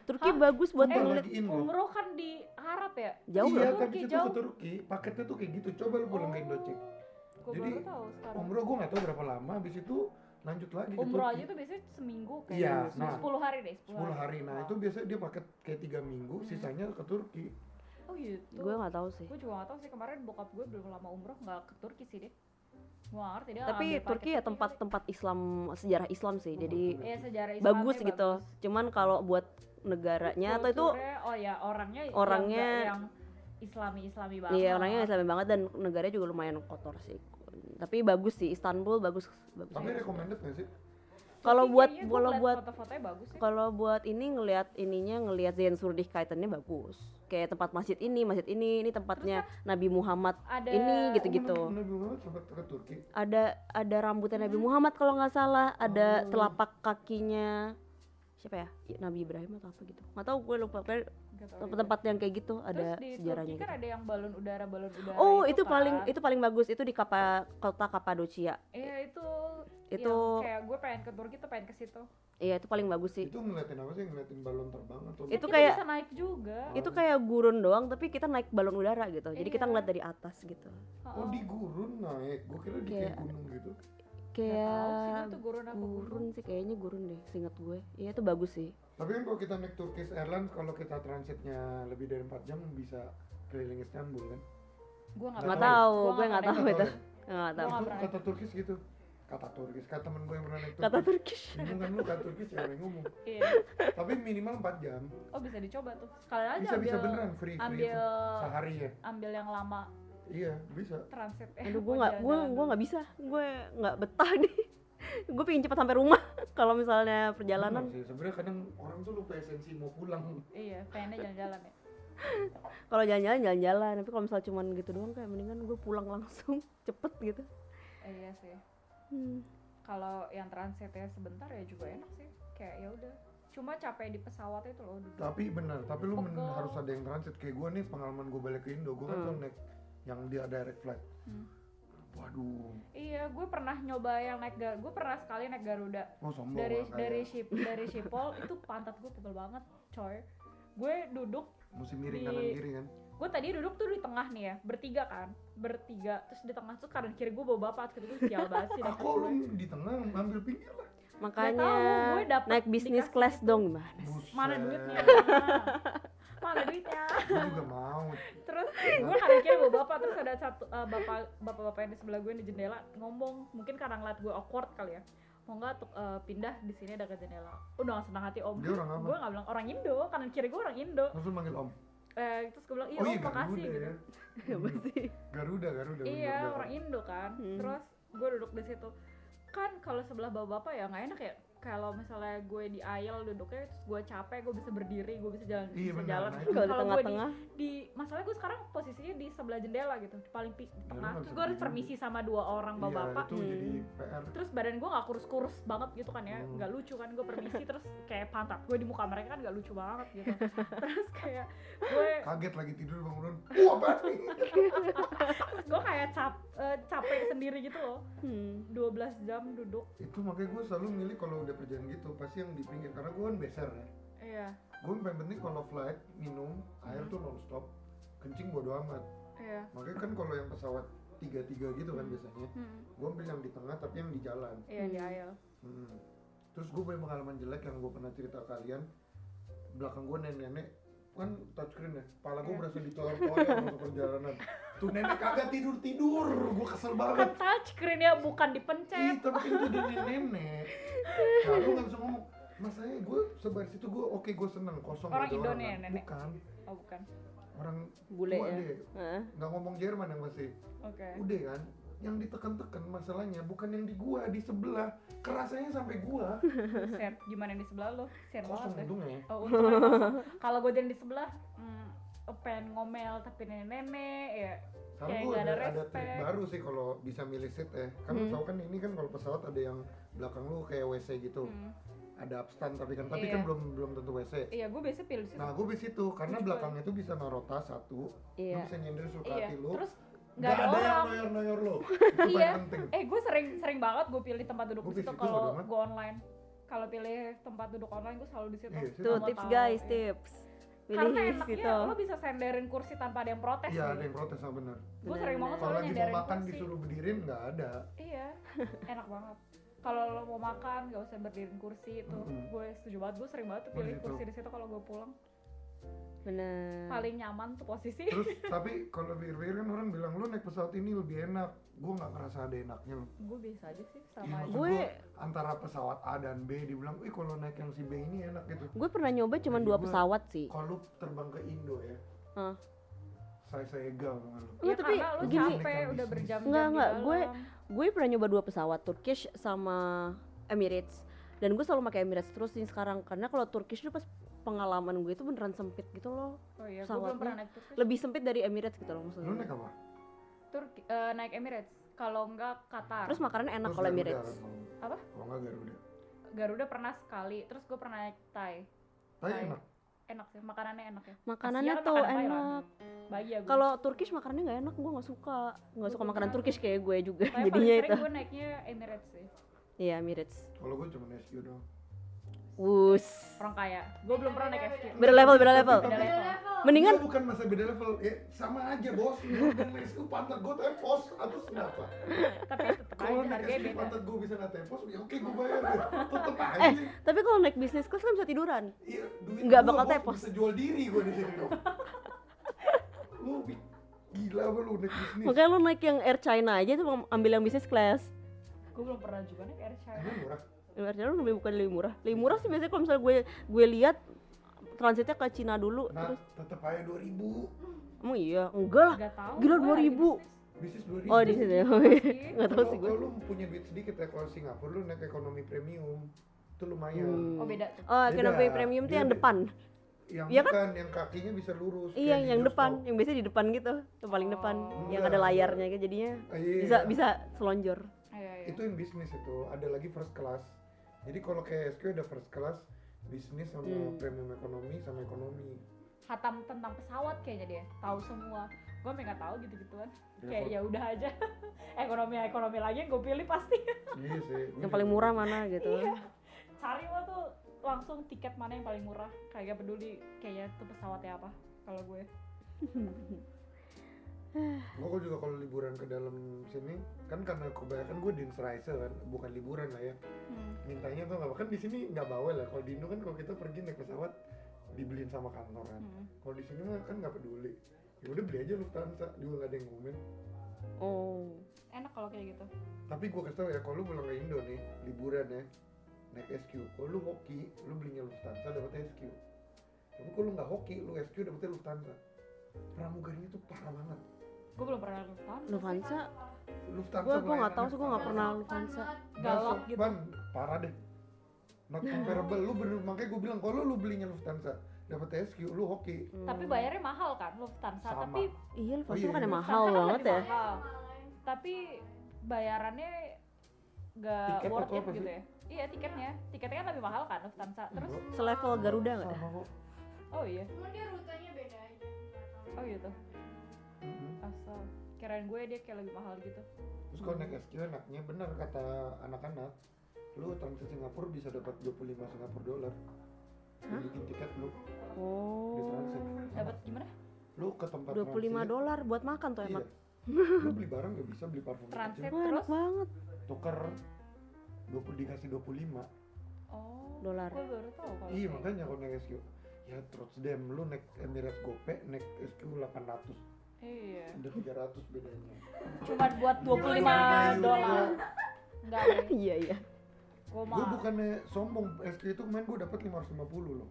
Turki bagus buat eh, umroh kan di Arab ya? Jauh iya, loh. Turki, jauh. Ke Turki, paketnya tuh kayak gitu. Coba lu pulang oh, ke Indocek. Jadi umroh gue nggak tahu berapa lama, abis itu lanjut lagi. Umroh aja tuh biasanya seminggu kayak ya, nah, sepuluh hari deh. sepuluh hari. Nah, itu biasanya dia paket kayak tiga minggu, hmm, sisanya ke Turki. Oh gitu. Gue nggak tahu sih. Gue juga nggak tahu sih, kemarin bokap gue belum lama umroh nggak ke Turki sih deh. Wah, arti dia tapi Turki ya tempat-tempat Islam, sejarah Islam sih, oh, jadi ya, sejarah Islam bagus gitu. Bagus. Cuman kalau buat negaranya atau itu oh ya orangnya orangnya yang Islami-Islami banget. Iya, orangnya Islami banget dan negaranya juga lumayan kotor sih. Tapi bagus sih, Istanbul bagus bagus. Tapi ya, recommended enggak sih? Kalau buat kalau buat kalau buat ini ngelihat ininya ngelihat Zensurdih kaitannya bagus. Kayak tempat masjid ini, masjid ini, ini tempatnya kan Nabi Muhammad ini gitu-gitu. Nabi Muhammad sempat ke Turki. Ada ada rambutnya hmm. Nabi Muhammad kalau enggak salah, ada oh. telapak kakinya siapa ya? Nabi Ibrahim atau apa gitu. Enggak tahu gue lupa. Tempat-tempat yang kayak gitu ada terus sejarahnya. Terus di Turki kan gitu ada yang balon udara, balon udara. Oh, itu, itu kan paling itu paling bagus. Itu di Kapa, kota Kapadocia. Iya, itu itu yang kayak gue pengen ke Turki tuh pengen ke situ. Iya, itu paling bagus sih. Itu ngeliatin apa sih? Ngeliatin balon terbang atau itu kayak bisa naik juga. Itu kayak gurun doang tapi kita naik balon udara gitu. Jadi iya, kita ngeliat dari atas gitu. Oh, oh di gurun naik. Gue kira di kayak gunung gitu. Kayak tuh gurun apa gurun, gurun sih kayaknya gurun deh, seingat gue. Iya, itu bagus sih. Tapi kan kalau kita naik Turkish Airlines kalau kita transitnya lebih dari empat jam bisa keliling Istanbul kan? Gue enggak tahu, gue enggak tahu itu. Enggak tahu. Kata Turkish gitu. kata Turkish, kata temen gue yang pernah naik Turkish. Kata Turkish. Bingung kan lu kata Turkish ya orang ngomong. Iya. Tapi minimal empat jam. Oh, bisa dicoba tuh. Sekalian aja bisa, ambil. Bisa bisa beneran free, ambil, free sehari ya. Ambil yang lama. Iya, bisa. Transit. Aduh, gue enggak gue gue enggak bisa. Gue enggak betah nih. Gue pengen cepat sampai rumah kalau misalnya perjalanan. Bener sih, sebenarnya kadang orang tuh lupa esensi mau pulang. Iya, pengennya jalan-jalan ya. Kalau jalan-jalan jalan-jalan, tapi kalau misalnya cuman gitu doang kayak mendingan gue pulang langsung cepet gitu. Eh, iya sih. Hmm. Kalau yang transitnya sebentar ya juga enak sih. Kayak ya udah. Cuma capek di pesawat itu loh. Tapi benar, tapi lu men- harus ada yang transit. Kayak gue nih pengalaman gue balik ke Indo, gue hmm. kan tuh naik yang dia direct flight. Hmm. Waduh. Iya, gue pernah nyoba yang naik Garuda. Gue pernah sekali naik Garuda. Oh, sombong. Dari makanya. dari ship dari Schiphol itu pantat gue pegel banget, coy. Gue duduk mesti miring di, kanan kiri kan. Gue tadi duduk tuh di tengah nih ya, bertiga kan. Bertiga, terus di tengah tuh kanan kiri gue bawa bapak, terus sial banget sih. Aku lu di tengah ngambil pinggir lah. Makanya tahu, naik bisnis class dong, Mas. Mana duitnya? Mana duitnya? Gue juga mau. Terus gue kanan kiri bawa bapak, terus ada satu uh, bapak bapak-bapak yang di sebelah gue di jendela ngomong, mungkin karena ngeliat gue awkward kali ya. Mau nggak tuh uh, pindah di sini ada ke jendela. Udah nggak senang hati om. Dia orang apa? Gue nggak bilang orang Indo, kanan kiri gue orang Indo. Langsung manggil om. Eh, terus gue bilang iya, oh, iya, makasih gitu. Garuda, Garuda. Iya Garuda. Orang Indo kan. Hmm. Terus gue duduk di situ. Kan kalau sebelah bapak-bapak ya nggak enak ya. Kalau misalnya gue di aisle duduknya, terus gue capek, gue bisa berdiri, gue bisa jalan, iya, bisa jalan. Kalau gue di, di masalah gue sekarang posisinya di sebelah jendela gitu, paling di tengah. Terus gue harus permisi sama dua orang bapak-bapak. Iya, hmm. Terus badan gue nggak kurus-kurus banget gitu kan ya, nggak lucu kan gue permisi terus kayak pantat gue di muka mereka kan nggak lucu banget gitu. Terus kayak gue kaget lagi tidur bangun, wah banget. Gue kayak cap, uh, capek sendiri gitu loh. Hmm. dua belas jam duduk. Itu makanya gue selalu milih kalau udah perjalanan gitu pasti yang di pinggir karena gue kan besar ya. Iya. Gue paling penting kalau flight minum air hmm. tuh nonstop, kencing bodo amat. Iya. Makanya kan kalau yang pesawat tiga-tiga gitu kan biasanya, hmm. gue ambil yang di tengah tapi yang di jalan. Iya di aisle. Hmm. Terus gue punya pengalaman jelek yang gue pernah cerita ke kalian. Belakang gue nenek-nenek kan touchscreen ya, kepala gue yeah. berasa dicolok-colok waktu perjalanan. Tuh nenek kagak tidur-tidur, gue kesel banget. Kan touchscreen ya, bukan dipencet. Ih, tapi itu di nenek. Nah, lu nggak bisa ngomong, mas saya gue sebar situ gue oke okay, gue seneng kosong. Orang Indonesia ya, nenek. Bukan. Oh bukan. Orang bule ya. Heeh. Nggak ngomong Jerman yang masih. Oke. Okay. Udah kan, yang ditekan-tekan masalahnya bukan yang di gua, di sebelah. Kerasanya sampai gua. Set, gimana yang di sebelah lo? Set banget. Untungnya. Oh, untungnya. Kalau gua jalan di sebelah, mm, pengen ngomel tapi nenek-nenek ya. Sekarang ya, ada, ada trik baru sih kalau bisa milih seat ya. Kamu hmm. tahu kan ini kan kalau pesawat ada yang belakang lu kayak W C gitu. Hmm. Ada upstand tapi kan yeah. tapi kan belum belum tentu W C. Iya, yeah, gue biasa pilih situ. Nah, gue biasa itu karena belakangnya tuh bisa naro tas satu. Yeah. Lu bisa nyender suka yeah. hati lu. Terus enggak ada, ada yang noyor-noyor lu. Iya. Eh, gue sering sering banget gue pilih tempat duduk gua di situ kalau gue online. Kalau pilih tempat duduk online gue selalu di situ. Yeah, tuh tips tahu, guys, eh. tips. Karena enaknya gitu. Lo bisa senderin kursi tanpa ada yang protes. Iya, ada yang protes sama bener. Gue sering banget soalnya nyenderin kursi. Makan disuruh berdirin nggak ada. Iya, enak banget. Kalau lo mau makan nggak usah berdirin kursi itu. Mm-hmm. Gue setuju banget. Gue sering banget tuh pilih kursi di situ kalau gue pulang. Bener. Paling nyaman tuh posisi. Terus tapi kalau pikir-pikir kan orang bilang lo naik pesawat ini lebih enak. Gue nggak ngerasa ada enaknya. Gue biasa aja sih sama. Ya, gue antara pesawat A dan B dibilang, ih kalau naik yang si B ini enak gitu. Gue pernah nyoba cuma dua pesawat sih. Kalau terbang ke Indo ya. Huh. Saya saya gagal dengan lo. Ya, ya, tapi lo capek udah berjam-jam. Nggak nggak. Gue gue pernah nyoba dua pesawat, Turkish sama Emirates. Dan gue selalu pakai Emirates terus nih sekarang karena kalau Turkish itu pas pengalaman gue itu beneran sempit gitu loh. Oh iya, gue belum pernah naik Turkish. Lebih sempit dari Emirates gitu loh maksudnya. Lu naik apa? Turki uh, naik Emirates. Kalau enggak Qatar. Terus makanan enak kalau Emirates. Garuda, apa? Kalau enggak Garuda. Garuda pernah sekali. Terus gue pernah naik Thai. Thai enak. Enak sih, makanannya enak ya. Makanannya Asia, tuh makanan enak. Bahagia gue. Kalau Turkish makanannya enggak enak, gue enggak suka. Enggak suka makanan Turkish kayak gue juga. Jadinya itu. Gue naiknya Emirates sih. Iya, Emirates. Kalau gue cuma S Q doang. Wus. Orang kaya. Gue belum pernah naik S Q. Beda level, beda level. Beda level. Mendingan gue bukan masa beda level, eh, sama aja bos. Gue naik S Q pantat gue tepos, aduh kenapa? Tapi tetep aja harganya beda. Pantat gue bisa nggak tepos, ya oke gue bayar. Tetep aja. Eh, tapi kalau naik bisnis kelas kan bisa tiduran. Iya, duit nggak bakal tepos. Bisa jual diri gue di sini dong. Lu gila apa lu naik bisnis? Makanya lu naik yang Air China aja tuh ambil yang bisnis kelas. Gue belum pernah juga nih air China. Lebih murah. Air China lebih bukan lebih murah. Lebih murah sih biasanya kalau misalnya gue gue lihat transitnya ke Cina dulu. Nah, terus tetap aja dua ribu. Emang oh, iya, enggak lah. Gila dua ribu. Bisnis dua ribu. Oh, di sini. Enggak tahu sih gue. Kalau lu punya duit sedikit ya kalau Singapura lu naik ekonomi premium. Itu lumayan. Hmm. Oh, beda. Oh, ekonomi premium itu yang depan. Yang ya bukan, kan? Yang kakinya bisa lurus. Iya, yang depan, stop. Yang biasanya di depan gitu, yang paling depan, oh, yang ada layarnya gitu jadinya. Ah, iya, iya. Bisa bisa selonjor. Ah, iya, iya. Itu yang bisnis itu, ada lagi first class. Jadi kalau kayak S Q ada first class, bisnis sama hmm. premium ekonomi sama ekonomi. Hatam tentang pesawat kayaknya dia, tahu semua. Gue sampe nggak tahu gitu-gituan. Ya, kayak ya udah aja. Ekonomi-ekonomi lagi yang gue pilih pasti. Iya sih. Yang paling murah mana gitu. Iya. Cari lo tuh langsung tiket mana yang paling murah, kagak peduli kayaknya tuh pesawatnya apa kalau gue. Gue juga kalau liburan ke dalam sini kan karena kebanyakan gue dinner reise kan, bukan liburan lah ya. Hmm. Mintanya tuh nggak, kan di sini nggak bawel lah. Kalau di Indo kan kalau kita pergi naik pesawat dibeliin sama kantor kan. Hmm. Kalau di sini mah kan nggak peduli. Ya udah beli aja Lufthansa, juga nggak ada yang ngumumin. Oh, enak kalau kayak gitu. Tapi gue kasih tau ya, kalau lu pulang ke Indo nih liburan ya, naik S Q, kalau lu hoki, lu belinya Lufthansa dapetnya S Q. Tapi kalau lu nggak hoki, lu S Q dapetnya Lufthansa. Pramugarinya tuh parah banget. Gue belum pernah Lufthansa. Lufthansa? Lufthansa gue nggak tahu sih, gue nggak pernah Lufthansa. Galak gitu. Ban, parah deh. Not comparable. Lu bener, makanya gue bilang kalau lu belinya Lufthansa dapet S Q, lu hoki. Hmm. Tapi bayarnya mahal kan Lufthansa. Sama. Tapi iya, Lufthansa oh, iya, kan iya. mahal Lufthansa banget kan ya. Mahal. Tapi bayarannya nggak worth it gitu ya. Iya, tiketnya, tiketnya kan lebih mahal kan Lufthansa. Terus selevel Garuda nggak? Oh iya. Cuma dia rutenya beda aja. Oh gitu. Mm-hmm. Asal kirain gue dia kayak lebih mahal gitu. Terus kalau naik S Q enaknya bener kata anak-anak, lu transit Singapura bisa dapat dua puluh lima Singapura dolar. Hah? Bikin tiket lu. Oh. Di transit. Dapat gimana? Lu ke tempat dua puluh lima dolar buat makan tuh enak. Iya. Lu beli barang nggak bisa beli parfum. Transit terus. Enak banget. Tuker dua puluh dikasih dua puluh lima. Oh, dolar. Gua baru tahu kalau. Iya, makanya kalau naik S Q. Ya terus dem lu naik Emirates Gopay, naik S Q delapan ratus. Iya. Udah tiga ratus bedanya. Cuma buat dua puluh lima dolar. Enggak. Iya, iya. Gua, gua bukannya sombong, S Q itu kemarin gua dapat lima ratus lima puluh loh.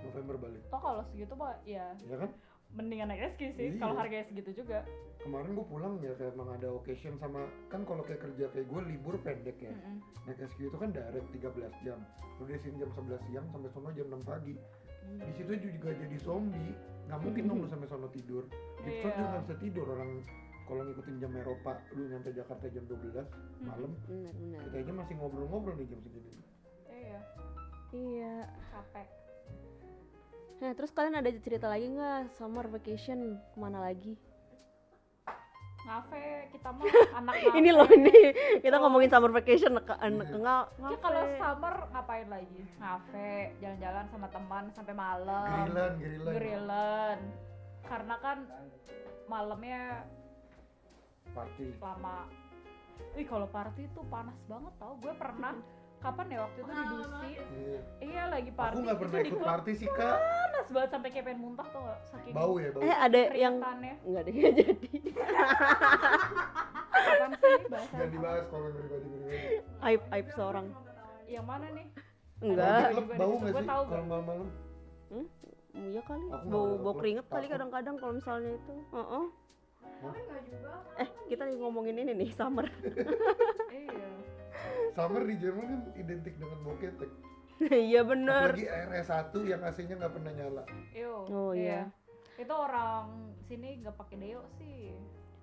November balik. Toh kalau segitu mah ya. Iya kan? Mendingan naik S Q sih, iya. Kalau harganya segitu juga. Kemarin gue pulang ya kayak emang ada occasion sama, kan kalau kayak kerja kayak gue libur pendek ya. Mm-hmm. Naik S Q itu kan direct tiga belas jam. Lu dari sini jam sebelas siang sampai sono jam enam pagi. Mm. Di situ juga jadi zombie. Nggak mungkin dong mm. lu sampai sono tidur. Di yeah. pesawat juga nggak bisa tidur orang. Kalau ngikutin jam Eropa, lu nyampe Jakarta jam dua belas malam. Mm. Kita aja masih ngobrol-ngobrol nih jam segini. Iya. Iya. Capek. Nah, terus kalian ada cerita lagi nggak summer vacation kemana lagi? Ngafe, kita mah anak ngafe. Ini loh ini, kita oh. ngomongin summer vacation ke anak yeah. nga, ngafe. Ya kalau summer ngapain lagi? Ngafe, jalan-jalan sama teman sampai malam. Grillen, grillen. Grillen. Karena kan malamnya party. Lama. Ih, kalau party tuh panas banget tau. Gue pernah kapan ya waktu itu di Dusi? Iya. Iya lagi party. Aku nggak pernah ikut party sih kak. Panas banget sampai kayak pengen muntah tuh saking. Bau ya bau. Eh ada yang nggak deh jadi. Kapan sih bahasa? Jangan dibahas kalau pribadi pribadi. Aib aib seorang. Yang mana nih? Enggak. Bau nggak sih? Kalau malam-malam? Hmm? Iya kali. Bau bau keringet kali kadang-kadang kalau misalnya itu. Uh-uh. Eh kita ngomongin ini nih summer. Iya. Summer di Jerman kan identik dengan bau ketek. Iya benar. Apalagi R S satu yang A C-nya nggak pernah nyala. Yo, oh iya. Iya. Itu orang sini nggak pakai deo sih.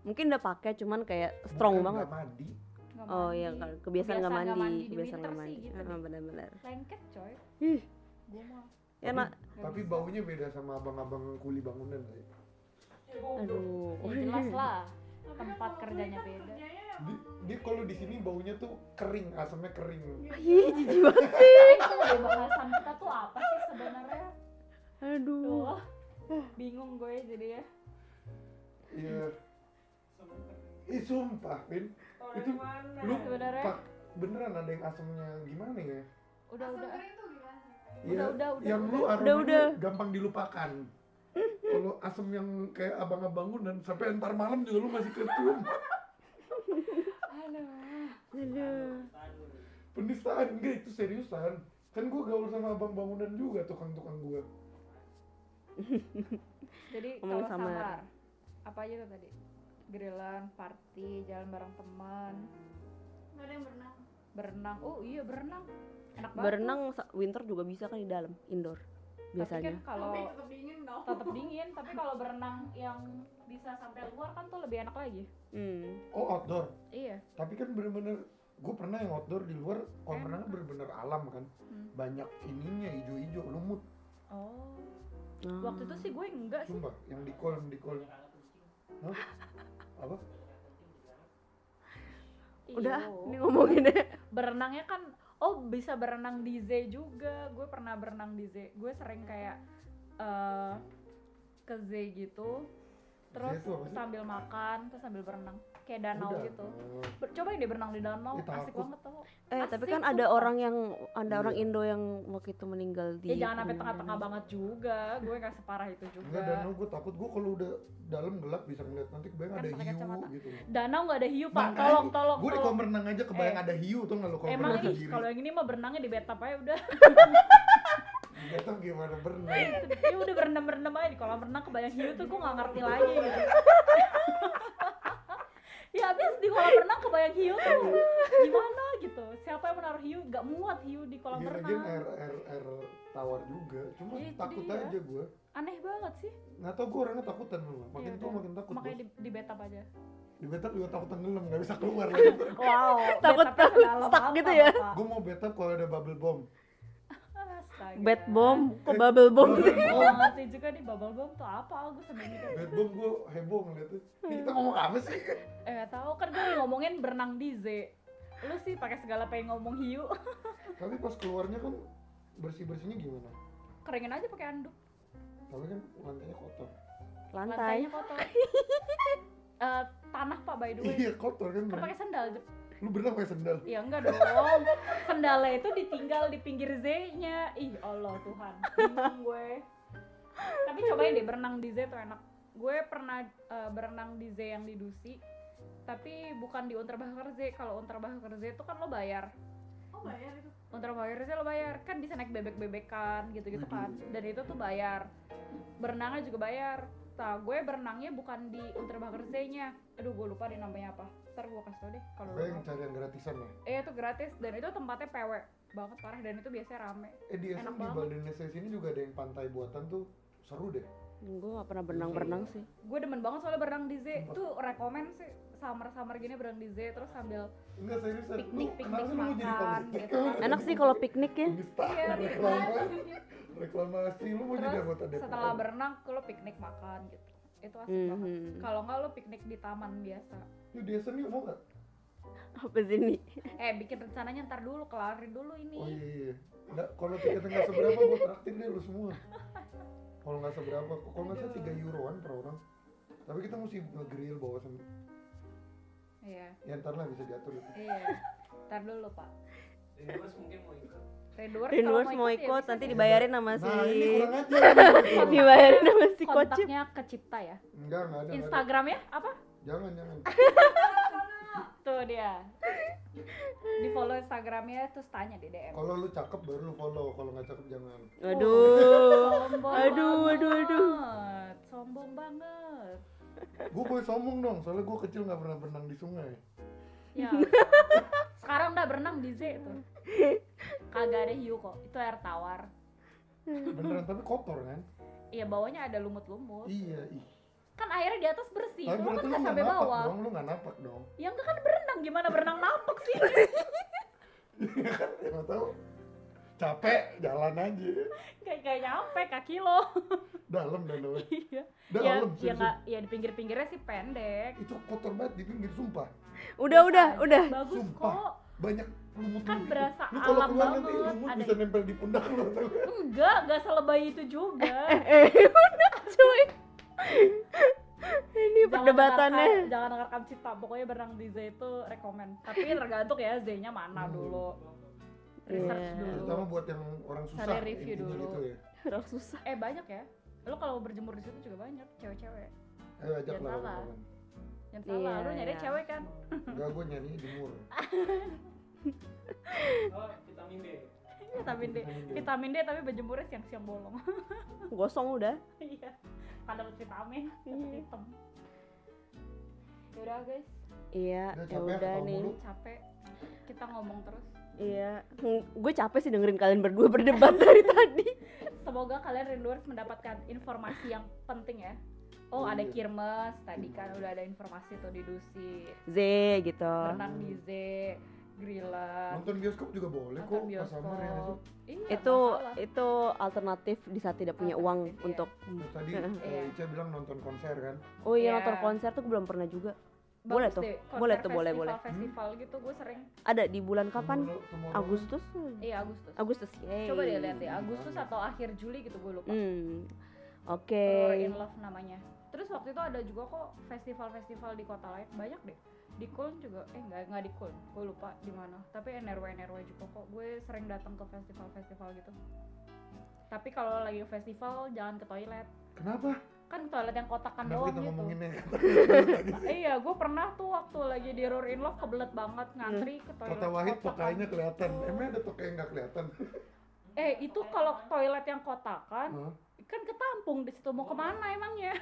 Mungkin udah pakai, cuman kayak strong bukan banget. Nggak mandi. Gak oh iya, kebiasaan nggak mandi. mandi. Kebiasaan nggak mandi. Gitu ah, benar-benar. Lengket coy. Ih, gua mah. Enak. Tapi, tapi baunya beda sama abang-abang kuli bangunan sih. Aduh, ya, jelas lah. Tempat kerjanya beda. Di, dia kalau di sini baunya tuh kering, asamnya kering. Iya, jijik banget sih. Bahasan kita tuh apa sih sebenarnya? Aduh. Duh, bingung gue jadi ya. Iya. Ih, sumpah, Pin. Oh, itu mana? Lu sebenarnya pak, beneran ada yang asamnya gimana ya? Udah, udah. Udah, udah, udah. Yang lu aromanya gampang dilupakan. Kalau asam yang kayak abang-abang bangunan sampai entar malam juga lu masih kecium. Halo. Halo. Penistaan, enggak itu seriusan. Kan gue gaul sama abang bangunan juga, tukang-tukang gue. Jadi kalau samar, apa aja tuh tadi? Grillan, party, jalan bareng teman. Gak ada yang berenang. Berenang, oh iya berenang. Enak banget. Berenang winter juga bisa kan di dalam, indoor biasanya. Tapi kan kalau tetap dingin, tetap dingin. Tapi kalau berenang yang bisa sampai luar kan tuh lebih enak lagi. Hmm. Oh outdoor. Iya. Tapi kan bener-bener gue pernah yang outdoor di luar, kalau berenang bener-bener alam kan, hmm. banyak ininya, hijau-hijau, lumut. Oh, hmm. waktu itu sih gue enggak sih. Sumpah, yang di kolam, di kolam. Hah? Apa? Udah, ini ngomonginnya. Berenangnya kan, oh bisa berenang di Z juga. Gue pernah berenang di Z. Gue sering kayak uh, ke Z gitu, terus sambil makan, terus sambil berenang. Kayak danau udah gitu. Coba deh berenang di danau, ya, asik banget tau. Eh asik, tapi kan ada orang yang, ada orang Indo yang waktu itu meninggal di. Ya jangan sampai tengah-tengah banget juga, gue gak separah itu juga. Enggak, danau gue takut, gue kalau udah dalam gelap bisa ngeliat nanti kebayang kan ada hiu gitu. Danau gak ada hiu pak, nah, tolong tolong. Gue di kolam renang aja kebayang eh. ada hiu tuh nggak lo kolam renang sendiri. Emang kalau yang ini mah berenangnya di bathtub aja udah. Gak tau gimana berenang. Ya udah berendam-berendam aja di kolam renang kebayang hiu tuh gue gak ngerti lagi gitu. Ya abis di kolam renang kebayang hiu tuh gimana gitu, siapa yang menaruh hiu, gak muat hiu di kolam ya, renang. Iya lagian air, air, air tawar juga, cuma ya, takut aja ya. Gue aneh banget sih, gak tau gue orangnya takutan loh, makin ya, tua makin takut. Makanya di, di bathtub aja, di bathtub juga takut tenggelam, gak bisa keluar lagi. Wow, takut takut stuck gitu ya. Gue mau bathtub kalau ada bubble bomb. Bad bomb, ke bubble bomb sih. Gua ngerti juga nih bubble bomb tuh apa, aku sebenarnya kan. Bad bomb gua heboh ngeliatnya. Ini kita ngomong apa sih? Eh enggak tahu kan gua ngomongin berenang di Z. Lu sih pakai segala pengen ngomong hiu. Tapi pas keluarnya kan bersih-bersihnya gimana? Keringin aja pakai anduk. Tapi kan lantainya kotor. Lantai. Lantainya kotor. uh, tanah Pak by the way. Iya, kotor kan. Kan pakai sandal. Lu berenang pakai sendal? Ya enggak dong, sendalnya itu ditinggal di pinggir Z-nya. Ih Allah Tuhan, bingung gue. Tapi cobain deh berenang di Z tuh enak. Gue pernah uh, berenang di Z yang di Dusi, tapi bukan di Unterbacher Z. Kalau Unterbacher Z itu kan lo bayar. Oh bayar itu? Unterbacher Z lo bayar, kan bisa naik bebek-bebekan gitu-gitu kan. Dan itu tuh bayar, berenangnya juga bayar. Nah, gue berenangnya bukan di Unterbacher Z-nya. Aduh, gue lupa di namanya apa. Ntar gue kasih tau deh kalau lo yang cari yang gratisan ya? Iya, eh, itu gratis. Dan itu tempatnya P W banget parah. Dan itu biasanya rame. Eh, di Essen, di Baldenes sini juga ada yang pantai buatan tuh. Seru deh. Gue gak pernah berenang-berenang sih. Gue demen banget soalnya berenang di Z. Itu rekomen sih. Summer-summer gini berenang di Z. Terus sambil piknik-piknik makan gitu. Enak sih kalau piknik ya. Iya, piknik reklamasi, lu mau jadi anggota D P R. Setelah berenang, lo piknik makan gitu. Itu asik mm-hmm. banget. Kalau enggak lo piknik di taman biasa. Lu di Essen yuk mau enggak? Apa sih ini? Eh, bikin rencananya ntar dulu, kelarin dulu ini. Oh iya iya. Enggak, kalau tiketnya enggak seberapa gua traktir deh lu semua. Kalau enggak seberapa, kalau enggak salah tiga euroan per orang. Tapi kita mesti nge-grill bawa sendiri. Iya. Ya ntar lah bisa diatur itu. Iya. Ntar dulu, Pak. Ini gua mungkin mau ikut. Rinduers mau ikut, ikut ya, nanti dibayarin sama si nah, dibayarin sama si Kocip. Kontaknya kecipta ya? Enggak, enggak ada. Instagramnya apa? Jangan, jangan. Tuh dia. Di follow Instagramnya terus tanya di D M. Kalau lu cakep baru lu follow, kalau enggak cakep jangan. Aduh. Sombong. Aduh, aduh, aduh. Sombong banget. Gue boleh sombong dong, soalnya gue kecil enggak pernah berenang di sungai. Ya. Sekarang udah berenang di Z tuh. Kagak ada hiu kok, itu air tawar. Beneran tapi kotor kan? Iya, bawahnya ada lumut-lumut. Iya, ih. Kan airnya di atas bersih, tapi kan enggak sampai bawah. Dong, lu enggak napak dong. Ya enggak kan berenang, gimana berenang napak sih? Ya kan enggak tahu. Capek jalan aja. Kayak kayak nyampe kaki lo. Dalam dan dalam. Iya. Dalam. Ya enggak, ya di pinggir-pinggirnya sih pendek. Itu kotor banget di pinggir sumpah. Udah, udah, udah. Bagus kok. Banyak lumut-lumut. Kan berasa lu alam banget. Lu kalau keluar bisa nempel di pundak lu. Enggak, enggak selebay itu juga. Eh, udah cuy. Ini perdebatannya. Jangan dengarkan cita, pokoknya berenang di Z itu rekomend. Tapi tergantung ya Z-nya mana hmm. dulu. Research yeah. dulu. Terutama buat yang orang susah. Cari review dulu. Gitu ya. Orang susah. Eh banyak ya. Lu kalau berjemur di situ juga banyak cewek-cewek. Ayo ajak lah. Yang salah, yeah. lu nyari cewek kan? Enggak, gue nyari jemur. Oh, vitamin D. Vitamin D. Vitamin D tapi baju murah siang-siang bolong. Gosong udah. Iya. Kan dapat vitamin, dapat hitam. Ya udah guys. Iya, ya udah nih. Capek. Kita ngomong terus. Iya, gue capek sih dengerin kalian berdua berdebat dari tadi. Semoga kalian Rinduers mendapatkan informasi yang penting ya. Oh, ada kirmes tadi kan udah ada informasi tuh di Dusi. Z gitu. Berenang di Z, griller. Nonton bioskop juga boleh kok. Sama ya itu. Itu itu alternatif di saat tidak punya uang iya. untuk nah, tadi iya. Ica bilang nonton konser kan. Oh iya, yeah. Nonton konser tuh gue belum pernah juga. Boleh tuh. Boleh tuh, boleh, boleh. Festival hmm? gitu gue sering. Ada di bulan kapan? Tumor, Agustus. Iya, Agustus. Agustus. Yay. Coba deh lihat ya, Agustus atau akhir Juli gitu gue lupa. Hmm. Oke. Okay. In Love namanya. Terus waktu itu ada juga kok festival-festival di kota lain, banyak deh. Di Köln juga, eh nggak nggak di Köln, gue lupa di mana. Tapi N R W N R W juga kok, gue sering datang ke festival-festival gitu. Tapi kalau lagi festival jangan ke toilet. Kenapa? Kan toilet yang kotakan doang gitu. Iya, gue pernah tuh waktu lagi di Roar in Love kebelet banget ngantri ke toilet. Kata Wahid tokainya kelihatan, emang ada tokai yang nggak kelihatan? Eh itu kalau toilet yang kotakan. Huh? Kan ketampung di situ, mau kemana emangnya?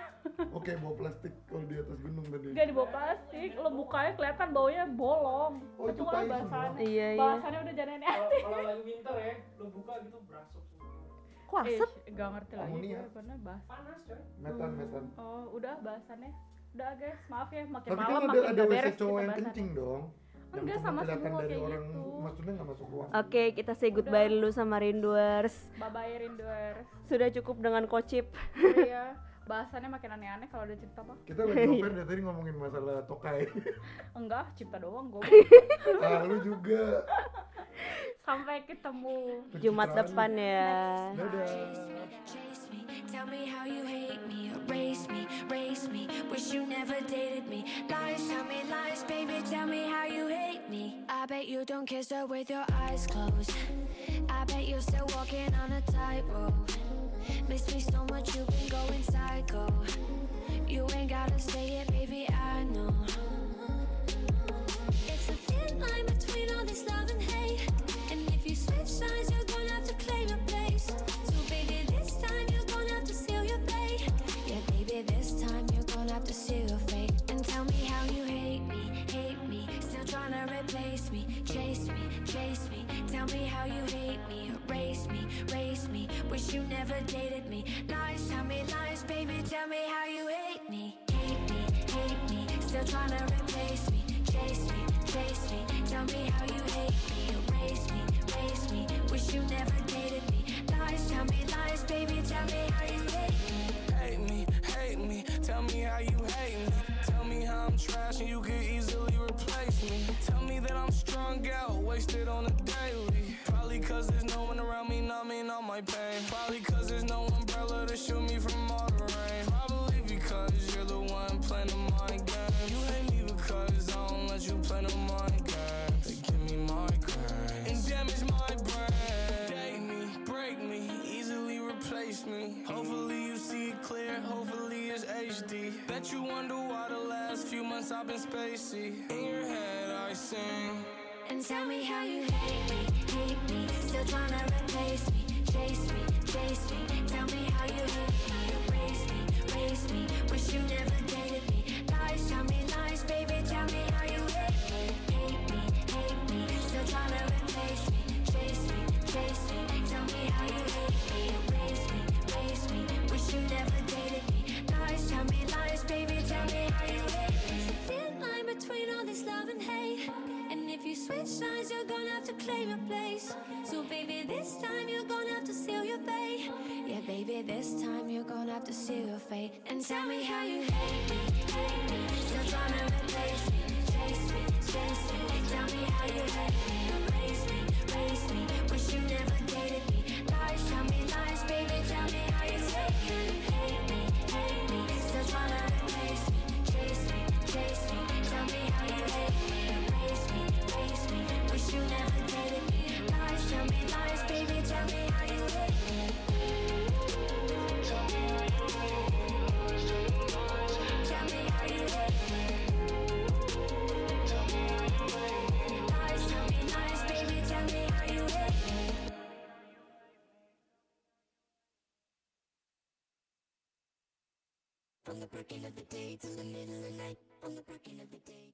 Oke, bawa plastik kalau di atas gunung tadi. Gak dibawa plastik, lo bukanya kelihatan baunya bolong. Oh, itu lah bahasannya. Iya, iya. Bahasannya udah jangan aneh. Kalau lagi winter ya, lo buka gitu berasap semua. Kok asap? Eh, gak ngerti lagi. Amonia. Panas coy. Metan, metan. Oh, udah bahasannya. Udah guys, maaf ya makin tapi malam makin gak beres. Tapi kan ada W C cowok yang kencing dong. Enggak sama semua kayak orang, gitu. Maksudnya enggak masuk ruang. Oke, okay, kita say goodbye dulu sama Rinduers. Bye bye Rinduers. Sudah cukup dengan Kocip. Iya. Bahasannya makin aneh-aneh kalau udah cerita apa. Kita lagi ngoper dari tadi ngomongin masalah tokai. Enggak, cipta doang gua. Ah, lu juga. Sampai ketemu Jumat depan ya. I bet you don't kiss her with your eyes closed. I bet you're still walking on a tightrope. Miss me so much you've been going psycho. You ain't gotta say it, baby, I know. It's a thin line between all this love and hate. And if you switch sides, you're gonna have to claim your place. So baby, this time you're gonna have to seal your fate. Yeah, baby, this time you're gonna have to seal your fate. And tell me how you hate me, hate me. Tryna replace me, chase me, chase me. Tell me how you hate me, erase me, erase me. Wish you never dated me. Lies, tell me lies, baby. Tell me how you hate me, hate me, hate me. Still tryna replace me, chase me, chase me. Tell me how you hate me, erase me, erase me. Wish you never dated me. Lies, tell me lies, baby. Tell me how you hate me, hate me, hate me. Tell me how you hate me. Tell me how I'm trash and you could easily replace me. Tell me that I'm strung out, wasted on a daily. Probably cause there's no one around me numbing all my pain. Probably cause there's no umbrella to shield me from all the rain. Probably because you're the one playing the mind game. You hate me because I don't let you play the mind game. They give me my grace and damage my brain. Date me, break me, easily replace me. Hopefully you see it clear, hopefully it's H D. Bet you wonder why the last few months I've been spacey. In your head I sing. And tell me how you hate me, hate me. Still tryna replace me, chase me, chase me. Tell me how you hate me, erase me, erase me. Wish you never dated me. Lies, tell me lies, baby, tell me how you hate me. Hate me, hate me. Still tryna replace me, chase me, chase me. Tell me how you hate me, erase me, erase me. Wish you never dated me. Lies, tell me lies, baby, tell me how you hate me. There's a thin line between all this love and hate. And if you switch sides, you're gonna have to claim your place. So baby, this time you're gonna have to seal your fate. Yeah, baby, this time you're gonna have to seal your fate. And tell me how you hate me, hate me. Still tryna replace me, chase me, chase me. Tell me how you hate me, erase me, erase me. Wish you never dated me. Lies, tell me lies, baby, tell me how you hate me, hate me, hate me. Still tryna replace me, chase me, chase me. Tell me how you hate me, erase me, erase me. Wish you never dated me. Lies, tell me lies, baby, tell me how you hate me. Tell me how you hate me, lies, tell me lies. Tell me how you hate me. Tell me how you hate me. On the breaking of the day to the middle of the night. On the breaking of the day.